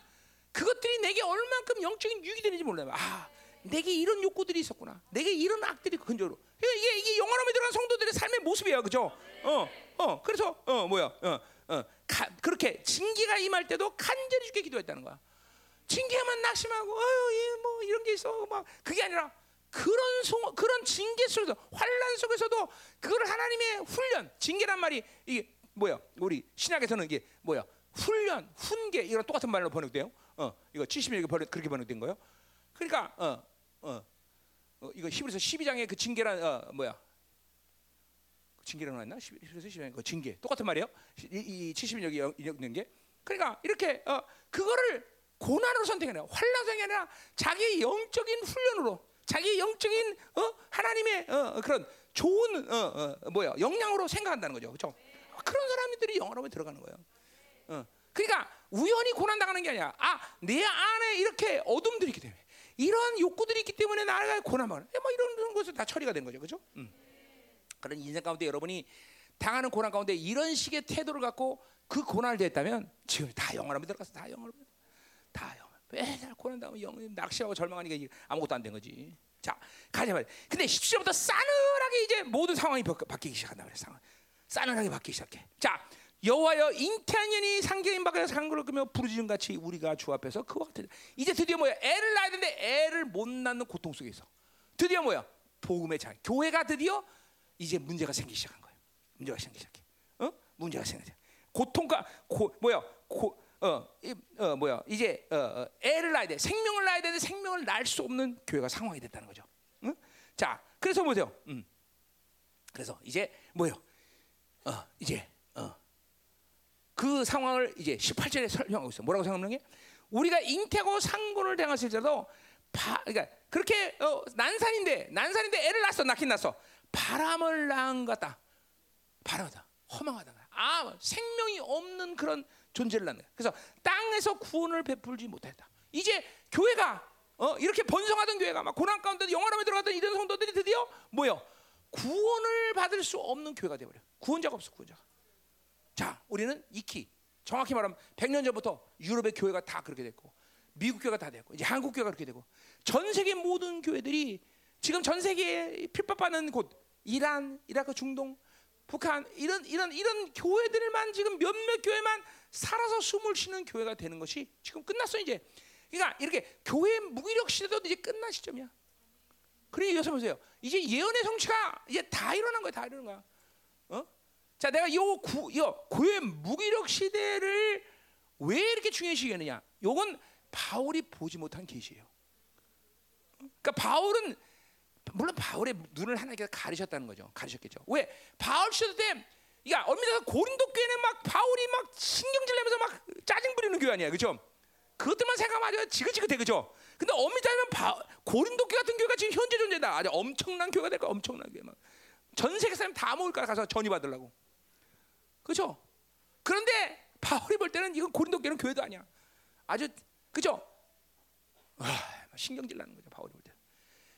그것들이 내게 얼만큼 영적인 유익이 되는지 몰라요. 아, 내게 이런 욕구들이 있었구나. 내게 이런 악들이 근저로. 이게 이게 영원함에 들어간 성도들의 삶의 모습이에요, 그죠? 어, 어. 그래서 어 뭐야, 어, 어. 가, 그렇게 징계가 임할 때도 간절히 주께 기도했다는 거야. 징계만 낙심하고, 아유, 뭐 이런 게 있어, 막 그게 아니라 그런 소, 그런 징계 속에서, 환란 속에서도 그걸 하나님의 훈련, 징계란 말이 이게 뭐야? 우리 신학에서는 이게 뭐야? 훈련, 훈계 이런 똑같은 말로 번역돼요. 어, 이거 칠십 일에 번역, 그렇게 번역된 거예요. 그러니까 어, 어. 어, 이거 히브리서 십이 장의 그 징계란 어, 뭐야? 그 징계라고 했나? 히브리서 십이 장의 그 징계 똑같은 말이에요. 이, 이 칠십 일 인용된 게. 그러니까 이렇게 어, 그거를 고난으로 선택해요. 환란상이 아니라 자기의 영적인 훈련으로, 자기의 영적인 어? 하나님의 어, 그런 좋은 어, 어, 뭐야? 영향으로 생각한다는 거죠, 그렇죠? 그런 사람들이 영원함에 들어가는 거예요. 어. 그러니까 우연히 고난 당하는 게 아니야. 아, 내 안에 이렇게 어둠들이 있기 때문에, 이런 욕구들이 있기 때문에 나를 고난만, 뭐 이런 것을 다 처리가 된 거죠, 그렇죠? 음. 그런 인생 가운데 여러분이 당하는 고난 가운데 이런 식의 태도를 갖고 그 고난을 대했다면 지금 다 영원함에 들어가서 다 영원, 다 영원. 맨날 고난 당하면 영, 낙심하고 절망하니까 아무것도 안 된 거지. 자, 가자 말이야. 근데 십칠 절부터 싸늘하게 이제 모든 상황이 바뀌기 시작한다 그래. 상황. 싸늘하게 바뀌기 시작해. 자, 여호와여 잉태한 년이 상경인 밖에서 상고를 끄며 부르짖음 같이 우리가 주 앞에서 그와 같은. 이제 드디어 뭐야? 애를 낳아야 되는데 애를 못 낳는 고통 속에서 드디어 뭐야? 복음의 장. 교회가 드디어 이제 문제가 생기기 시작한 거예요. 문제가 생기기 시작해. 어? 문제가 생기기 시작해. 고통과 고, 뭐야? 고, 어, 이, 어, 뭐야? 이제 어, 어, 애를 낳아야 돼. 생명을 낳아야 되는데 생명을 낳을 수 없는 교회가 상황이 됐다는 거죠. 응? 자, 그래서 보세요. 음. 그래서 이제 뭐예요? 어, 이제 어. 그 상황을 이제 십팔 절에 설명하고 있어. 뭐라고 설명하는 게? 우리가 잉태고 상고를 당했을지라도 바, 그러니까 그렇게 어, 난산인데 난산인데 애를 낳았어. 낳긴 낳았어. 바람을 낳은 것 같다. 바람하다. 허망하다. 아, 생명이 없는 그런 존재를 낳는 거야. 그래서 땅에서 구원을 베풀지 못했다. 이제 교회가 어, 이렇게 번성하던 교회가 막 고난 가운데 영원함에 들어갔던 이런 성도들이 드디어 뭐예요? 구원을 받을 수 없는 교회가 되어버려. 구원자가 없어, 구원자가. 자, 우리는 익히 정확히 말하면 백 년 전부터 유럽의 교회가 다 그렇게 됐고, 미국 교회가 다 됐고, 이제 한국 교회가 그렇게 되고, 전 세계 모든 교회들이 지금 전 세계에 핍박받는 곳, 이란, 이라크, 중동, 북한, 이런 이런 이런 교회들만 지금 몇몇 교회만 살아서 숨을 쉬는 교회가 되는 것이 지금 끝났어 이제. 그러니까 이렇게 교회의 무기력 시대도 이제 끝난 시점이야. 그래, 여기서 보세요. 이제 예언의 성취가 이제 다 일어난 거야, 다 일어난 거야. 어? 자, 내가 요 구, 요 교회 무기력 시대를 왜 이렇게 중요시 여기느냐? 요건 바울이 보지 못한 계시예요. 그러니까 바울은 물론 바울의 눈을 하나님께서 가리셨다는 거죠. 가리셨겠죠. 왜? 바울 시대 때, 그러니까 엄밀히 고린도 교회는 막 바울이 막 신경질 내면서 막 짜증 부리는 교회 아니야, 그죠? 그것들만 생각하면 지긋지긋해, 그죠? 근데 엄밀히 따지면 고린도 교회 같은 교회가 지금 현재 존재다. 아주 엄청난 교회가 될 거야, 엄청난 교회 막. 전 세계 사람 다 모일 거야, 가서 전이 받으려고. 그렇죠? 그런데 바울이 볼 때는 이건 고린도 교회는 교회도 아니야. 아주 그죠? 아, 신경질 나는 거죠, 바울이 볼 때.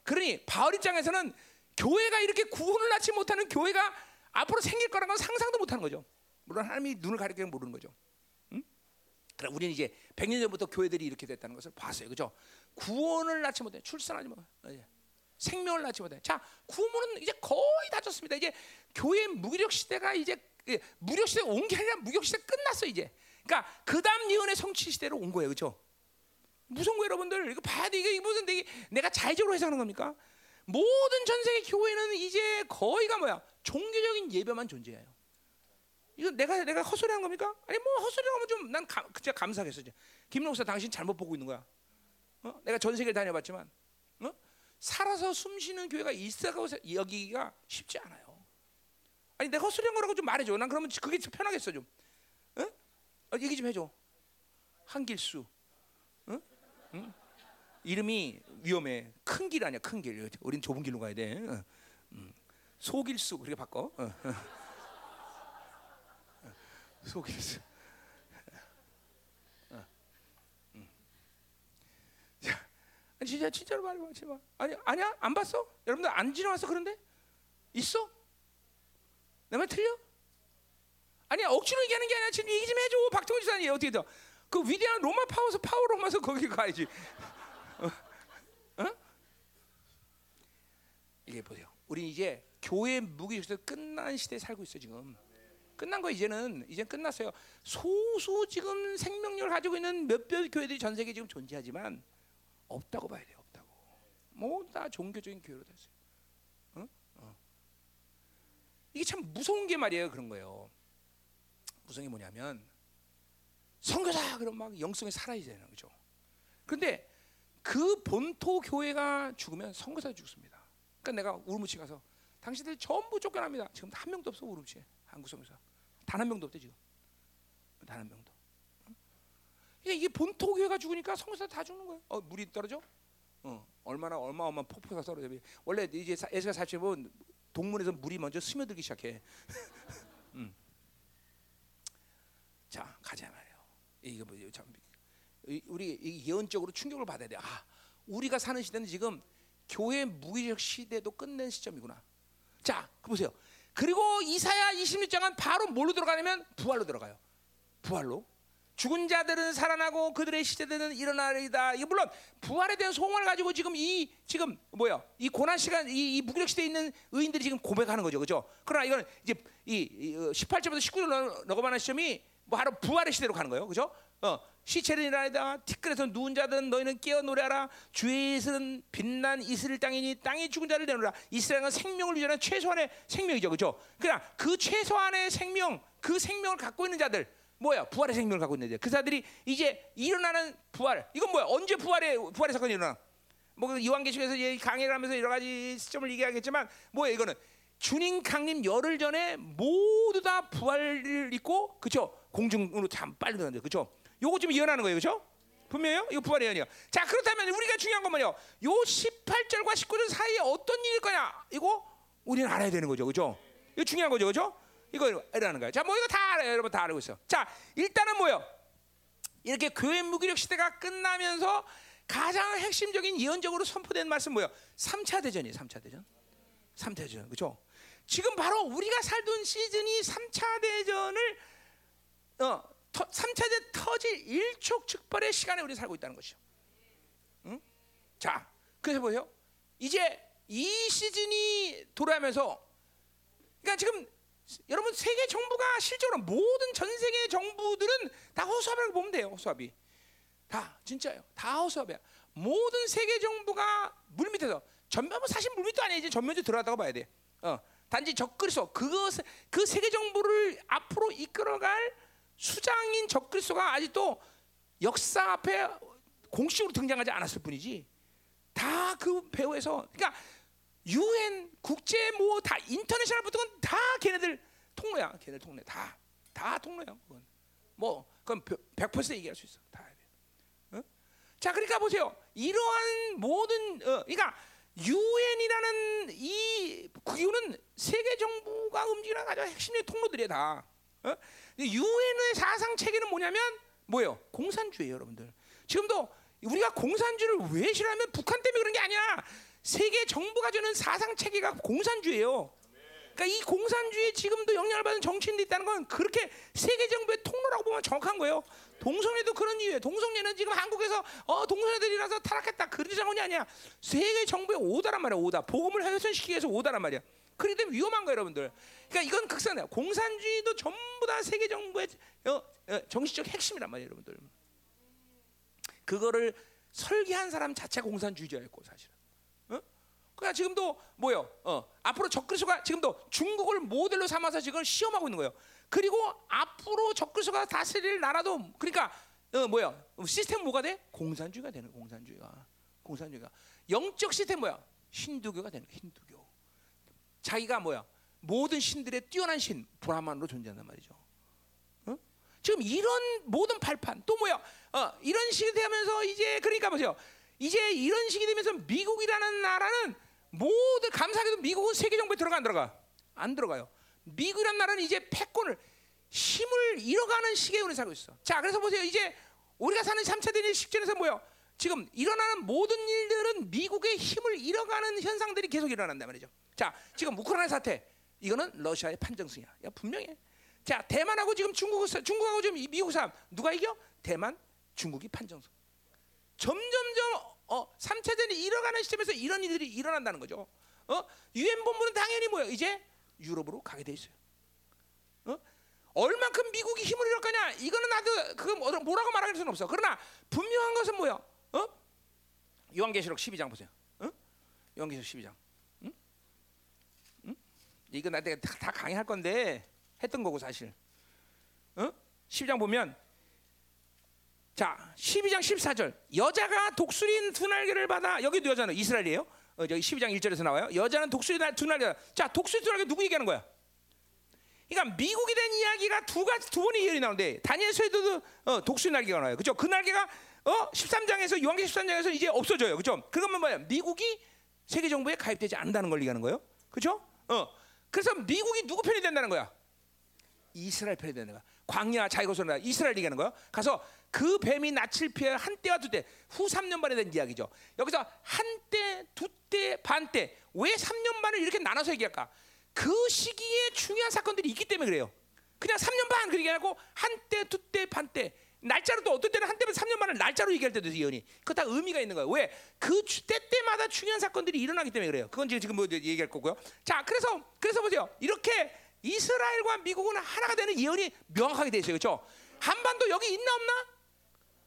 그러니 바울 입장에서는 교회가 이렇게 구원을 낳지 못하는 교회가 앞으로 생길 거라는 건 상상도 못하는 거죠. 물론 하나님이 눈을 가리기는 모르는 거죠. 응? 그럼 우리는 이제 백 년 전부터 교회들이 이렇게 됐다는 것을 봤어요, 그죠? 구원을 낳지 못해, 출산하지 못해, 생명을 낳지 못해. 자, 구원은 이제 거의 다 졌습니다. 이제 교회의 무기력 시대가 이제 무력 시대 온 게 아니라 무력 시대 끝났어 이제. 그러니까 그다음 예언의 성취 시대로 온 거예요, 그죠? 무슨 거 여러분들 이거 봐야 돼. 이게 무슨 내 내가 자의적으로 해석하는 겁니까? 모든 전 세계 교회는 이제 거의가 뭐야? 종교적인 예배만 존재해요. 이거 내가 내가 헛소리하는 겁니까? 아니 뭐 헛소리라고 하면 좀 난 진짜 감사하겠어. 김록사 당신 잘못 보고 있는 거야. 어? 내가 전 세계를 다녀봤지만 어? 살아서 숨쉬는 교회가 있어가고 여기가 쉽지 않아요. 아니 내가 헛소리한 거라고 좀 말해줘. 난 그러면 그게 좀 편하겠어 좀. 어? 어, 얘기 좀 해줘. 한길수. 응? 이름이 위험해. 큰 길 아니야, 큰 길. 우린 좁은 길로 가야 돼. 응. 속일수 그렇게 바꿔. 어, 어. 속일수. 어. 음. 자, 진짜 진짜로 말해봐, 제발. 아니 아니야, 안 봤어? 여러분들 안 지나와서 그런데 있어? 내 말 틀려? 아니 억지로 얘기하는 게 아니라 지금 얘기 좀 해줘. 박정희 지사님 어떻게 돼? 그 위대한 로마 파워서 파워 로마서 거기 가야지. 어? 어? 이게 보세요. 우리 이제 교회 무기에서 끝난 시대에 살고 있어 지금. 끝난 거 이제는 이제 끝났어요. 소수 지금 생명력을 가지고 있는 몇몇 교회들이 전 세계에 지금 존재하지만 없다고 봐야 돼요. 없다고. 모두 다 종교적인 교회로 됐어요. 어? 어. 이게 참 무서운 게 말이에요. 그런 거예요. 무서운 게 뭐냐면 선교사 그럼 막 영성이 살아야 되는 거죠. 그런데 그 본토 교회가 죽으면 선교사 죽습니다. 그러니까 내가 우르무치 가서 당신들 전부 쫓겨납니다. 지금 한 명도 없어 우르무치에 한국 선교사 단 한 명도 없대 지금 단 한 명도. 이게 이게 본토 교회가 죽으니까 선교사 다 죽는 거야. 어, 물이 떨어져? 어, 얼마나 얼마어마 폭포가 떨어져. 원래 이제 에스가 사실 보면 동문에서 물이 먼저 스며들기 시작해. 음. 자 가자 말이에요. 이거 뭐 참 우리 예언적으로 충격을 받아야 돼. 아, 우리가 사는 시대는 지금 교회 무기적 시대도 끝낸 시점이구나. 자, 그 보세요. 그리고 이사야 이십육 장은 바로 뭘로 들어가냐면 부활로 들어가요. 부활로. 죽은 자들은 살아나고 그들의 시대들은 일어나리다. 이게 물론 부활에 대한 소망을 가지고 지금 이 지금 뭐야? 이 고난 시간 이, 이 무기력 시대에 있는 의인들이 지금 고백하는 거죠. 그렇죠? 그러나 이거는 이제 이 십팔 절부터 십구 절 넘어가는 시점이 뭐 바로 부활의 시대로 가는 거예요. 그렇죠? 어, 시체는 일어나리다. 티끌에서 누운 자들은 너희는 깨어 노래하라. 주의 이슬은 빛난 이스라엘 땅이니 땅이 죽은 자를 내놓으라. 이스라엘은 생명을 유지하는 최소한의 생명이죠. 그렇죠? 그러나 그 최소한의 생명, 그 생명을 갖고 있는 자들 뭐야? 부활의 생명을 갖고 있는 자들. 그 사람들이 이제 일어나는 부활. 이건 뭐야? 언제 부활의 부활의 사건이 일어나? 뭐 요한계시록에서 강의를 하면서 여러 가지 시점을 얘기하겠지만 뭐야 이거는 주님 강림 열흘 전에 모두 다 부활을 입고 그렇죠? 공중으로 참 빨리 들어간대요. 그렇죠? 요거 지금 예언하는 거예요. 그렇죠? 분명해요? 이거 부활 예언이에요. 자, 그렇다면 우리가 중요한 건 뭐예요? 요 십팔 절과 십구 절 사이에 어떤 일일 거냐? 이거 우리는 알아야 되는 거죠. 그렇죠? 이거 중요한 거죠. 그렇죠? 이거 알라는 거예요. 자, 뭐 이거 다 알아요. 여러분 다 알고 있어요. 자, 일단은 뭐예요? 이렇게 교회 무기력 시대가 끝나면서 가장 핵심적인 예언적으로 선포된 말씀 뭐예요? 삼 차 대전이에요. 삼 차 대전. 삼 차 대전. 그렇죠? 지금 바로 우리가 살던 시즌이 삼 차 대전을 어, 터, 삼 차 대전 터질 일촉즉발의 시간에 우리 살고 있다는 것이죠. 응? 자, 그래서 보세요. 이제 이 시즌이 돌아오면서, 그러니까 지금 여러분 세계 정부가 실제로 모든 전 세계 정부들은 다 허수아비라고 보면 돼요. 허수아비. 다 진짜요. 다 허수아비야. 모든 세계 정부가 물 밑에서 전면 사실 물 밑도 아니야. 이제 전면적으로 들어갔다고 봐야 돼. 어, 단지 적그리스도 그것 그 세계 정부를 앞으로 이끌어갈 수장인 적그리스도가 아직도 역사 앞에 공식으로 등장하지 않았을 뿐이지 다 그 배후에서 그러니까 유엔 국제 뭐 다 인터내셔널 붙은 건 다 걔네들 통로야. 걔네들 통로 다 다 통로야. 그건 뭐 그건 백 퍼센트 얘기할 수 있어. 다. 어? 자, 그러니까 보세요. 이러한 모든 어, 그러니까 유엔이라는 이 기구는 세계 정부가 움직이는 가장 핵심의 통로들이야 다. 어? 유엔의 사상 체계는 뭐냐면 뭐예요? 공산주의예요, 여러분들. 지금도 우리가 공산주의를 왜 싫어하면 북한 때문에 그런 게 아니야. 세계 정부가 주는 사상 체계가 공산주의예요. 그러니까 이 공산주의에 지금도 영향을 받은 정치인들이 있다는 건 그렇게 세계 정부의 통로라고 보면 정확한 거예요. 동성애도 그런 이유예요. 동성애는 지금 한국에서 어, 동성애들이라서 타락했다. 그런 장원이 아니야. 세계 정부의 오다란 말이야. 오다. 복음을 훼손시키기 위해서 오다란 말이야. 그렇기 때문에 위험한 거예요, 여러분들. 그러니까 이건 극단이에요. 공산주의도 전부 다 세계 정부의 정신적 핵심이란 말이에요, 여러분들. 그거를 설계한 사람 자체 공산주의자였고 사실은. 어? 그러니까 지금도 뭐요? 어, 앞으로 적그리스도가 지금도 중국을 모델로 삼아서 지금 시험하고 있는 거예요. 그리고 앞으로 적그리스도가 다스릴 나라도 그러니까 어, 뭐요? 시스템 뭐가 돼? 공산주의가 되는 거예요, 공산주의가. 공산주의가. 영적 시스템 뭐야? 힌두교가 되는 거예요, 힌두교. 자기가 뭐야? 모든 신들의 뛰어난 신 브라만으로 존재한단 말이죠. 어? 지금 이런 모든 발판 또 뭐야? 어, 이런 식이 되면서 이제 그러니까 보세요. 이제 이런 식이 되면서 미국이라는 나라는 모든 감사하게도 미국은 세계 정부에 들어가 안 들어가? 안 들어가요. 미국이란 나라는 이제 패권을 힘을 잃어가는 시기에 우리 살고 있어. 자, 그래서 보세요. 이제 우리가 사는 삼 차 대전 식전에서 뭐예요? 지금 일어나는 모든 일들은 미국의 힘을 잃어가는 현상들이 계속 일어난단 말이죠. 자, 지금 우크라이나 사태, 이거는 러시아의 판정승이야. 야, 분명해. 자, 대만하고 지금 중국, 중국하고 지금 미국 싸움 누가 이겨? 대만, 중국이 판정승. 점점점 어, 삼 차 대전이 일어나는 시점에서 이런 일들이 일어난다는 거죠. 어? 유엔 본부는 당연히 뭐예요? 이제 유럽으로 가게 돼 있어요. 어? 얼만큼 미국이 힘을 잃을 거냐? 이거는 나도 그 뭐라고 말할 수는 없어. 그러나 분명한 것은 뭐예요? 어? 요한계시록 십이 장 보세요. 어? 요한계시록 십이 장. 응? 응? 이거 나 내가 다 강의할 건데 했던 거고 사실. 어? 십이 장 보면 자, 십이 장 십사 절. 여자가 독수리 두 날개를 받아. 여기도 여자는 이스라엘이에요. 어, 여기 십이 장 일 절에서 나와요. 여자는 독수리 두 날개. 자, 독수리 두 날개 누구 얘기하는 거야? 그러니까 미국이 된 이야기가 두 가지 두 번의 이야기 나오는데 다니엘서에도 어, 독수리 날개가 나와요. 그죠? 그 날개가 어, 십삼 장에서 요한계시록 십삼 장에서 이제 없어져요. 그죠? 그러면 뭐야? 미국이 세계 정부에 가입되지 않는다는 걸 얘기하는 거예요. 그죠? 어. 그래서 미국이 누구 편이 된다는 거야? 이스라엘 편이 된다. 광야 자유고소나 이스라엘 얘기하는 거예요. 가서 그 뱀이 낯을 피해 한때와 두때 후 삼 년 반에 된 이야기죠. 여기서 한때, 두때, 반때 왜 삼 년 반을 이렇게 나눠서 얘기할까? 그 시기에 중요한 사건들이 있기 때문에 그래요. 그냥 삼 년 반 그렇게 하고 한때, 두때, 반때 날짜로 또 어떤 때는 한때면 삼 년 반을 날짜로 얘기할 때도 있어요. 그거 다 의미가 있는 거예요. 왜? 그 때때마다 중요한 사건들이 일어나기 때문에 그래요. 그건 지금 뭐 얘기할 거고요. 자, 그래서 그래서 보세요. 이렇게 이스라엘과 미국은 하나가 되는 예언이 명확하게 돼 있어요. 그렇죠? 한반도 여기 있나 없나?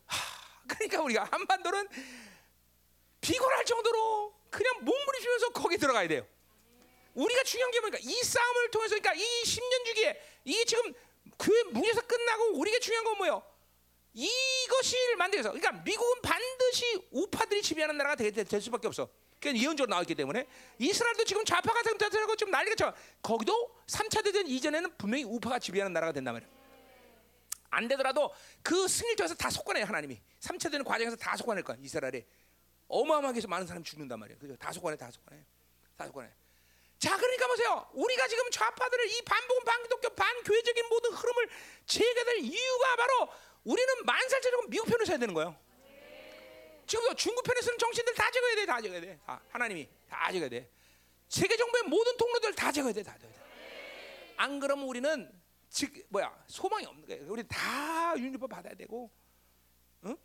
하, 그러니까 우리가 한반도는 비굴할 정도로 그냥 몸부림치면서 거기 들어가야 돼요. 우리가 중요한 게 뭐니까 이 싸움을 통해서, 그러니까 이 십 년 주기에 이 지금 교회 문에서 끝나고 우리가 중요한 건 뭐예요? 이것을 만들어서, 그러니까 미국은 반드시 우파들이 지배하는 나라가 될, 될 수밖에 없어. 그냥 예언적으로 나왔기 때문에 이스라엘도 지금 좌파가 생태하고 좀 난리가 쳐. 거기도 삼 차 대전 이전에는 분명히 우파가 지배하는 나라가 된단 말이야. 안 되더라도 그 승리를 통해서 다 속아내요. 하나님이 삼 차 대전 과정에서 다 속아낼 거야. 이스라엘이 어마어마하게 해서 많은 사람이 죽는단 말이야. 그죠? 다 속아내, 다 속아내, 다 속아내. 자, 그러니까 보세요. 우리가 지금 좌파들을 이 반복음, 반기독교, 반교회적인 모든 흐름을 제외가 될 이유가 바로 우리는 만살자적으로 미국 편을 서야 되는 거예요. 지금도 중국 편에 쓰는 정신들 다 제거해야 돼, 다 제거해야 돼. 다 하나님이 다 제거해야 돼. 세계 정부의 모든 통로들 다 제거해야 돼, 다 제거해야 돼. 안 그러면 우리는 즉 뭐야 소망이 없는 거예요. 우리 다 윤리법 받아야 되고, 응,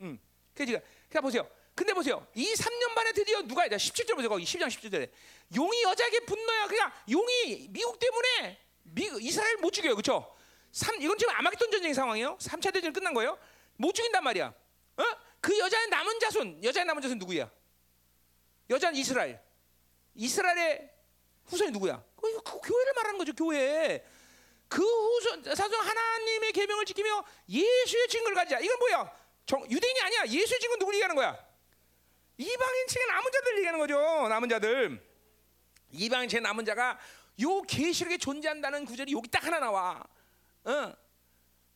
응. 그러니까 그러니까 보세요. 근데 보세요. 이 삼 년 반에 드디어 누가 이제 십칠 절 보세요. 거기 십 장 십칠 절에 용이 여자에게 분노야. 그러니까 용이 미국 때문에 미, 이스라엘 못 죽여요. 그렇죠? 삼 이건 지금 아마겟돈 전쟁 상황이에요. 삼 차 대전 끝난 거예요. 못 죽인단 말이야. 어? 그 여자의 남은 자손, 여자의 남은 자손 누구야? 여자는 이스라엘. 이스라엘의 후손이 누구야? 그, 그 교회를 말하는 거죠. 교회. 그 후손 자손 하나님의 계명을 지키며 예수의 증거를 가지자. 이건 뭐야? 정, 유대인이 아니야. 예수의 증거 누구를 얘기하는 거야? 이방인 측의 남은 자들 얘기하는 거죠. 남은 자들. 이방인 측의 남은 자가 요 계시록에 존재한다는 구절이 여기 딱 하나 나와. 어.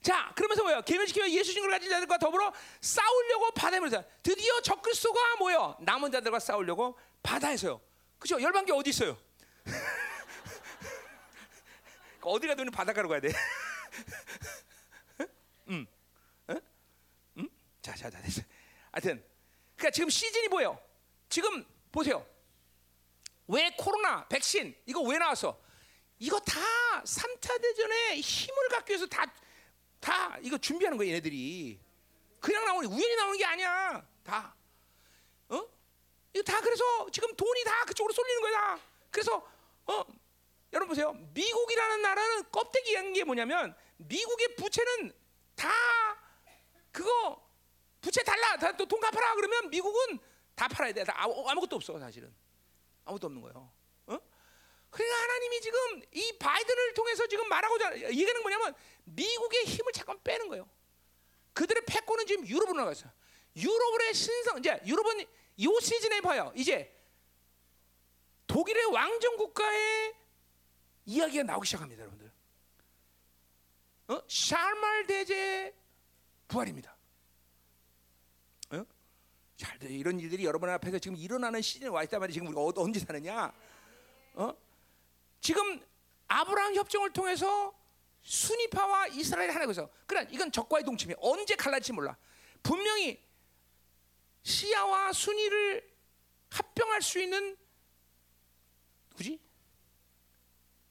자, 그러면서 뭐예요? 계명시키며 예수 증거를 가진 자들과 더불어 싸우려고 바다에서 드디어 적그리스도가 뭐예요? 남은 자들과 싸우려고 바다에서요. 그렇죠? 열방계 어디 있어요? 어디 가든 바닷가로 가야 돼. 음, 응, 음, 자, 자, 자, 됐어. 하여튼, 그러니까 지금 시즌이 뭐예요? 지금 보세요. 왜 코로나 백신 이거 왜 나왔어? 이거 다 삼 차 대전에 힘을 갖기 위해서 다, 다 이거 준비하는 거야. 얘네들이 그냥 나오는 우연히 나오는 게 아니야. 다, 어? 이거 다 그래서 지금 돈이 다 그쪽으로 쏠리는 거야. 그래서 어, 여러분 보세요. 미국이라는 나라는 껍데기한 게 뭐냐면 미국의 부채는 다 그거 부채 달라, 다 돈 갚아라 그러면 미국은 다 팔아야 돼. 다 아무, 아무것도 없어 사실은. 아무것도 없는 거예요. 그러니까 하나님이 지금 이 바이든을 통해서 지금 말하고자 얘기하는 뭐냐면 미국의 힘을 잠깐 빼는 거예요. 그들의 패권은 지금 유럽으로 나가 있어요. 유럽의 신성 이제 유럽은 이 시즌에 봐요. 이제 독일의 왕정 국가의 이야기가 나오기 시작합니다, 여러분들. 어? 샬말 대제 부활입니다. 어? 잘 돼. 이런 일들이 여러분 앞에서 지금 일어나는 시즌에 와 있단 말이에요. 지금 우리가 언제 사느냐? 어? 지금 아브라함 협정을 통해서 수니파와 이스라엘 하나 되서, 그러나 이건 적과의 동침이에요. 언제 갈라질지 몰라. 분명히 시아와 수니를 합병할 수 있는 굳이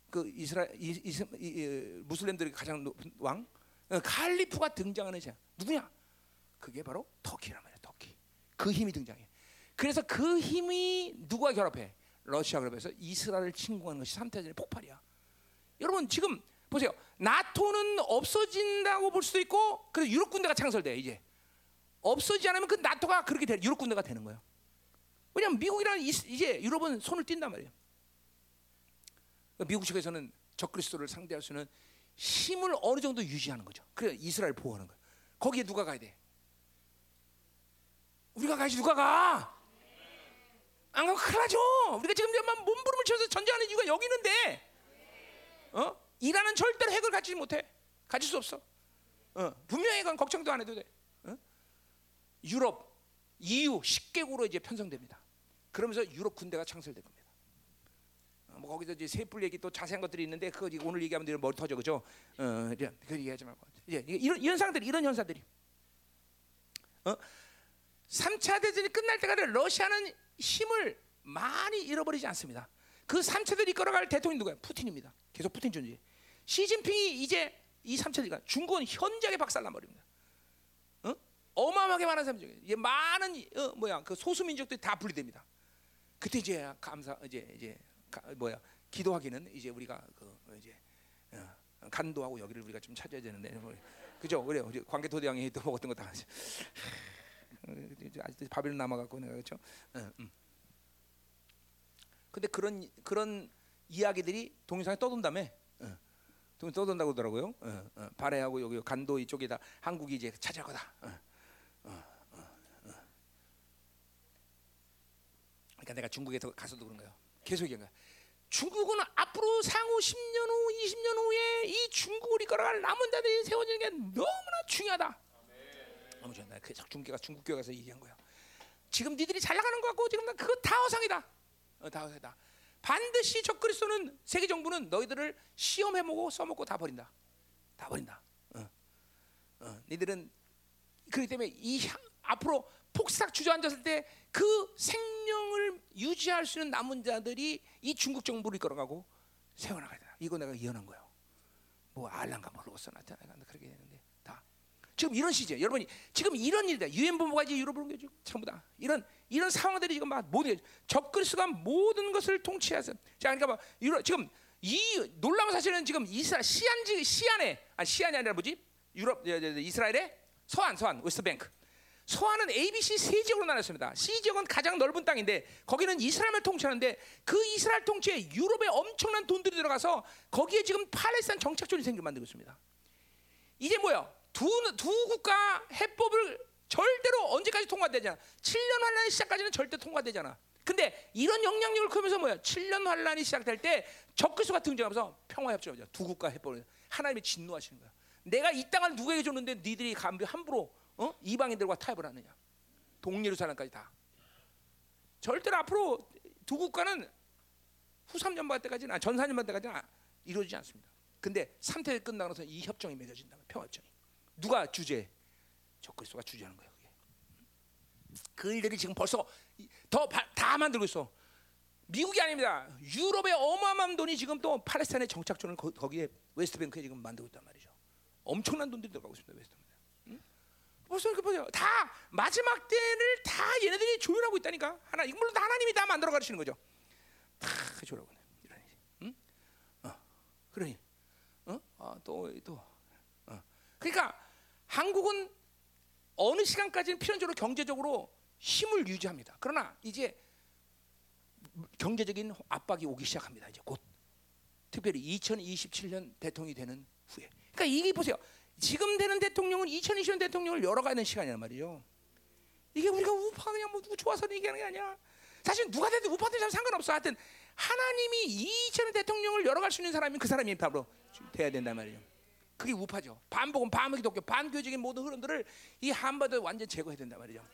그 이스라 이, 이, 이, 무슬림들이 가장 높은 왕 갈리프가 등장하는 시야. 누구냐? 그게 바로 터키란 말이야. 터키. 그 힘이 등장해. 그래서 그 힘이 누가 결합해? 러시아 결합해서 이스라엘을 침공하는 것이 삼 차 대전의 폭발이야. 여러분 지금 보세요. 나토는 없어진다고 볼 수도 있고, 그래서 유럽 군대가 창설돼. 이제 없어지지 않으면 그 나토가 그렇게 돼, 유럽 군대가 되는 거예요. 왜냐하면 미국이랑 이제 유럽은 손을 띈단 말이에요. 미국 측에서는 적그리스도를 상대할 수 있는 힘을 어느 정도 유지하는 거죠. 그래서 이스라엘 보호하는 거예요. 거기에 누가 가야 돼? 우리가 가야지. 누가 가? 안 가면 큰일 나죠. 우리가 지금 몸부림을 치면서 전쟁하는 이유가 여기 있는데, 어? 이란은 절대로 핵을 갖지 못해. 가질 수 없어. 어, 분명히 그건 걱정도 안 해도 돼. 어? 유럽, 이유 십 개국으로 이제 편성됩니다. 그러면서 유럽 군대가 창설될 겁니다. 어, 뭐 거기서 이제 세뿔 얘기 또 자세한 것들이 있는데 그거 오늘 얘기하면 늘 머리 터져. 그죠? 어, 이제 그 얘기하지 말고. 이제 이런 현상들이, 이런 현상들이. 어? 삼 차 대전이 끝날 때까지 러시아는 힘을 많이 잃어버리지 않습니다. 그 삼 차 대전이 이끌어갈 대통령이 누구야? 푸틴입니다. 계속 푸틴 존재. 시진핑이 이제 이 삼 차 대전이니까 중국은 현저하게 박살나 버립니다. 어? 어마어마하게 많은 사람 중에 이제 많은 어, 뭐야 그 소수 민족들이 다 분리됩니다. 그때 이제 감사 이제 이제 가, 뭐야 기도하기는 이제 우리가 그 이제 어, 간도하고 여기를 우리가 좀 찾아야 되는데 뭐, 그죠? 그래요. 광개토대왕이 또 먹었던 거 다. 아직도 바벨론 남아갖고 내가 그렇죠. 어, 음. 근데 그런 그런 이야기들이 동영상에 떠돈다며. 어. 동영상에 떠돈다고 그러더라고요. 어, 어. 발해하고 여기 간도 이쪽에다 한국이 이제 차지할 거다. 어. 어, 어, 어. 그러니까 내가 중국에 가서도 그런 거예요. 계속 얘기한 거야. 중국은 앞으로 상후 십 년 후, 이십 년 후에 이 중국을 이끌어갈 남은 자들이 세워지는 게 너무나 중요하다. 너무 중요하다. 그래서 중국교가 중국교에 가서 얘기한 거예요. 지금 니들이 잘 나가는 거 같고 지금 그거 다 허상이다. 어, 다 허상이다. 반드시 적그리스도는 세계 정부는 너희들을 시험해보고 써먹고 다 버린다. 다 버린다. 어. 어. 니들은 그렇기 때문에 이 향, 앞으로 폭삭 주저앉았을 때 그 생명을 유지할 수 있는 남은 자들이 이 중국 정부를 이끌어가고 세워나가야 된다. 이거 내가 예언한 거예요. 뭐 알란가 모르겠어. 나타나가 그렇게 되는데 다 지금 이런 시제. 여러분이 지금 이런 일이다. 유엔 본부가 이제 유럽을 옮겨주고 전부 다 이런 이런 상황들이 지금 막 모든 적그리스도가 모든 것을 통치해서. 자, 그러니까 막 유럽, 지금 이 놀라운 사실은 지금 이스라엘 시안지 시안에 아니 시안이 아니라 뭐지? 유럽 이스라엘의 서안 서안 웨스트뱅크. 서안은 에이 비 씨 세 지역으로 나눴습니다. C 지역은 가장 넓은 땅인데 거기는 이스라엘을 통치하는데 그 이스라엘 통치에 유럽의 엄청난 돈들이 들어가서 거기에 지금 팔레스타인 정착촌이 생겨 만들고 있습니다. 이제 뭐야? 두, 두 국가 해법을 절대로 언제까지 통과되잖아. 칠 년 환란이 시작까지는 절대 통과되잖아. 근데 이런 영향력을 크면서 뭐야? 칠 년 환란이 시작될 때 적그리스도가 등장하면서 평화협정이죠. 두 국가 해법을 하나님이 진노하시는 거야. 내가 이 땅을 누구에게 줬는데 니들이 감히 함부로 어? 이방인들과 타협을 하느냐. 동예루살렘까지 다. 절대로 앞으로 두 국가는 후 삼 년 반 때까지는 아, 전 사 년 반 때까지는 아, 이루어지지 않습니다. 근데 삼 차 끝나고서 이 협정이 맺어진다. 평화협정이. 누가 주제? 적그리스도가 주제하는 거예요. 그게. 그 일들이 지금 벌써 더 다 만들고 있어. 미국이 아닙니다. 유럽의 어마어마한 돈이 지금 또 팔레스타인의 정착촌을 거, 거기에 웨스트뱅크에 지금 만들고 있단 말이죠. 엄청난 돈들이 들어가고 있습니다. 웨스트뱅크. 응? 벌써 이렇게 보세요. 다 마지막 때를 다 얘네들이 조율하고 있다니까. 하나 이건 물론 하나님이 다 만들어 가시는 거죠. 다 조율하고 있네. 이런 일이. 응? 어. 그러니. 어? 아, 또 또. 어. 그러니까 한국은 어느 시간까지는 필연적으로 경제적으로 힘을 유지합니다. 그러나 이제 경제적인 압박이 오기 시작합니다. 이제 곧 특별히 이천이십칠 년 대통령이 되는 후에. 그러니까 이게 보세요. 지금 되는 대통령은 이천이십 년 대통령을 열어가는 시간이란 말이죠. 이게 우리가 우파 그냥 뭐 누구 좋아서 얘기하는 게 아니야. 사실 누가 되든 우파든 잘 상관없어. 하여튼 하나님이 이천 년 대통령을 열어갈 수 있는 사람이 그 사람이 바로 돼야 된단 말이죠. 그게 우파죠. 반복은 반복이 독교, 반교적인 모든 흐름들을 이 한반도에 완전 제거해야 된다 말이죠.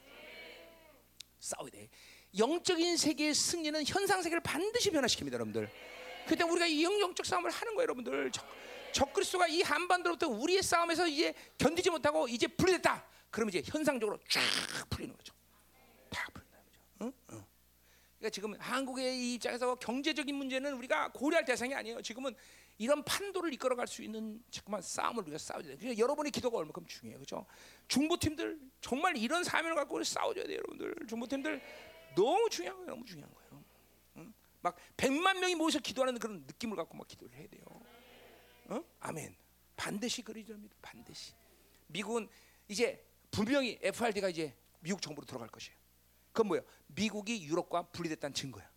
싸워야 돼. 영적인 세계의 승리는 현상 세계를 반드시 변화시킵니다, 여러분들. 그때 우리가 이 영적 싸움을 하는 거예요, 여러분들. 적, 적그리스도가 이 한반도로부터 우리의 싸움에서 이제 견디지 못하고 이제 분리됐다. 그러면 이제 현상적으로 쫙 풀리는 거죠. 팍 풀린다는 거죠. 응? 응. 그러니까 지금 한국의 입장에서 경제적인 문제는 우리가 고려할 대상이 아니에요. 지금은 이런 판도를 이끌어갈 수 있는 자꾸만 싸움을 우리가 싸워야 돼요. 그러니까 여러분의 기도가 얼마큼 중요해요, 그렇죠? 중보팀들 정말 이런 사명을 갖고 싸워줘야 돼요, 여러분들. 중보팀들 너무 중요한 거예요, 너무 중요한 거예요. 응? 막 백만 명이 모여서 기도하는 그런 느낌을 갖고 막 기도를 해야 돼요. 응? 아멘. 반드시 그러죠, 반드시. 미국은 이제 분명히 에프알디가 이제 미국 정부로 들어갈 것이에요. 그건 뭐예요? 미국이 유럽과 분리됐다는 증거야.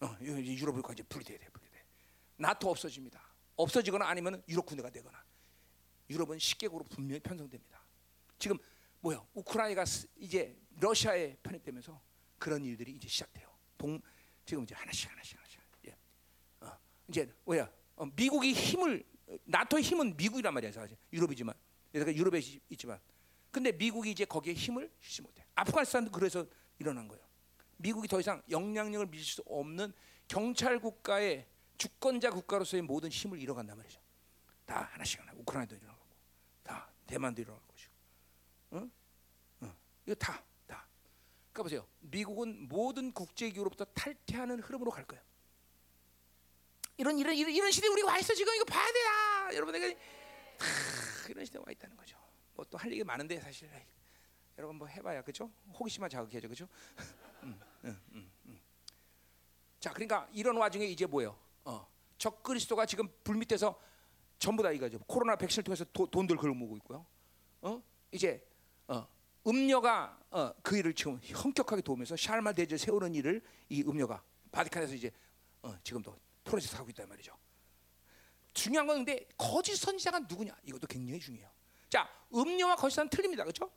어, 유럽과 이제 분리돼야 돼, 분리돼. 나토 없어집니다. 없어지거나 아니면 유럽 군대가 되거나. 유럽은 십개국으로 분명히 편성됩니다. 지금 뭐예요? 우크라이나가 이제 러시아에 편입되면서 그런 일들이 이제 시작돼요. 동 지금 이제 하나씩 하나씩 하나씩. 예. 어, 이제 뭐야? 어, 미국이 힘을 나토의 힘은 미국이란 말이야, 사실 유럽이지만. 그러니까 유럽에 있지만. 근데 미국이 이제 거기에 힘을 실지 못해. 아프가니스탄도 그래서 일어난 거예요. 미국이 더 이상 영향력을 미칠 수 없는 경찰 국가의 주권자 국가로서의 모든 힘을 잃어간단 말이죠. 다 하나씩 하나. 우크라이나도 일어나고, 다 대만도 일어날 것이고, 응, 응, 이거 다, 다. 그러니까 보세요. 미국은 모든 국제 기구로부터 탈퇴하는 흐름으로 갈 거예요. 이런 이런 이런, 이런 시대 우리가 와 있어 지금. 이거 봐야 돼야. 여러분에게 이런 시대 와 있다는 거죠. 뭐 또 할 얘기 많은데 사실 여러분 뭐 해봐야 그죠? 호기심만 자극해줘 그죠? 음, 음, 음, 음. 자, 그러니까 이런 와중에 이제 뭐예요? 어, 적그리스도가 지금 불 밑에서 전부 다 이거죠. 코로나 백신을 통해서 도, 돈들 긁어모으고 있고요. 어, 이제 어, 음료가 어, 그 일을 지금 현격하게 도우면서 샬말 대제를 세우는 일을 이 음료가 바티칸에서 이제 어, 지금도 프로젝트 하고 있단 말이죠. 중요한 건 근데 거짓 선지자가 누구냐? 이것도 굉장히 중요해요. 자, 음료와 거짓사는 틀립니다, 그렇죠?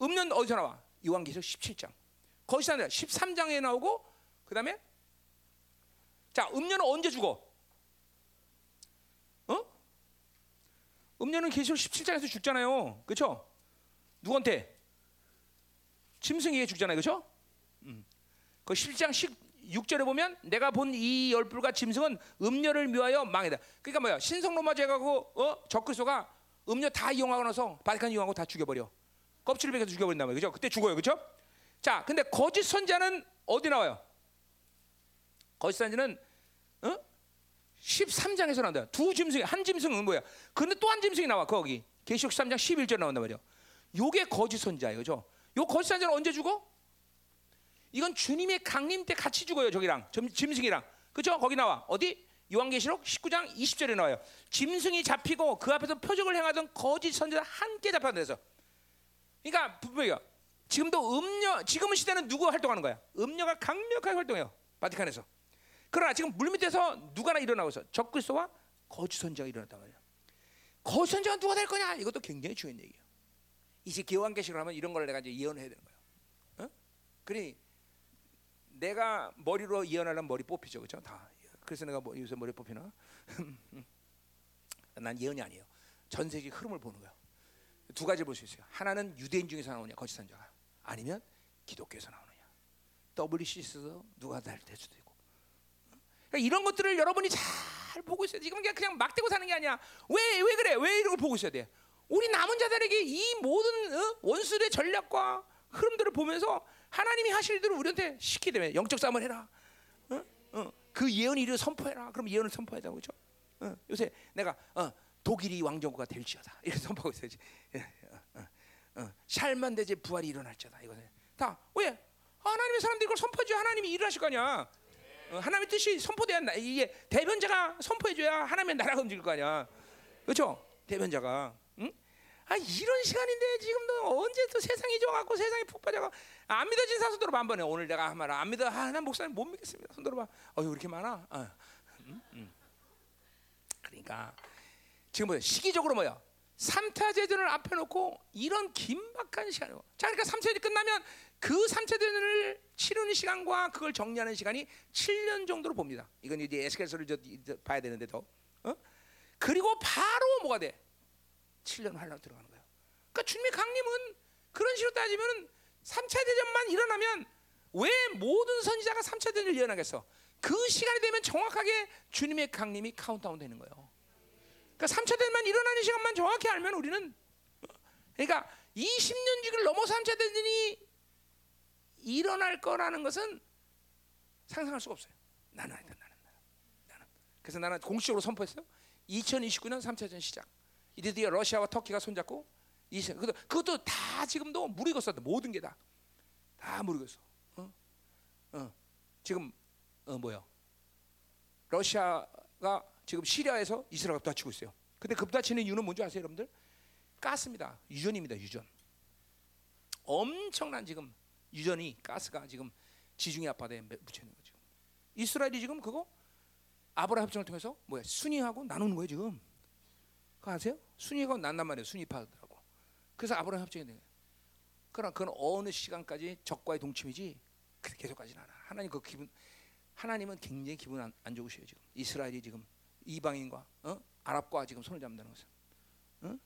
음료는 어디서 나와? 요한계시록 십칠장. 거짓사는 십삼장에 나오고, 그 다음에 자, 음료는 언제 죽어? 어? 음료는 계시록 십칠장에서 죽잖아요, 그렇죠? 누구한테? 짐승에게 죽잖아요, 그렇죠? 음. 그 십칠장 십육절에 보면 내가 본 이 열불과 짐승은 음료를 묘하여 망이다. 그러니까 뭐야? 신성 로마 제국하고 어? 적그리스도가 음료 다 이용하고 나서 바티칸 이용하고 다 죽여버려. 껍질을 벗겨서 죽여버린단 말이에요, 그죠? 그때 죽어요, 그죠? 자, 근데 거짓 선자는 어디 나와요? 거짓 선자는 어? 십삼장에서 나온다. 두 짐승, 한 짐승은 뭐야? 근데 또 한 짐승이 나와. 거기 계시록 십삼장 십일절 나온단 말이에요. 요게 거짓 선자예요, 그죠? 요 거짓 선자는 언제 죽어? 이건 주님의 강림 때 같이 죽어요, 저기랑 짐승이랑, 그죠? 거기 나와. 어디? 요한계시록 십구장 이십절에 나와요. 짐승이 잡히고 그 앞에서 표적을 행하던 거짓 선지자 함께 잡혀서. 그러니까 분명히 지금도 음녀, 지금은 시대는 누구 활동하는 거야? 음녀가 강력하게 활동해요, 바티칸에서. 그러나 지금 물밑에서 누가 하나 일어나고 있어. 적그리스도와 거짓 선지자가 일어났단 말이야. 거짓 선지자가 누가 될 거냐? 이것도 굉장히 중요한 얘기예요. 이제 요한계시록 하면 이런 걸 내가 이제 예언해야 되는 거야. 어? 그러니 내가 머리로 예언하려면 머리 뽑히죠, 그렇죠? 다. 그래서 내가 뭐 요새 머리 뽑히나? 난 예언이 아니에요. 전 세계 흐름을 보는 거예요. 두 가지 볼 수 있어요. 하나는 유대인 중에서 나오냐, 거짓 선자가, 아니면 기독교에서 나오느냐. 더블유씨에서 누가 날 될 수도 있고. 그러니까 이런 것들을 여러분이 잘 보고 있어야 돼. 지금 그냥, 그냥 막 대고 사는 게 아니야. 왜, 왜 그래? 왜 이런 걸 보고 있어야 돼? 우리 남은 자들에게 이 모든 어? 원수들의 전략과 흐름들을 보면서 하나님이 하실 일들을 우리한테 시키되면 영적 싸움을 해라. 응? 어? 어. 그 예언이 이를 선포해라. 그럼 예언을 선포해야 되고, 그렇죠? 어, 요새 내가 어, 독일이 왕정국가 될지어다 이렇게 선포하고 있어야지. 어, 어, 어. 샬만 대제 부활이 일어날지어다. 이거는 다 왜 하나님의 사람들이 이걸 선포해줘야 하나님이 일을 하실 거냐? 어, 하나님의 뜻이 선포돼야 나, 이게 대변자가 선포해줘야 하나님의 나라가 움직일 거 아니야, 그렇죠? 대변자가. 응? 아, 이런 시간인데 지금도 언제 또 세상이 좋아갖고 세상이 푹 빠져가 안 믿어진 사람 손 들어봐. 한번에 오늘 내가 한 말 안 믿어. 아, 난 목사님 못 믿겠습니다. 손 들어봐. 어휴, 이렇게 많아. 아. 음? 음. 그러니까 지금 뭐야? 시기적으로 뭐야? 삼차 대전을 앞에 놓고 이런 긴박한 시간이고. 자, 그러니까 삼차 대전이 끝나면 그 삼차 대전을 치르는 시간과 그걸 정리하는 시간이 칠년 정도로 봅니다. 이건 이제 에스겔서를 봐야 되는데 더. 어? 그리고 바로 뭐가 돼? 칠년 환란 들어가는 거예요. 그러니까 주님의 강림은 그런 식으로 따지면 삼 차 대전만 일어나면 왜 모든 선지자가 삼 차 대전을 예언하겠어? 그 시간이 되면 정확하게 주님의 강림이 카운트다운 되는 거예요. 그러니까 삼 차 대전만 일어나는 시간만 정확히 알면 우리는, 그러니까 이십 년 주기를 넘어서 삼 차 대전이 일어날 거라는 것은 상상할 수가 없어요. 나는 아니다. 나는 나는. 나는. 그래서 나는 공식적으로 선포했어요. 이천이십구 년 삼 차 대전 시작. 드디어 러시아와 터키가 손잡고 이십, 그것도, 그것도 다 지금도 물 익었어. 모든 게 다 다 물 익었어. 어? 어. 지금 어 뭐야? 러시아가 지금 시리아에서 이스라엘과 부딪히고 있어요. 근데 그 부딪히는 이유는 뭔지 아세요, 여러분들? 가스입니다. 유전입니다. 유전. 엄청난 지금 유전이, 가스가 지금 지중해 앞바다에 묻혀 있는 거죠. 이스라엘이 지금 그거 아브라함 협정을 통해서 뭐야? 순위하고 나누는 거예요, 지금. 그거 아세요? 순위하고 난단 말이에요. 순위파더라고. 그래서 아브라함 협정이 된 거예요. 그러나 그건 어느 시간까지 적과의 동침이지 계속까지는 않아. 하나님 그 기분, 하나님은 굉장히 기분 안, 안 좋으셔요, 지금. 이스라엘이 지금 이방인과 어? 아랍과 지금 손을 잡는다는 것은. 응?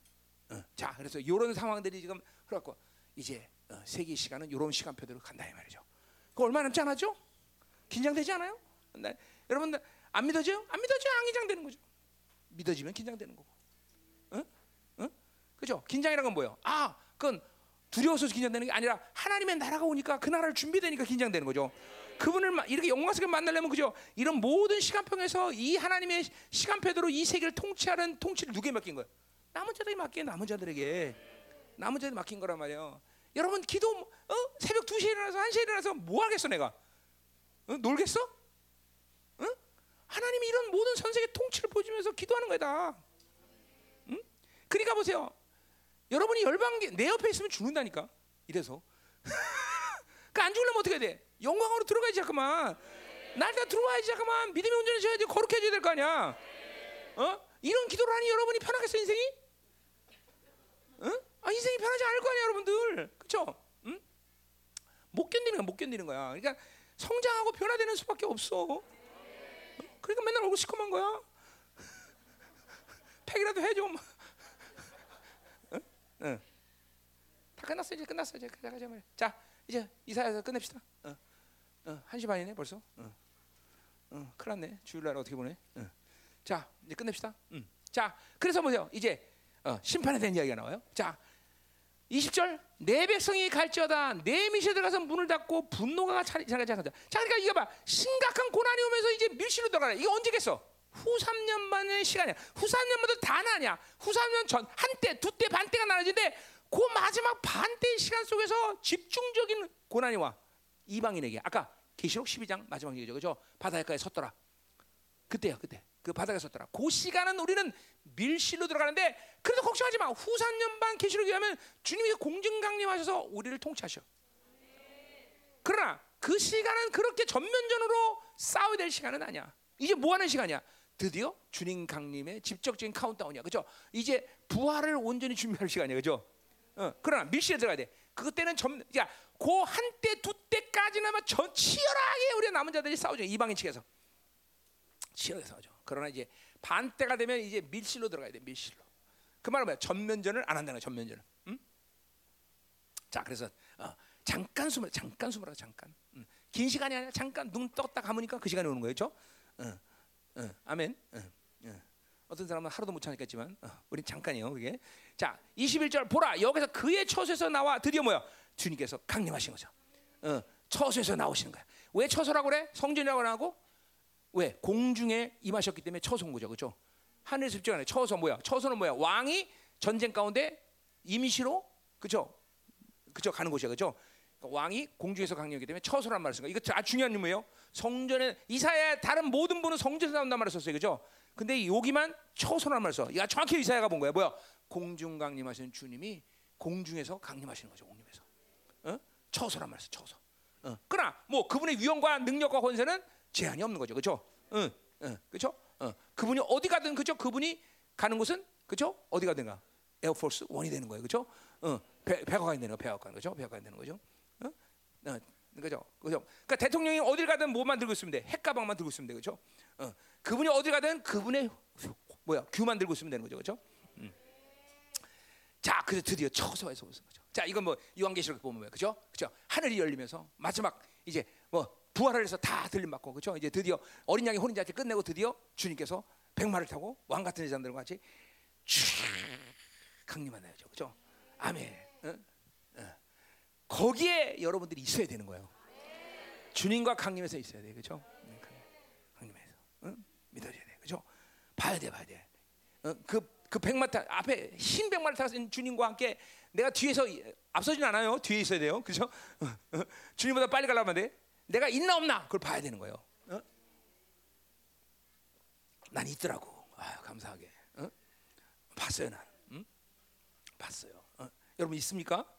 어. 자, 그래서 이런 상황들이 지금 그렇고 이제 어, 세계 시간은 이런 시간표대로 간다 이 말이죠. 그거 얼마 남지 않았죠? 긴장되지 않아요? 네. 여러분들 안 믿어져요? 안 믿어져요? 안 긴장되는 거죠. 믿어지면 긴장되는 거고. 응? 응? 그죠? 긴장이란 건 뭐예요? 아, 그건 두려워서 긴장되는 게 아니라 하나님의 나라가 오니까 그 나라를 준비되니까 긴장되는 거죠. 그분을 이렇게 영광스럽게 만나려면, 그죠? 이런 모든 시간표에서 이 하나님의 시간표대로 이 세계를 통치하는 통치를 누구에 맡긴 거예요? 남은 자들이 맡긴, 남은 자들에게. 남은 자들이 맡긴 거란 말이에요. 여러분 기도 어? 새벽 두 시에 일어나서 한 시에 일어나서 뭐 하겠어 내가? 어? 놀겠어? 어? 하나님이 이런 모든 선세계 통치를 보여주면서 기도하는 거다. 응? 그러니까 보세요. 여러분이 열방계 내 옆에 있으면 죽는다니까. 이래서. 그러니까 안 죽으려면 어떻게 해야 돼? 영광으로 들어가야지 잠깐만. 날 다 들어와야지 잠깐만. 믿음의 운전을 해줘야지. 거룩해져야 될 거 아니야. 어? 이런 기도를 하니 여러분이 편하겠어 인생이? 응? 어? 아, 인생이 편하지 않을 거 아니야 여러분들, 그렇죠? 응? 못 견디는 거야, 못 견디는 거야. 그러니까 성장하고 변화되는 수밖에 없어. 그러니까 맨날 얼굴 시커먼 거야. 팩이라도 해 좀. 응? 응. 다 끝났어 이제, 끝났어 이제. 가자 가자 말이야. 자, 이제 이사야서 끝냅시다. 어, 어, 한 시 반이네 벌써. 어, 어, 큰일 났네. 주일날 어떻게 보내? 어. 자, 이제 끝냅시다. 음. 자, 그래서 보세요. 이제 어, 심판에 대한 이야기가 나와요. 자. 이십 절 내 백성이 갈지어다 내 미시에 들어가서 문을 닫고 분노가 차리자자. 자, 그러니까 이거 봐. 심각한 고난이 오면서 이제 밀실로 들어가라. 이게 언제겠어? 후 삼 년 만의 시간이야. 후 삼 년마다 다 나냐? 후 삼 년 전 한 때, 두 때, 반 때가 나눠지는데 그 마지막 반 때의 시간 속에서 집중적인 고난이 와. 이방인에게. 아까 계시록 십이 장 마지막 얘기죠. 그죠? 바닷가에 섰더라. 그때야, 그때. 그 바닥에 섰더라. 그 시간은 우리는 밀실로 들어가는데 그래도 걱정하지 마. 후 삼 년 반 계시록에 하면 주님이 공중 강림하셔서 우리를 통치하셔. 그러나 그 시간은 그렇게 전면전으로 싸워야 될 시간은 아니야. 이제 뭐 하는 시간이야? 드디어 주님 강림의 직접적인 카운트다운이야. 그죠? 이제 부활을 온전히 준비할 시간이야. 그죠? 어, 그러나 밀실에 들어가야 돼. 그때는 점, 야, 그 한때 두 때까지나마 전 치열하게 우리 남은 자들이 싸우죠. 이방인 측에서 치열하게 싸우죠. 그러나 이제 반때가 되면 이제 밀실로 들어가야 돼. 밀실로. 그 말은 뭐야? 전면전을 안 한다는 거야. 전면전을. 음? 자, 그래서 어, 잠깐 숨을, 잠깐 숨으라, 잠깐. 음. 긴 시간이 아니라 잠깐 눈 떴다 감으니까 그 시간이 오는 거였죠. 어, 어, 아멘. 어, 어. 어떤 사람은 하루도 못 참겠지만, 어, 우린 잠깐이에요. 그게. 자, 이십일 절 보라. 여기서 그의 처소에서 나와 드디어 뭐야? 주님께서 강림하신 거죠. 어, 처소에서 나오시는 거야. 왜 처소라고 그래? 성전이라고 하고? 왜? 공중에 임하셨기 때문에 처소인 거죠. 그렇죠? 하늘에서 집중하네. 처소 뭐야? 처소는 뭐야? 왕이 전쟁 가운데 임시로, 그렇죠? 그렇죠? 가는 곳이야. 그렇죠? 그러니까 왕이 공중에서 강림했기 때문에 처소란 말을 쓴 거예요. 이거 아주 중요한 의미예요. 성전에 이사야 다른 모든 분은 성전에서 나온다는 말을 썼어요. 그렇죠? 근데 여기만 처소란 말을 써. 이거 정확히 이사야가 본 거야. 뭐야? 공중 강림하시는 주님이 공중에서 강림하시는 거죠. 공중에서. 어? 처소란 말을 써. 처소. 어. 그러나 뭐 그분의 위엄과 능력과 권세는 제한이 없는 거죠, 그렇죠? 응, 응, 그렇죠? 응. 그분이 어디 가든, 그렇죠? 그분이 가는 곳은, 그렇죠? 어디 가든가 에어포스 원이 되는 거예요, 그렇죠? 응, 배, 배역관이 되는 거, 배역관, 그렇죠? 배역관이 되는 거죠. 응, 응, 그렇죠, 그렇죠. 그러니까 대통령이 어딜 가든 뭐만 들고 있으면 돼, 핵가방만 들고 있으면 돼, 그렇죠? 응, 그분이 어디 가든 그분의 뭐야 규만 들고 있으면 되는 거죠, 그렇죠? 응. 자, 그래서 드디어 처소에서 오는 거죠. 자, 이건 뭐 요한계시록 보면 뭐예요, 그죠? 그죠? 하늘이 열리면서 마지막 이제 뭐 부활을 해서 다 들림 받고, 그죠? 이제 드디어 어린 양의 혼인잔치 끝내고 드디어 주님께서 백마를 타고 왕 같은 제자들과 같이 쭉 강림하나요, 그죠? 아멘. 응? 응. 거기에 여러분들이 있어야 되는 거예요. 주님과 강림에서 있어야 돼, 그죠? 강림에서 응? 믿어줘야 돼, 그죠? 봐야 돼, 봐야 돼. 응? 그 그 백마타 앞에 흰 백마를 타고 있는 주님과 함께 내가 뒤에서 앞서진 않아요. 뒤에 있어야 돼요. 그렇죠? 주님보다 빨리 가려면 돼. 내가 있나 없나 그걸 봐야 되는 거예요. 어? 난 있더라고. 아, 감사하게. 어? 봤어요, 난. 응? 봤어요. 어? 여러분 있습니까?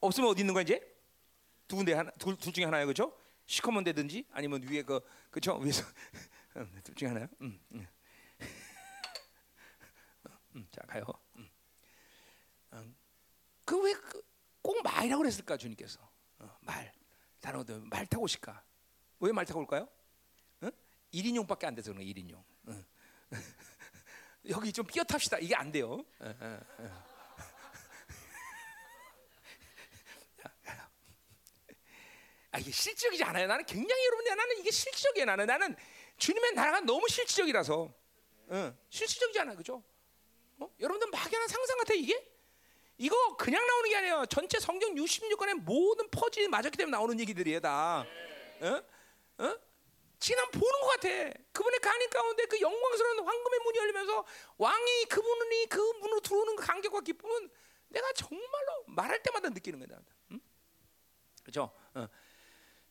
없으면 어디 있는 거야 이제? 두 군데 하나, 둘, 둘 중에 하나예요, 그렇죠? 시커먼 데든지 아니면 위에 그 그렇죠? 위에서 둘 중에 하나요. 음. 음. 음, 자 가요. 음. 음. 그 왜 꼭 말이라고 그랬을까 주님께서? 어, 말 다른 것도 말 타고 오실까? 왜 말 타고 올까요? 어? 일 인용밖에 안 돼서 그런 거예요, 일 인용. 어. 여기 좀 끼어 탑시다. 이게 안 돼요. 어, 어, 어. 아, 이게 실질적이지 않아요. 나는 굉장히 여러분들 나는 이게 실질적이에요. 나는 나는 주님의 나라가 너무 실질적이라서 어, 실질적이지 않아요, 그죠? 어? 여러분들 막연한 상상 같아 이게? 이거 그냥 나오는 게 아니에요. 전체 성경 육십육 권의 모든 퍼즐이 맞았기 때문에 나오는 얘기들이에요 다. 어? 어? 지난 보는 것 같아. 그분의 강림 가운데 그 영광스러운 황금의 문이 열리면서 왕이 그분이 그 문으로 들어오는 그 감격과 기쁨은 내가 정말로 말할 때마다 느끼는 거다. 응? 그렇죠? 어.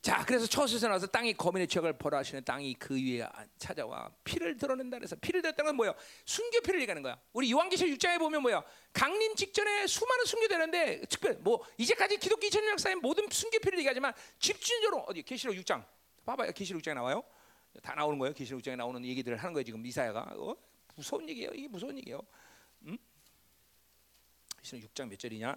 자, 그래서 처소에서 나와서 땅이 거민의 죄악을 벌하시는 땅이 그 위에 찾아와 피를 드러낸다 그래서 피를 드렸다는 건 뭐예요? 순교피를 얘기하는 거야. 우리 요한계시록 육 장에 보면 뭐예요? 강림 직전에 수많은 순교되는데 특별 뭐 이제까지 기독교 이천 년 역사의 모든 순교피를 얘기하지만 집중적으로 어디 계시록 육 장 봐봐요. 계시록 육 장에 나와요. 다 나오는 거예요. 계시록 육 장에 나오는 얘기들을 하는 거예요. 지금 이사야가 어? 무서운 얘기예요. 이게 무서운 얘기예요. 음? 계시록 육 장 몇 절이냐?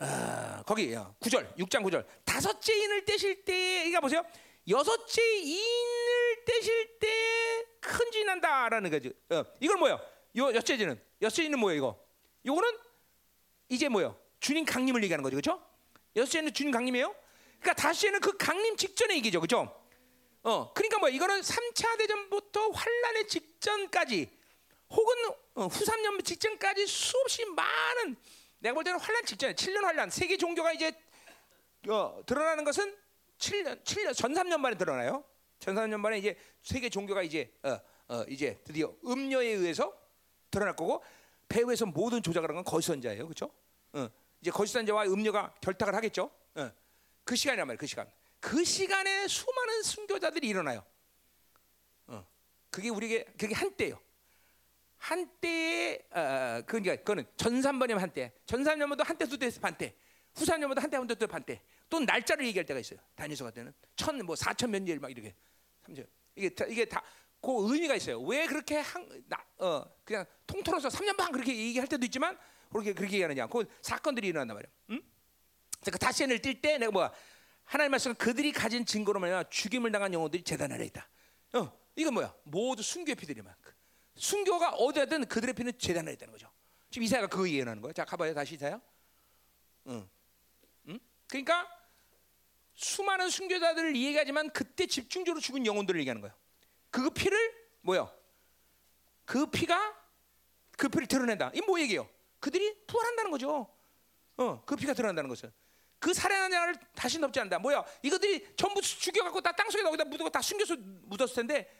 아, 거기 구 절, 육 장 구 절. 다섯째 인을 떼실 때, 이거 보세요. 여섯째 인을 떼실 때 큰 지 난다라는 거죠. 어, 이건 뭐예요? 요 여섯째 인은 여섯째 인은 뭐예요? 이거 요거는 이제 뭐예요? 주님 강림을 얘기하는 거죠, 그렇죠? 여섯째 인은 주님 강림이에요. 그러니까 다섯째는 그 강림 직전의 얘기죠, 그렇죠? 어, 그러니까 뭐 이거는 삼 차 대전부터 환란의 직전까지, 혹은 어, 후삼 년 직전까지 수없이 많은 내가 볼 때는 환란 직전에 칠 년 환란 세계 종교가 이제 어, 드러나는 것은 칠 년 칠 년 전 삼 년 만에 드러나요. 전 삼 년 만에 이제 세계 종교가 이제 어, 어, 이제 드디어 음료에 의해서 드러날 거고 배후에서 모든 조작을 한 건 거짓선자예요, 그렇죠? 어, 이제 거짓선자와 음료가 결탁을 하겠죠. 어, 그 시간이란 말이에요. 그 시간 그 시간에 수많은 순교자들이 일어나요. 어, 그게 우리에게 그게 한때예요. 한때에 어, 그러니까 그거는 전삼 번이면 한때, 전삼 년부터 한때 두 때 반때, 후삼 년부터 한때 한때 또 반때, 또 날짜를 얘기할 때가 있어요. 다니엘서 같은 때는 뭐 사천 몇 일 막 이렇게 삼천 이게 다, 이게 다 그 의미가 있어요. 왜 그렇게 한, 나, 어, 그냥 통틀어서 삼 년 반 그렇게 얘기할 때도 있지만 그렇게 그렇게 얘기하느냐? 그 사건들이 일어난단 말이야. 음? 그러니까 다시 해를 뜰 때 내가 뭐야? 하나님 말씀 그들이 가진 증거로 말이야 죽임을 당한 영혼들이 제단 아래 있다. 어, 이건 뭐야? 모두 순교의 피들이만. 순교가 어디든 그들의 피는 제단에 있다는 거죠. 지금 이사야가 그 예언하는 거예요. 자, 가봐요. 다시 이사야. 응. 응? 그러니까 수많은 순교자들을 얘기하지만 그때 집중적으로 죽은 영혼들을 얘기하는 거예요. 그 피를 뭐요? 그 피가 그 피를 드러낸다. 이 뭐 얘기예요? 그들이 부활한다는 거죠. 어, 그 피가 드러난다는 것은 그 살아난 자를 다시 덮지 않는다. 뭐야? 이것들이 전부 죽여갖고 다 땅속에 거기다 묻고 다 숨겨서 묻었을 텐데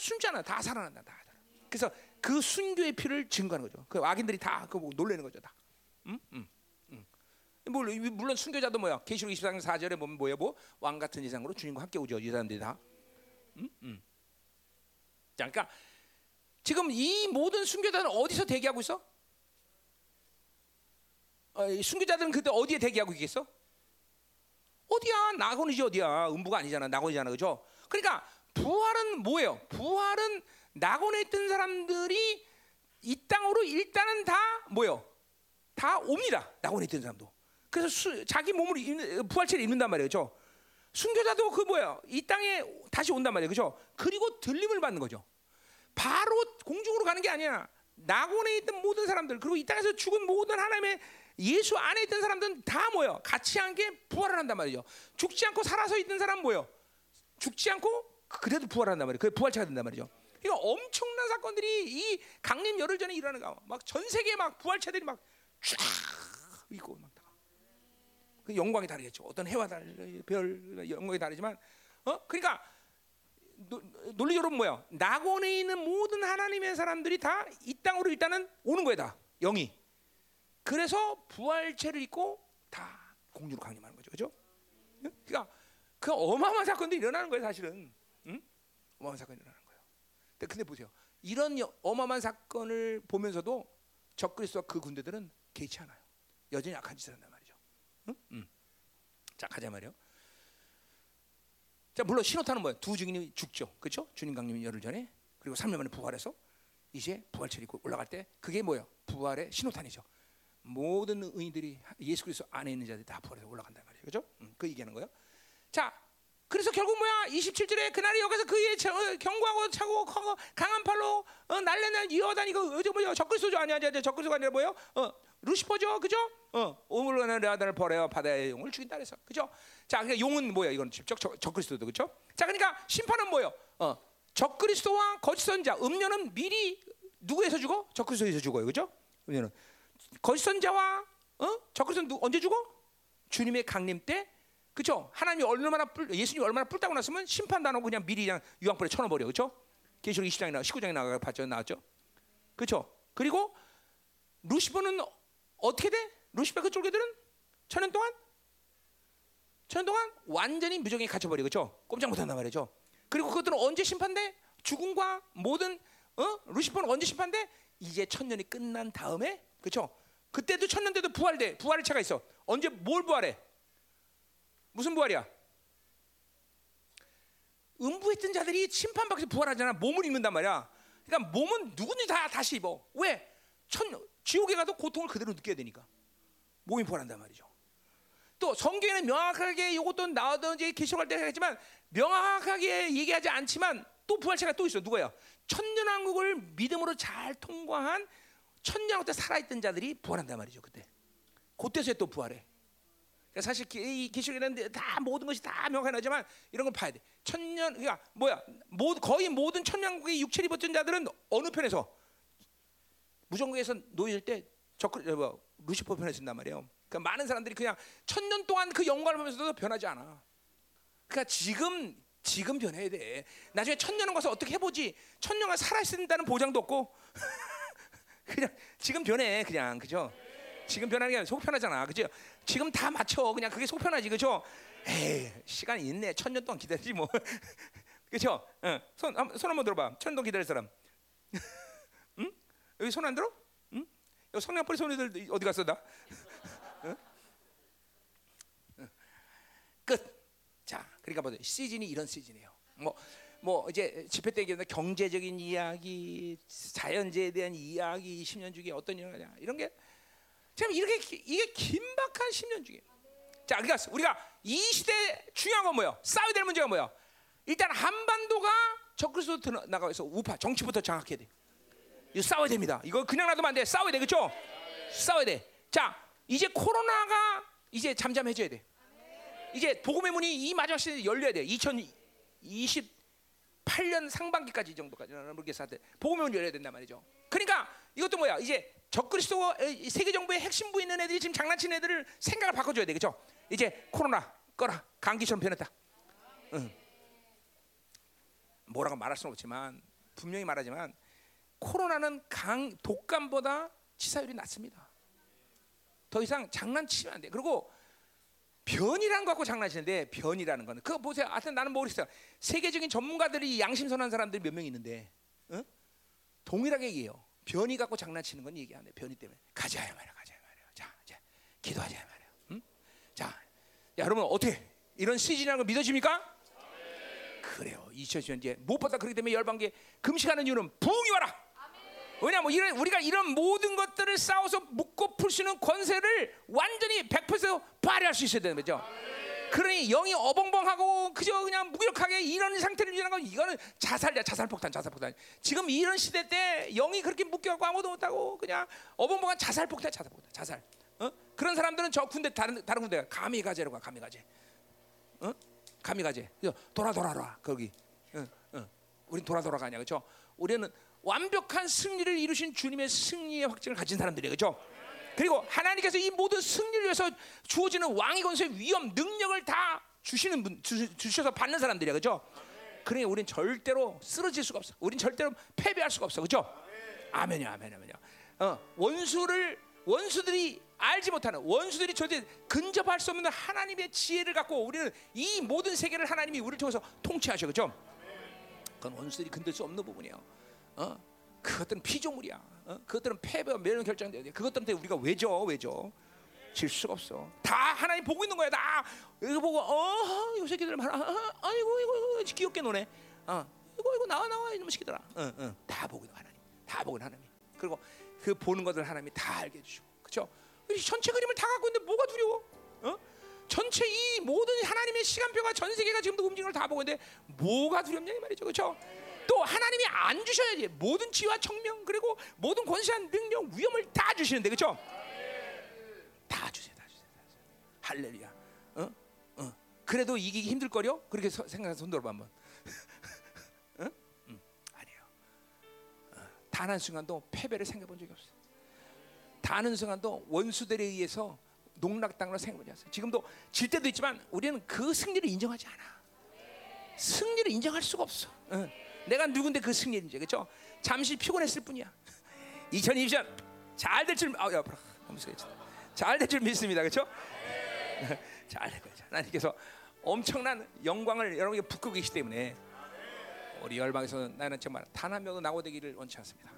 숨지 않아. 다 살아난다. 다. 그래서 그 순교의 피를 증거하는 거죠. 그 악인들이 다 그 놀래는 거죠, 다. 음, 음, 음. 물론, 물론 순교자도 뭐야? 계시록 이십사 장 사 절에 보면 뭐야, 뭐 왕 같은 이상으로 주님과 함께 오죠, 이 사람들이 다. 음, 음. 자, 그러니까 지금 이 모든 순교자들은 어디서 대기하고 있어? 어, 이 순교자들은 그때 어디에 대기하고 있겠어? 어디야? 낙원이지 어디야? 음부가 아니잖아, 낙원이잖아, 그죠? 그러니까 부활은 뭐예요? 부활은 낙원에 있던 사람들이 이 땅으로 일단은 다 뭐요? 다 옵니다. 낙원에 있던 사람도. 그래서 수, 자기 몸을 입는, 부활체를 입는단 말이에요, 그렇죠? 순교자도 그 뭐야? 이 땅에 다시 온단 말이에요, 그렇죠? 그리고 들림을 받는 거죠. 바로 공중으로 가는 게 아니야. 낙원에 있던 모든 사람들, 그리고 이 땅에서 죽은 모든 하나님의 예수 안에 있던 사람들은 다 뭐예요? 같이 함께 부활을 한단 말이죠. 죽지 않고 살아서 있던 사람 뭐예요? 죽지 않고 그래도 부활을 한단 말이에요. 그게 부활체가 된단 말이죠. 이거 엄청난 사건들이 이 강림 열흘 전에 일어나는 거. 막 전 세계에 막 부활체들이 막 쫙 있고 막 다. 그 영광이 다르겠죠. 어떤 해와 달, 별 영광이 다르지만, 어? 그러니까 노, 논리적으로 뭐야? 낙원에 있는 모든 하나님의 사람들이 다 이 땅으로 일단은 오는 거야, 다 영이. 그래서 부활체를 입고 다 공주로 강림하는 거죠, 그렇죠? 그러니까 그 어마어마한 사건들이 일어나는 거예요, 사실은. 응? 어마어마한 사건이 일어나는 거예요. 근데, 근데 보세요, 이런 어마어마한 사건을 보면서도 적그리스도와 그 군대들은 개의치 않아요. 여전히 악한 짓을 한단 말이죠. 응? 응. 자, 가자 말이요. 자, 물론 신호탄은 뭐예요? 두 증인이 죽죠, 그렇죠? 주님 강림이 열흘 전에, 그리고 삼 년 만에 부활해서 이제 부활체를 입고 올라갈 때 그게 뭐예요? 부활의 신호탄이죠. 모든 의인들이 예수 그리스도 안에 있는 자들이 다 부활해서 올라간단 말이에요, 그렇죠? 음, 그 얘기하는 거예요. 자, 그래서 결국 뭐야? 이십칠 절에 그날이 여기서 그의 경고하고 차고 강한 팔로 어, 날래는 이어다니, 이거 어제 뭐야? 적그리스도죠? 아니야, 아니야, 적그리스도가 아니라 뭐예요? 어, 루시퍼죠, 그죠? 어, 오물러는 레아단을 버려 바다의 용을 죽인다 그래서, 그죠? 자, 그러니까 용은 뭐야? 이건 직접 적그리스도도, 그죠? 자, 그러니까 심판은 뭐예요? 어, 적그리스도와 거짓 선자, 음료는 미리 누구에서 죽어? 적그리스도에서 죽어요, 그죠? 음료는 거짓 선자와 어? 적그리스도는 언제 죽어? 주님의 강림 때, 그렇죠? 하나님이 얼마나 뿔, 예수님이 얼마나 뿔따고 났으면 심판단하고 그냥 미리 그냥 유황불에 쳐넣어버려, 그렇죠? 계시록 이십 장에 나, 십구 장에 나가 봤죠, 나왔죠, 그렇죠? 그리고 루시퍼는 어떻게 돼? 루시퍼 그 쫄개들은 천년 동안, 천년 동안 완전히 무정에 갇혀버려, 그렇죠? 꼼짝 못한단 말이죠. 그리고 그것들은 언제 심판돼? 죽음과 모든 어? 루시퍼는 언제 심판돼? 이제 천년이 끝난 다음에, 그렇죠? 그때도 천년 때도 부활돼. 부활의 차가 있어. 언제 뭘 부활해? 무슨 부활이야? 음부했던 자들이 심판 밖에서 부활하잖아. 몸을 입는단 말이야. 그러니까 몸은 누구든지 다 다시 입어. 왜? 천 지옥에 가도 고통을 그대로 느껴야 되니까 몸이 부활한단 말이죠. 또 성경에는 명확하게 이것도 나오든지 계시록할 때 했지만 명확하게 얘기하지 않지만 또 부활체가 또 있어. 누구야? 천년왕국을 믿음으로 잘 통과한 천년왕국 때 살아있던 자들이 부활한단 말이죠. 그때 그때서야 또 부활해. 그러니까 사실 이 계시록에는 다 모든 것이 다 명확하지만 이런 걸 봐야 돼. 천년 그러니까 뭐야? 모, 거의 모든 천년왕국의 육체를 입었던 자들은 어느 편에서 무정국에서 놓일 때 적그리 뭐, 루시퍼 편에 쓴단 말이에요. 그러니까 많은 사람들이 그냥 천년 동안 그 영광을 보면서도 변하지 않아. 그러니까 지금 지금 변해야 돼. 나중에 천년은 가서 어떻게 해보지? 천년간 살아있는다는 보장도 없고. 그냥 지금 변해 그냥, 그죠? 지금 변하는 게 아니라 속 편하잖아, 그죠? 지금 다 맞춰 그냥 그게 속 편하지, 그죠? 에이 시간 있네, 천년 동안 기다리지 뭐. 그죠? 응. 손 손 한번 들어봐. 천년 동안 기다릴 사람. 응? 여기 손 안 들어? 응? 여기 성냥벌이 손이들 어디 갔어 나? 응? 응. 끝. 자, 그러니까 보세요. 시즌이 이런 시즌이에요. 뭐. 뭐 이제 집회 때 얘기했는데 경제적인 이야기, 자연재해에 대한 이야기, 이십 년 주기에 어떤 일이냐 이런 게 참 이렇게 이게 긴박한 십 년 주기예요. 자, 그러니까 우리가 이 시대에 중요한 건 뭐예요? 싸워야 될 문제가 뭐예요? 일단 한반도가 적그리스도로 나가서 우파 정치부터 장악해야 돼. 이거 싸워야 됩니다. 이거 그냥 놔두면 안 돼. 싸워야 돼, 그렇죠? 싸워야 돼. 자, 이제 코로나가 이제 잠잠해져야 돼. 이제 복음의 문이 이 마지막 시대에 열려야 돼. 이천이십 팔 년 상반기까지 정도까지는 모르겠어. 복음의 문을 열어야 된단 말이죠. 그러니까 이것도 뭐야? 이제 적그리스도 세계 정부의 핵심부 있는 애들이 지금 장난치는 애들을 생각을 바꿔줘야 돼, 그렇죠? 이제 코로나 꺼라, 감기처럼 변했다. 응. 뭐라고 말할 수는 없지만 분명히 말하지만 코로나는 강 독감보다 치사율이 낮습니다. 더 이상 장난치면 안 돼. 그리고 변이라는 거 갖고 장난치는데 변이라는 거는 그거 보세요. 하여튼 나는 모르겠어요. 세계적인 전문가들이 양심선한 사람들이 몇 명 있는데 어? 동일하게 얘기해요. 변이 갖고 장난치는 건 얘기 안 해. 변이 때문에 가자야 말이야, 가자야 말이야. 자, 자 기도하자 말이야. 응? 자, 야, 여러분 어떻게 이런 시즌이라는 거 믿어집니까? 네. 그래요. 이천십년째 무엇보다 그렇기 때문에 열방계 금식하는 이유는 부흥이 와라. 왜냐, 뭐 이런 우리가 이런 모든 것들을 싸워서 묶고 풀 수 있는 권세를 완전히 백 퍼센트 발휘할 수 있어야 되는 거죠. 그러니 영이 어벙벙하고 그저 그냥 무기력하게 이런 상태를 유지하는 건 이거는 자살이야. 자살폭탄, 자살폭탄. 지금 이런 시대 때 영이 그렇게 묶여갖고 아무도 못하고 그냥 어벙벙한 자살폭탄, 자살폭탄, 자살. 어? 그런 사람들은 저 군대 다른 다른 군대가 가미가제로 가. 가미가제. 어? 가미가제. 돌아 돌아 돌아 거기. 응, 응. 우린 돌아 돌아가냐, 그렇죠? 우리는 완벽한 승리를 이루신 주님의 승리의 확증을 가진 사람들이에요, 그렇죠? 그리고 하나님께서 이 모든 승리를 위해서 주어지는 왕의 권세의 위엄, 능력을 다 주시는 분, 주, 주셔서 받는 사람들이야, 그렇죠? 그러니 우리는 절대로 쓰러질 수가 없어. 우리는 절대로 패배할 수가 없어, 그렇죠? 아멘이야, 아멘, 아멘이야. 어, 원수를 원수들이 알지 못하는, 원수들이 절대 근접할 수 없는 하나님의 지혜를 갖고 우리는 이 모든 세계를 하나님이 우리를 통해서 통치하셔, 그렇죠? 그건 원수들이 건들 수 없는 부분이에요. 어, 그것들은 피조물이야. 어? 그것들은 패배와 멸망 결정돼야 돼. 그것들한테 우리가 왜죠, 왜죠? 질 수가 없어. 다 하나님 보고 있는 거야. 다 이거 보고 어, 요 새끼들 봐라. 어, 아이고, 이거 이거 귀엽게 노네. 어, 이거 이거 나와 나와 이놈 새끼들아. 어, 어. 다 보고 있는 하나님. 다 보고 있는 하나님. 그리고 그 보는 것들 하나님이 다 알게 해주시고, 그렇죠? 전체 그림을 다 갖고 있는데 뭐가 두려워? 어? 전체 이 모든 하나님의 시간표가 전 세계가 지금도 움직이는 걸 다 보고 있는데 뭐가 두렵냐 이 말이죠, 그렇죠? 또 하나님이 안 주셔야지 모든 지와 청명 그리고 모든 권세와 능력 위엄을 다 주시는데, 그렇죠? 다 주세요, 다 주세요, 다 주세요. 할렐루야. 어? 어. 그래도 이기기 힘들 거려? 그렇게 서, 생각해서 손 들어봐 한번. 응? 응. 아니에요. 어. 단 한 순간도 패배를 생각해본 적이 없어요. 단 한 순간도 원수들에 의해서 농락당으로 생각해본 적이 없어요. 지금도 질 때도 있지만 우리는 그 승리를 인정하지 않아. 승리를 인정할 수가 없어. 응. 내가 누군데 그 승리인지, 그렇죠? 잠시 피곤했을 뿐이야. 이천이십 년 잘 될 줄, 아, 야, 잘 될 줄 믿습니다, 그렇죠? 잘 될 거예요. 하나님께서 엄청난 영광을 여러분에게 부고 계시기 때문에 우리 열방에서는 나는 정말 단 한 명도 낙오되기를 원치 않습니다.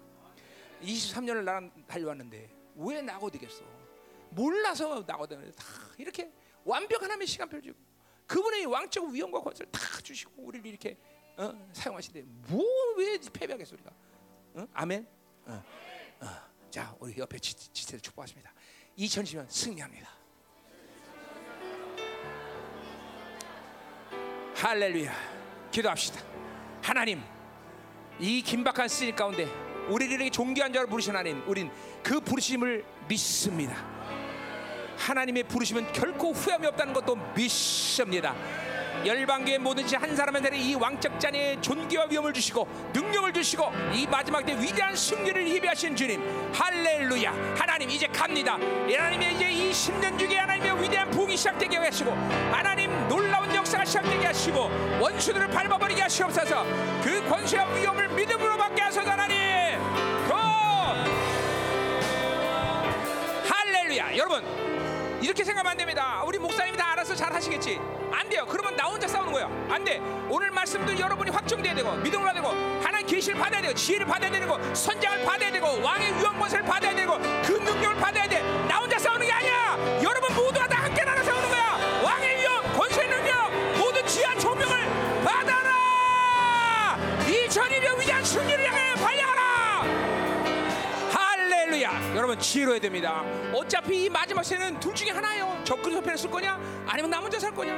이십삼 년을 나랑 달려왔는데 왜 낙오되겠어? 몰라서 낙오되는 다 이렇게 완벽한 하나님의 시간표를 주고 그분의 왕적 위엄과 권세를 다 주시고 우리를 이렇게 어? 사용하시되 뭐 왜 패배하겠어 우리가? 어? 아멘. 어. 어. 자, 우리 옆에 지체를 축복하십니다. 이천이십 년 승리합니다. 할렐루야. 기도합시다. 하나님, 이 긴박한 시즌 가운데 우리를 이렇게 존귀한 자로 부르신 하나님, 우린 그 부르심을 믿습니다. 하나님의 부르심은 결코 후회함이 없다는 것도 믿습니다. 열방교회 모든 지 한 사람한테 이 왕적 잔의 존귀와 위엄을 주시고 능력을 주시고 이 마지막 때 위대한 승리를 예비하신 주님, 할렐루야. 하나님 이제 갑니다. 하나님의 이제 이 십 년 주기에 하나님의 위대한 부흥이 시작되게 하시고 하나님 놀라운 역사가 시작되게 하시고 원수들을 밟아버리게 하시옵소서. 그 권세와 위엄을 믿음으로 받게 하소서. 하나님 고! 할렐루야. 여러분 이렇게 생각하면 안 됩니다. 우리 목사님이 다 알아서 잘 하시겠지. 안 돼요. 그러면 나 혼자 싸우는 거예요. 안 돼. 오늘 말씀도 여러분이 확정돼야 되고 믿음을 받아야 되고 하나님 계시를 받아야 되고 지혜를 받아야 되고 선장을 받아야 되고 왕의 위엄 권세를 받아야 되고 그 능력을 받아야 돼. 나 혼자 싸우는 게 아니야. 여러분 모두가 다 함께 나눠 싸우는 거야. 왕의 위엄, 권세의 능력, 모든 지혜와 총명을 받아라. 이천이십 년 위대한 승리를 향해 발향하라. 야, 여러분 지혜로워야 됩니다. 어차피 이 마지막 세는 둘 중에 하나예요. 적그리스도 편에 쓸 거냐, 아니면 나 혼자 살 거냐,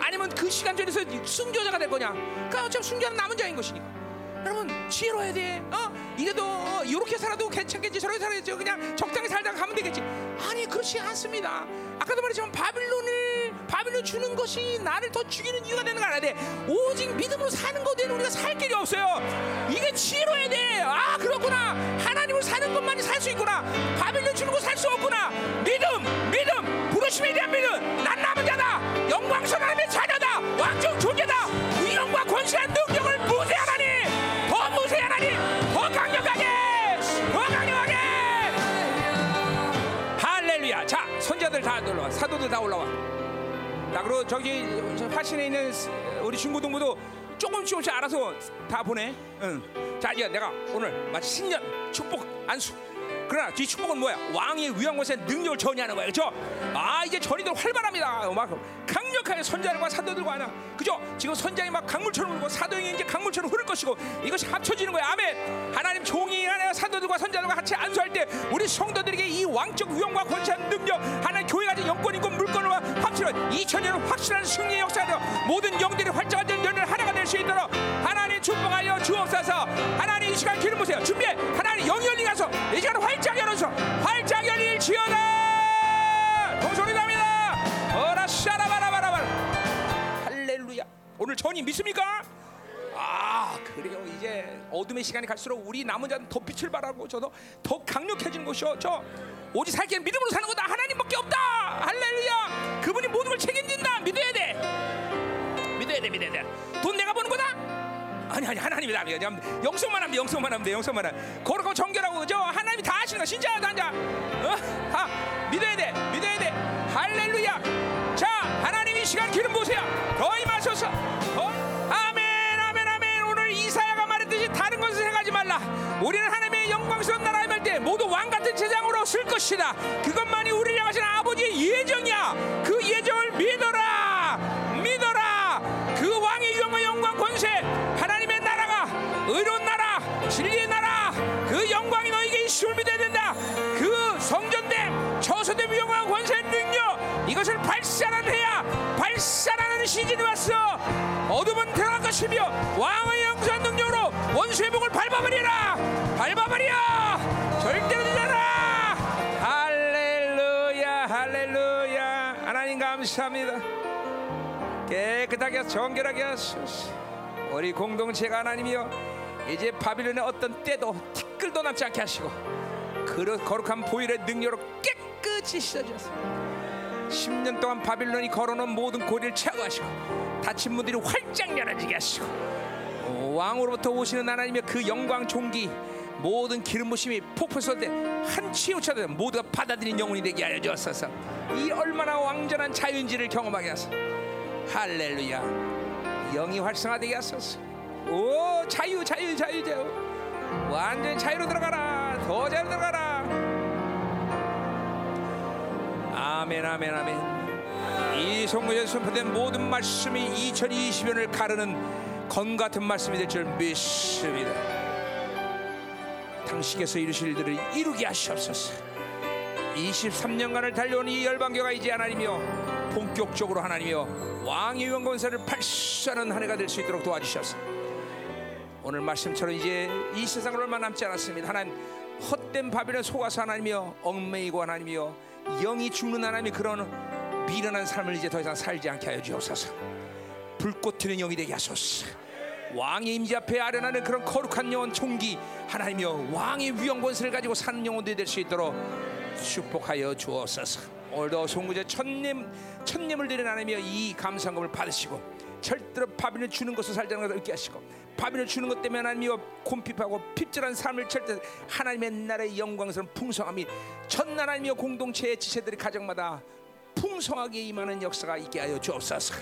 아니면 그 시간전에서 순교자가 될 거냐. 그러니까 어차피 순교자는 남은 자인 것이니까. 여러분 지혜로워야 돼. 어? 이래도 이렇게 살아도 괜찮겠지, 저렇게 살아야지, 그냥 적당히 살다가 가면 되겠지. 아니 그렇지 않습니다. 아까도 말했지만 바빌론을 바빌론 주는 것이 나를 더 죽이는 이유가 되는 거 알아야 돼. 오직 믿음으로 사는 것에 우리가 살 길이 없어요. 이게 지혜로워야 돼. 아 그렇구나. 하나님을 사는 것만이 살 수 있구나. 바빌론 주는 거 살 수 없구나. 믿음, 믿음, 부르심에 대한 믿음. 난 남은 자다. 영광스러운 하나님의 자녀다. 왕적 존재다. 위엄과 권세와 능력을 무세하나니, 더 무세하나니, 더 강력하게, 더 강력하게. 할렐루야. 자, 선자들 다 올라와. 사도들 다 올라와. 자, 그리고 저기 화신에 있는 우리 중고등부도 조금씩 조금씩 알아서 다 보내. 응. 자, 이제 내가 오늘 마치 신년 축복 안수. 그러나 이 축복은 뭐야? 왕의 위엄 권세 능력을 전이하는 거야, 그렇죠? 아, 이제 전이들 활발합니다. 막 강력한 아카의 선자들과 사도들과 하나. 그죠? 지금 선장이 막 강물처럼 흐르고 사도행이 이제 강물처럼 흐를 것이고 이것이 합쳐지는 거야. 아멘. 하나님 종이 하나 사도들과 선자들과 같이 안수할 때 우리 성도들에게 이 왕적 위엄과 권세한 능력 하나님 교회가 가진 영권인권 물권과 합치는 이천 년을 확실한 승리의 역사로 모든 영들이 활짝화된 연을 하나가 될 수 있도록 하나님 축복하여 주옵소서. 하나님 이 시간 기름 부으세요. 준비해. 하나님 영이 열린 가서 이 시간 활짝 열어서 활짝 열릴 지어라. 동소리 납니다. 어라 샤라바라바라바라. 할렐루야. 오늘 전이 믿습니까? 아 그래요. 이제 어둠의 시간이 갈수록 우리 남은 자는 더 빛을 바라고 저도 더 강력해지는 것이요. 저 오직 살게 믿음으로 사는 거다. 하나님밖에 없다. 할렐루야. 그분이 모든 걸 책임진다. 믿어야 돼. 믿어야 돼. 믿어야 돼. 돈 내가 버는 거다. 아니 아니 하나님이다. 영성만 하면 영성만 하면 돼. 영성만 하면 거룩하고 정결하고 그죠? 하나님이 다 하시는 거야. 신자야 단자. 어? 아, 믿어야 돼. 믿어야 돼. 할렐루야. 자 하나님 이 시간 기름 부으세요. 더 임하소서. 어? 아멘 아멘 아멘. 오늘 이사야가 말했듯이 다른 것을 생각하지 말라. 우리는 하나님의 영광스러운 나라에 말 때 모두 왕같은 제장으로 쓸 것이다. 그것만이 우리를 향하신 아버지의 예정이야. 그 예정을 믿어라. 믿어라. 그 왕의 위엄과 영광 권세 하나님의 나라가 의로운 나라 진리의 나라 그 영광이 너에게 있음을 믿어야 된다. 그 성전됨 저소됨 위엄과 권세의 능력 이것을 발산하는 해야 발산하는 시즌이 왔어. 어둠은 태어날 것이며 왕의 영광 능력으로 원수의 목을 밟아버리라. 밟아버려. 절대로 되지 않아. 할렐루야 할렐루야. 하나님 감사합니다. 깨끗하게 하소서. 정결하게 하소서. 우리 공동체가 하나님이여 이제 바빌론의 어떤 때도 티끌도 남지 않게 하시고 거룩한 보혈의 능력으로 깨끗이 씻어주셨습니다. 십 년 동안 바빌론이 걸어놓은 모든 고리를 제거하시고 닫힌 문들이 활짝 열어지게 하시고 오, 왕으로부터 오시는 하나님의 그 영광 종기 모든 기름 부심이 폭포설 때 한 치우쳐도 모두가 받아들인 영혼이 되게 하여 주옵소서. 이 얼마나 왕전한 자유인지를 경험하게 하소서. 할렐루야. 영이 활성화되게 하소서. 오 자유 자유 자유 자유. 완전히 자유로 들어가라. 더 자유로 들어가라. 아멘 아멘 아멘. 이 성경에 선포된 모든 말씀이 이천이십 년을 가르는 검같은 말씀이 될 줄 믿습니다. 당신께서 이루실 일들을 이루게 하시옵소서. 이십삼 년간을 달려온 이 열방교가 이제 하나님이여 본격적으로 하나님이여 왕의 위엄 권세를 발산하는 한 해가 될 수 있도록 도와주셔서 오늘 말씀처럼 이제 이 세상으로 얼마 남지 않았습니다. 하나님 헛된 바벨론에 속아서 하나님이여 얽매이고 하나님이여 영이 죽는 하나님이 그런 미련한 삶을 이제 더 이상 살지 않게 하여 주옵소서. 불꽃 튀는 영이 되게 하소서. 왕의 임재 앞에 아련하는 그런 거룩한 영혼 총기 하나님이여 왕의 위엄 권세를 가지고 사는 영혼들이 될 수 있도록 축복하여 주옵소서. 오늘도 송구제 천님, 천님을 드린 하나님이여 이 감상금을 받으시고 절대로 바빌론 주는 것을 살자는 것을 얻게 하시고 바빌론 주는 것 때문에 하나님이여 곰핍하고 핍절한 삶을 절대 하나님의 나라의 영광스러운 풍성함이 전 하나님이여 공동체의 지체들이 가정마다 풍성하게 임하는 역사가 있게 하여 주옵소서.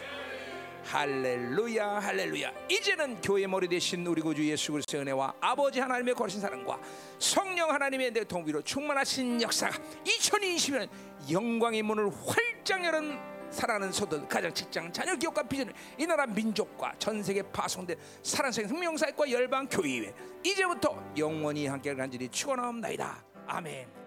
할렐루야 할렐루야. 이제는 교회의 머리 되신 우리 구주 예수 그리스도의 은혜와 아버지 하나님의 거룩하신 사랑과 성령 하나님의 동비로 충만하신 역사가 이천이십 년 영광의 문을 활짝 열은 사랑하는 소득 가정 직장 자녀 기업과 비전을 이 나라 민족과 전 세계에 파송된 사랑스러운 생명사역과 열방 교회에 이제부터 영원히 함께 간절히 축원하옵나이다. 아멘.